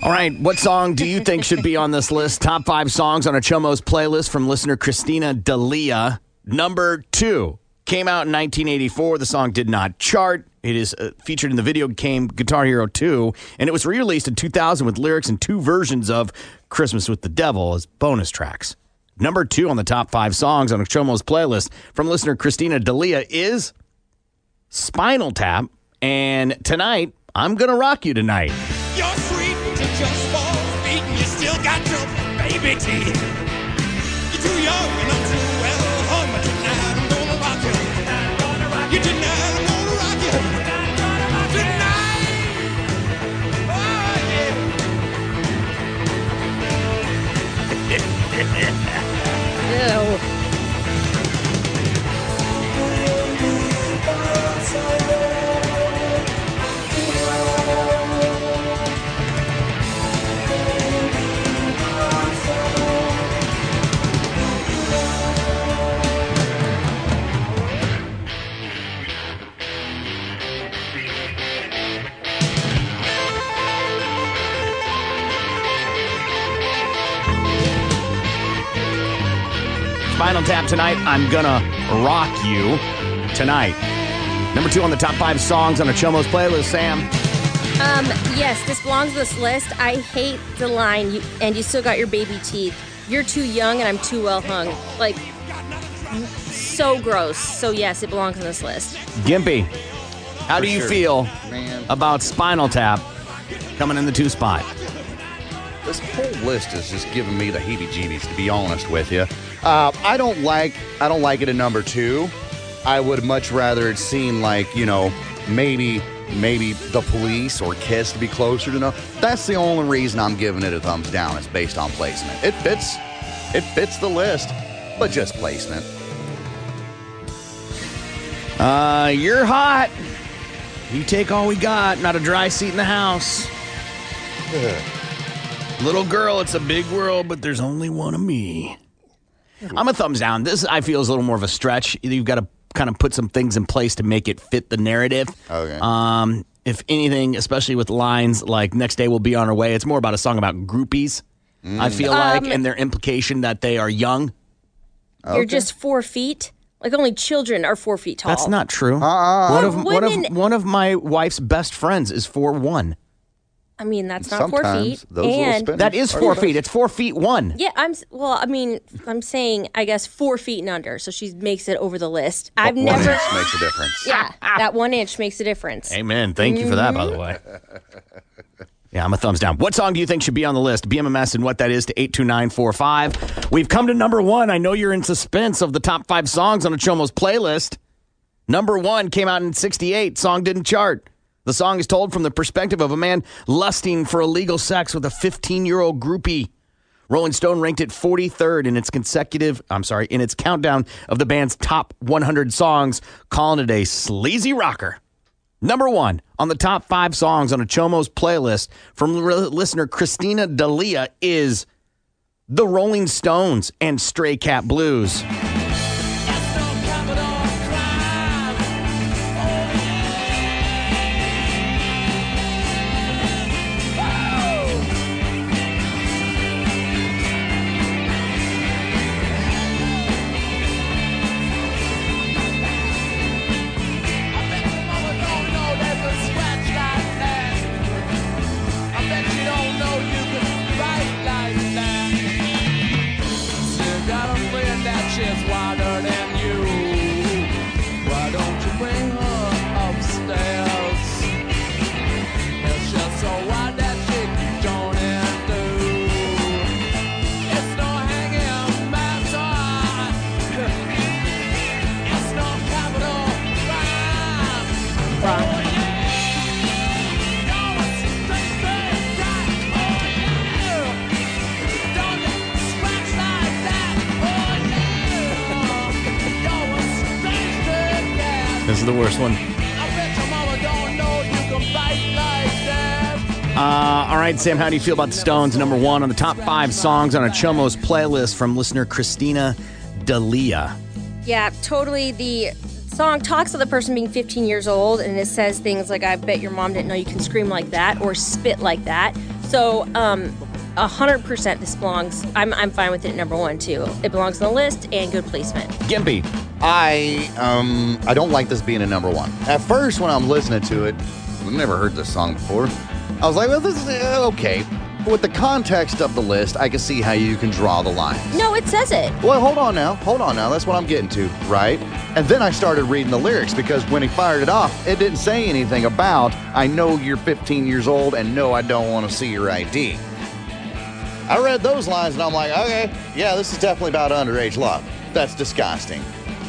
All right, what song do you think should be on this list? Top 5 songs on a Chomo's playlist from listener Christina D'Elia. Number 2 Came out in 1984. The song did not chart. It is featured in the video game Guitar Hero 2, and it was re-released in 2000 with lyrics and two versions of Christmas with the Devil as bonus tracks. Number two on the top five songs on Chomo's playlist from listener Christina D'Elia is Spinal Tap, and Tonight, I'm Gonna Rock You Tonight. You're sweet to just fall feet, and you still got your baby teeth. You're too young and I'm too well hung, but tonight I'm gonna rock you. I'm gonna rock you. Tonight I'm gonna rock you. I'm gonna rock you. Tonight. Oh, yeah. Ew. Final Tap, Tonight, I'm Gonna Rock You Tonight. Number two on the top five songs on Chomo's playlist, Sam. Yes, this belongs to this list. I hate the line, and you still got your baby teeth. You're too young and I'm too well hung. Like, so gross. So, yes, it belongs on this list. Gimpy, how do you feel about Spinal Tap coming in the two spot? This whole list is just giving me the heebie-jeebies, to be honest with you. I don't like it at number two. I would much rather it seem like, you know, maybe The Police or Kiss to be closer to no. That's the only reason I'm giving it a thumbs down. It's based on placement. It fits the list, but just placement. You're hot. You take all we got. Not a dry seat in the house. Ugh. Little girl, it's a big world, but there's only one of me. I'm a thumbs down. This, I feel, is a little more of a stretch. You've got to kind of put some things in place to make it fit the narrative. Okay. If anything, especially with lines like "Next day we'll be on our way," it's more about a song about groupies, I feel like, and their implication that they are young. Okay. You're just 4 feet. Like, only children are 4 feet tall. That's not true. One of my wife's best friends is 4'1". I mean, that's not sometimes 4 feet. And that is 4 feet. It's 4'1". Yeah, I'm saying, I guess 4 feet and under. So she makes it over the list. One inch makes a difference. Yeah, that 1 inch makes a difference. Amen. Thank you for that, by the way. Yeah, I'm a thumbs down. What song do you think should be on the list? BMMS and What That Is to 82945. We've come to number one. I know you're in suspense of the top five songs on Chomo's playlist. Number one came out in 1968. Song didn't chart. The song is told from the perspective of a man lusting for illegal sex with a 15-year-old groupie. Rolling Stone ranked it 43rd in its countdown of the band's top 100 songs, calling it a sleazy rocker. Number one on the top five songs on Chomo's playlist from listener Christina D'Elia is The Rolling Stones and Stray Cat Blues. This is the worst one. All right, Sam, how do you feel about the Stones? Number one on the top five songs on Chomo's playlist from listener Christina D'Elia. Yeah, totally. The song talks of the person being 15 years old, and it says things like, I bet your mom didn't know you can scream like that or spit like that. So 100% this belongs. I'm fine with it. Number one, too. It belongs on the list and good placement. Gimpy, I don't like this being a number one. At first, when I'm listening to it, I've never heard this song before. I was like, well, this is okay. But with the context of the list, I can see how you can draw the line. No, it says it. Well, hold on now. That's what I'm getting to, right? And then I started reading the lyrics because when he fired it off, it didn't say anything about, I know you're 15 years old and no, I don't want to see your ID. I read those lines and I'm like, okay, yeah, this is definitely about underage love. That's disgusting.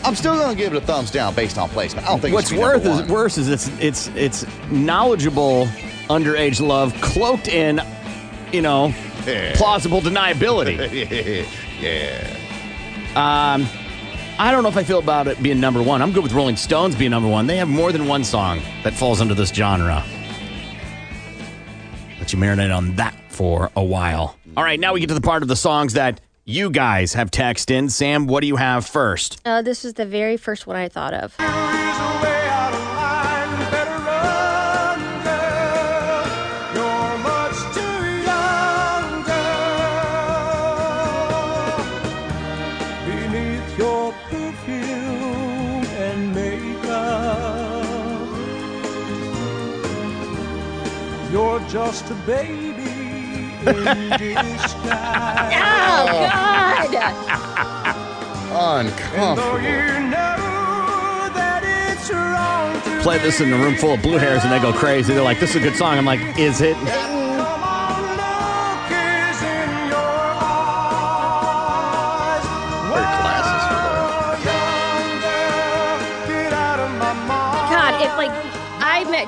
I'm still going to give it a thumbs down based on placement. I don't think it's What's worse is it's knowledgeable underage love cloaked in, you know, plausible deniability. Yeah. I don't know if I feel about it being number one. I'm good with Rolling Stones being number one. They have more than one song that falls under this genre. Let you marinate on that for a while. All right, now we get to the part of the songs that you guys have text in. Sam, what do you have first? This was the very first one I thought of. Just a baby in disguise. Oh, God! Uncomfortable. You know that it's wrong to play this in a room full of blue hairs and they go crazy. They're like, this is a good song. I'm like, is it?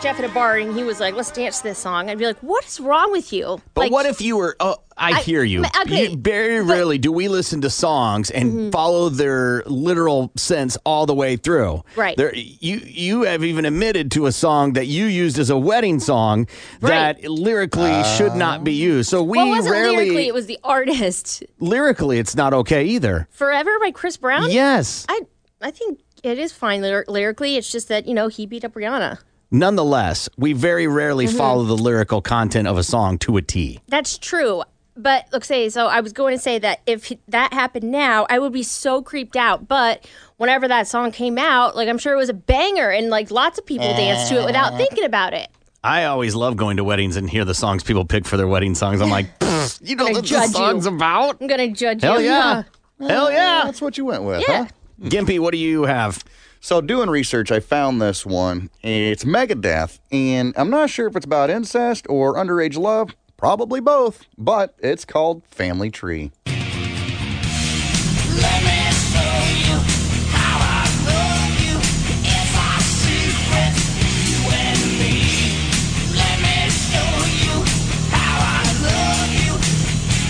Jeff at a bar and he was like, let's dance to this song. I'd be like, what is wrong with you? But like, what if you were, I hear you. Okay, rarely do we listen to songs and follow their literal sense all the way through. Right. You have even admitted to a song that you used as a wedding song that lyrically should not be used. So we lyrically, it was the artist. Lyrically, it's not okay either. Forever by Chris Brown? Yes. I think it is fine lyrically. It's just that, you know, he beat up Rihanna. Nonetheless, we very rarely follow the lyrical content of a song to a T. That's true. But, look, so I was going to say that if that happened now, I would be so creeped out. But whenever that song came out, like, I'm sure it was a banger, and, like, lots of people danced to it without thinking about it. I always love going to weddings and hear the songs people pick for their wedding songs. I'm like, you know what this song's about? I'm going to judge you. Hell yeah. Hell yeah. That's what you went with, huh? Gimpy, what do you have? So doing research, I found this one. It's Megadeth, and I'm not sure if it's about incest or underage love. Probably both, but it's called Family Tree. Let me show you how I love you. It's our secret, you and me. Let me show you how I love you.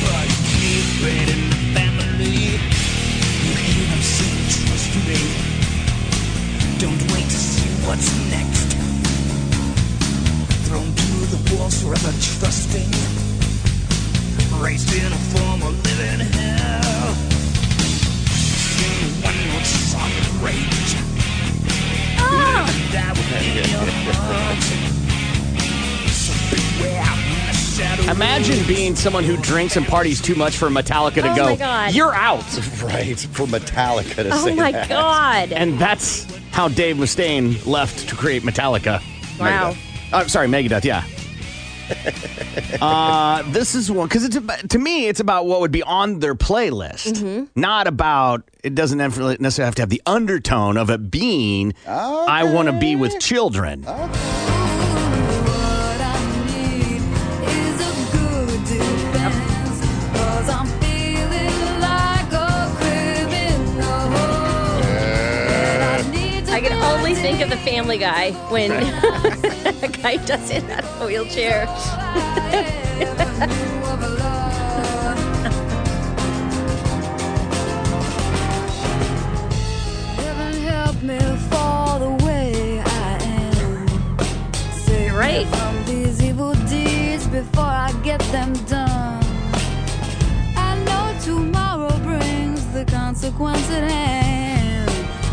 But keep it in the family. You hear them sing, trust me. Don't wait to see what's next. Thrown through the walls forever trusting. Raised in a form of living hell. Sing one more song of rage. Live and die with it in your heart. So beware when the shadow. Imagine being someone who drinks and parties too much for Metallica to go, my God, you're out. Right, for Metallica to say that. Oh my God. And that's how Dave Mustaine left to create Metallica. Wow. Megadeth, yeah. This is one, because to me, it's about what would be on their playlist, not about, it doesn't necessarily have to have the undertone of it being, I want to be with children. Okay. I can only think of the Family Guy when a guy does it out of a wheelchair. Heaven help me for the way I am. Save me from these evil deeds before I get them done. I know tomorrow brings the consequence at hand.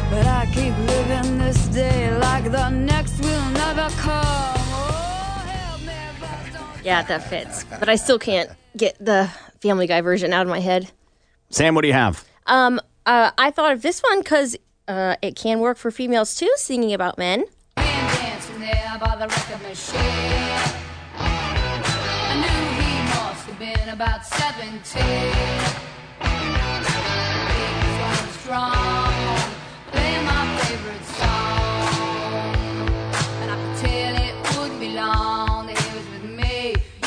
But I keep living this day like the next will never come. Oh, help me if I don't Yeah, that fits. But I still can't get the Family Guy version out of my head. Sam, what do you have? I thought of this one because it can work for females, too, singing about men. Dancing there by the record machine. I knew he must have been about 17. So strong, playing my favorite song. And I could tell it wouldn't be long that he was with me.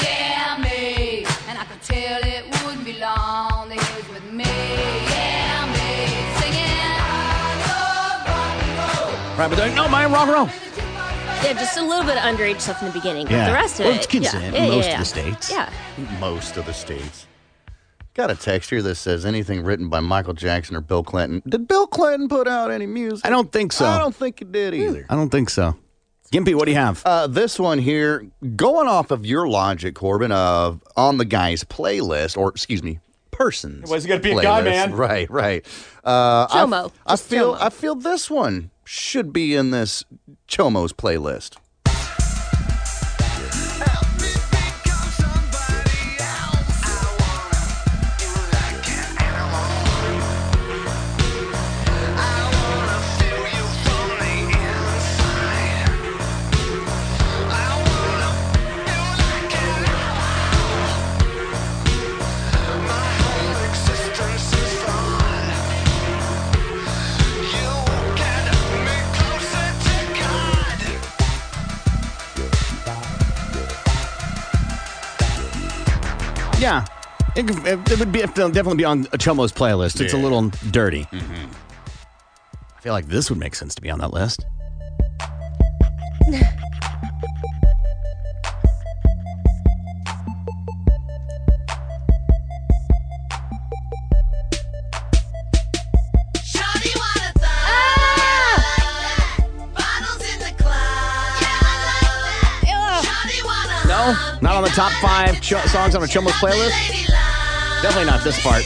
Yeah, me. And I could tell it wouldn't be long that he was with me. Right, but no, my rock and roll. Yeah, just a little bit of underage stuff in the beginning. Yeah. But the rest of it. Well, it's consent in most of the states. Yeah. Most of the states. Got a text here that says anything written by Michael Jackson or Bill Clinton. Did Bill Clinton put out any music? I don't think so. I don't think he did either. I don't think so. Gimpy, what do you have? This one here, going off of your logic, Corbin, of On the Guy's playlist, or excuse me, Persons. It wasn't going to be a guy, man. Right, right. Chomo. I feel this one should be in this Chomo's playlist. Yeah, it would be, it'll definitely be on Chomo's playlist. It's a little dirty. Mm-hmm. I feel like this would make sense to be on that list. Not on the top 5 songs on a Chomo's playlist? Definitely not this part.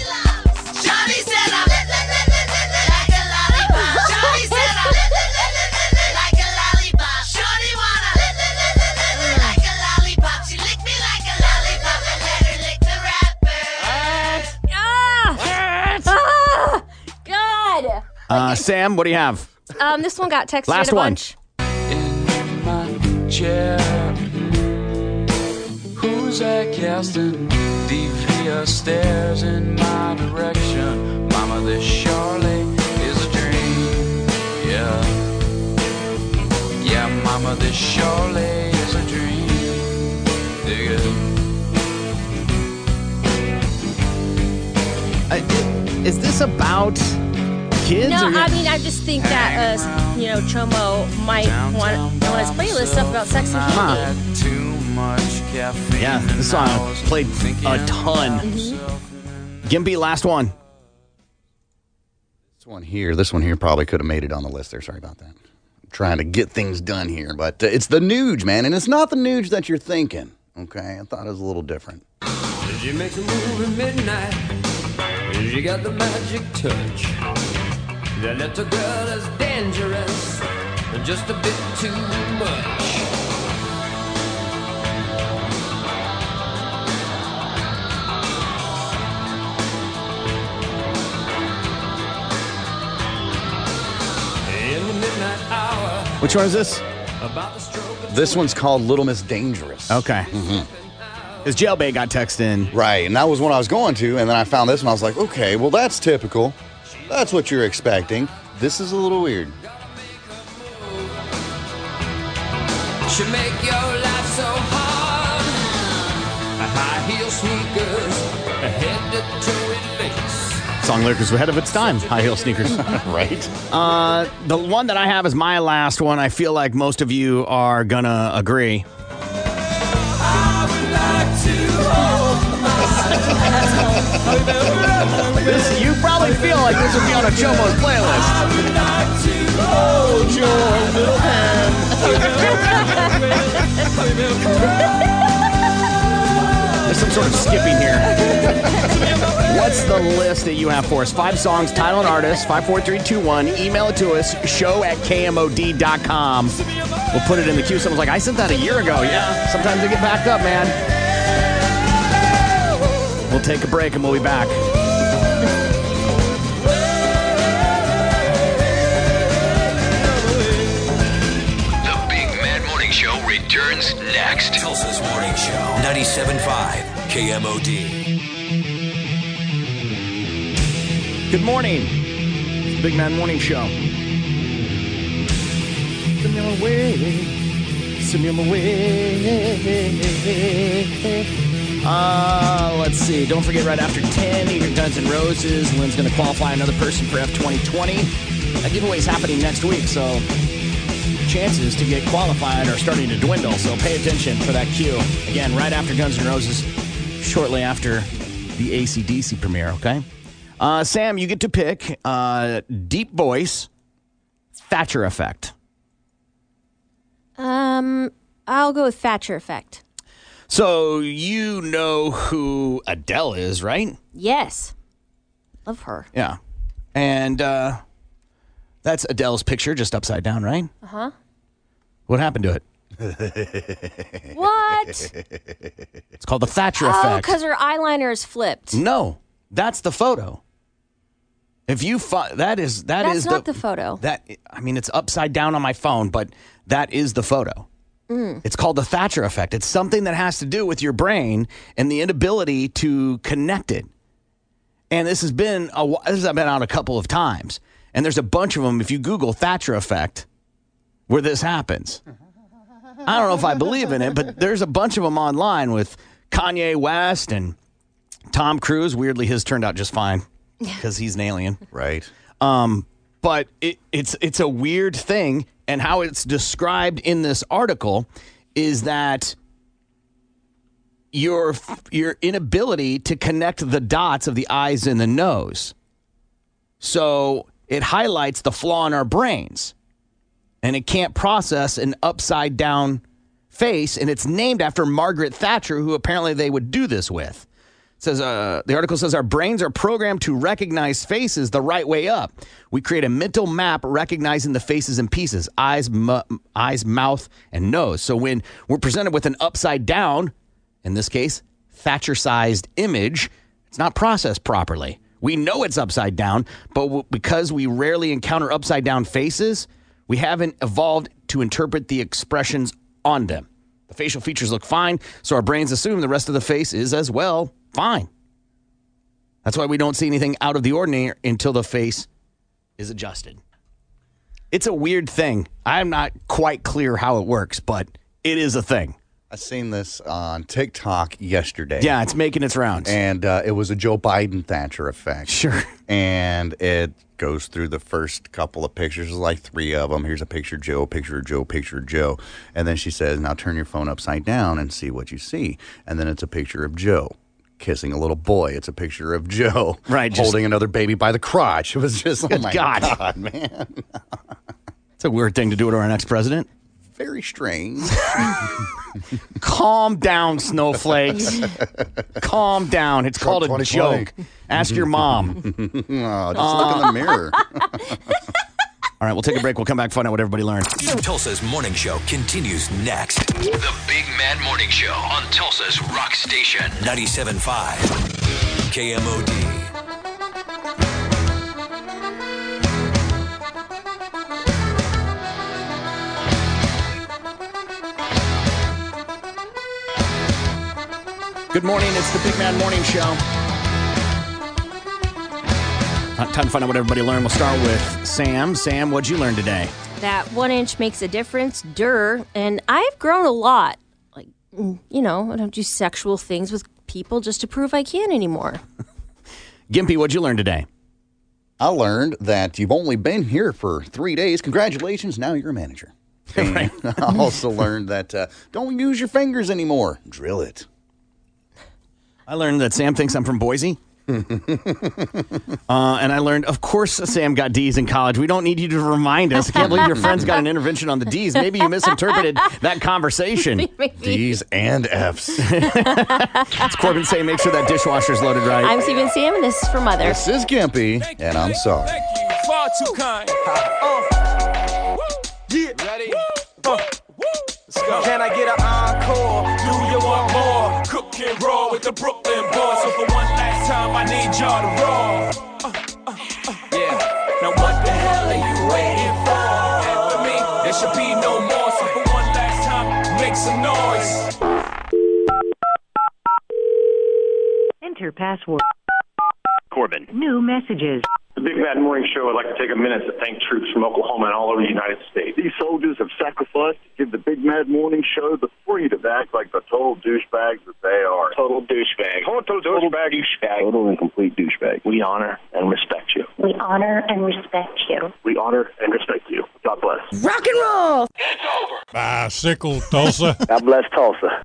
God. Sam, what do you have? This one got texted a bunch. In my chair. Casting devious stares in my direction. Mama, this surely is a dream. Yeah. Yeah, mama, this surely is a dream. Dig it. Is this about kids? No, I mean, I just think that, Chomo might want on his playlist stuff about sex and candy. Yeah, this song played a ton. Mm-hmm. Gimpy, last one. This one here probably could have made it on the list there. Sorry about that. I'm trying to get things done here, but it's the Nuge, man, and it's not the Nuge that you're thinking. Okay, I thought it was a little different. Did you make a move at midnight? Did you got the magic touch? That little girl is dangerous and just a bit too much. Which one is this? This one's called Little Miss Dangerous. Okay. Mm-hmm. His Jailbait got texted in. Right, and that was one I was going to, and then I found this, and I was like, okay, well, that's typical. That's what you're expecting. This is a little weird. Should make your life so hard. High heel sneakers, head to toe in lace. Song lyrics was ahead of its time. High heel sneakers. Right. The one that I have is my last one. I feel like most of you are going to agree. I would like to hold my this, you probably feel like this would be on a Chomo's playlist. I would like to hold your little hand. There's some sort of skipping here. What's the list that you have for us? 5 songs, title and artist, 54321. Email it to us, show@kmod.com. We'll put it in the queue. Someone's like, I sent that a year ago. Yeah, sometimes they get backed up, man. We'll take a break and we'll be back. The Big Mad Morning Show returns next. Tulsa's Morning Show, 97.5 KMOD. Good morning. It's the Big Mad Morning Show. Send me on my way. Send me on my way. Let's see. Don't forget, right after 10, you hear Guns N' Roses. Lynn's going to qualify another person for F2020. That giveaway is happening next week, so chances to get qualified are starting to dwindle, so pay attention for that cue. Again, right after Guns N' Roses, shortly after the AC/DC premiere, okay? Sam, you get to pick Deep Voice, Thatcher Effect. I'll go with Thatcher Effect. So, you know who Adele is, right? Yes. Love her. Yeah. And that's Adele's picture, just upside down, right? Uh-huh. What happened to it? What? It's called the Thatcher Effect. Oh, because her eyeliner is flipped. No. That's the photo. If you... That's not the photo. It's upside down on my phone, but that is the photo. It's called the Thatcher Effect. It's something that has to do with your brain and the inability to connect it. And this has been out a couple of times. And there's a bunch of them. If you Google Thatcher Effect, where this happens. I don't know if I believe in it, but there's a bunch of them online with Kanye West and Tom Cruise. Weirdly, his turned out just fine because he's an alien. Right. But it's a weird thing. And how it's described in this article is that your inability to connect the dots of the eyes and the nose. So it highlights the flaw in our brains. And it can't process an upside down face. And it's named after Margaret Thatcher, who apparently they would do this with. It says the article says our brains are programmed to recognize faces the right way up. We create a mental map recognizing the faces in pieces, eyes, mouth, and nose. So when we're presented with an upside down, in this case, Thatcher-sized image, it's not processed properly. We know it's upside down, but because we rarely encounter upside down faces, we haven't evolved to interpret the expressions on them. The facial features look fine, so our brains assume the rest of the face is as well. Fine. That's why we don't see anything out of the ordinary until the face is adjusted. It's a weird thing. I'm not quite clear how it works, but it is a thing. I seen this on TikTok yesterday. Yeah, it's making its rounds. And it was a Joe Biden Thatcher effect. Sure. And it goes through the first couple of pictures. There's like three of them. Here's a picture of Joe, picture of Joe, picture of Joe. And then she says, now turn your phone upside down and see what you see. And then it's a picture of Joe kissing a little boy. It's a picture of Joe holding another baby by the crotch. It was just, oh my God, man. It's a weird thing to do to our next president. Very strange. Calm down, snowflakes. Calm down. It's Trump called a joke. Ask your mom. Oh, just look in the mirror. All right, we'll take a break. We'll come back, find out what everybody learned. Tulsa's Morning Show continues next. The Big Mad Morning Show on Tulsa's Rock Station, 97.5 KMOD. Good morning. It's the Big Mad Morning Show. Time to find out what everybody learned. We'll start with Sam. Sam, what'd you learn today? That 1 inch makes a difference, and I've grown a lot. Like, I don't do sexual things with people just to prove I can anymore. Gimpy, what'd you learn today? I learned that you've only been here for 3 days. Congratulations, now you're a manager. Right. I also learned that don't use your fingers anymore. Drill it. I learned that Sam thinks I'm from Boise. And I learned, of course, Sam got D's in college. We don't need you to remind us. I can't believe your friend's got an intervention on the D's. Maybe you misinterpreted that conversation. D's and F's. It's Corbin saying, make sure that dishwasher's loaded right. I'm Steven Sam, and this is for Mother. This is Gimpy, and I'm sorry. Thank you. Far too kind. Yeah. Ready? Let's go. Can I get an encore? Do you want more? Cook can roll with the Brooklyn boys. So for one last time, I need y'all to roll. Yeah. Now what the hell are you waiting for? And with me, there should be no more. So for one last time, make some noise. Enter password. Corbin. New messages. The Big Bad Morning Show would like to take a minute to thank troops from Oklahoma and all over the United States. These soldiers have sacrificed to give the Big Bad Morning Show the freedom to act like the total douchebags that they are. Total douchebag. Total douchebag. Total and complete douchebag. We honor and respect you. We honor and respect you. We honor and respect you. God bless. Rock and roll! It's over! Bicycle Tulsa. God bless Tulsa.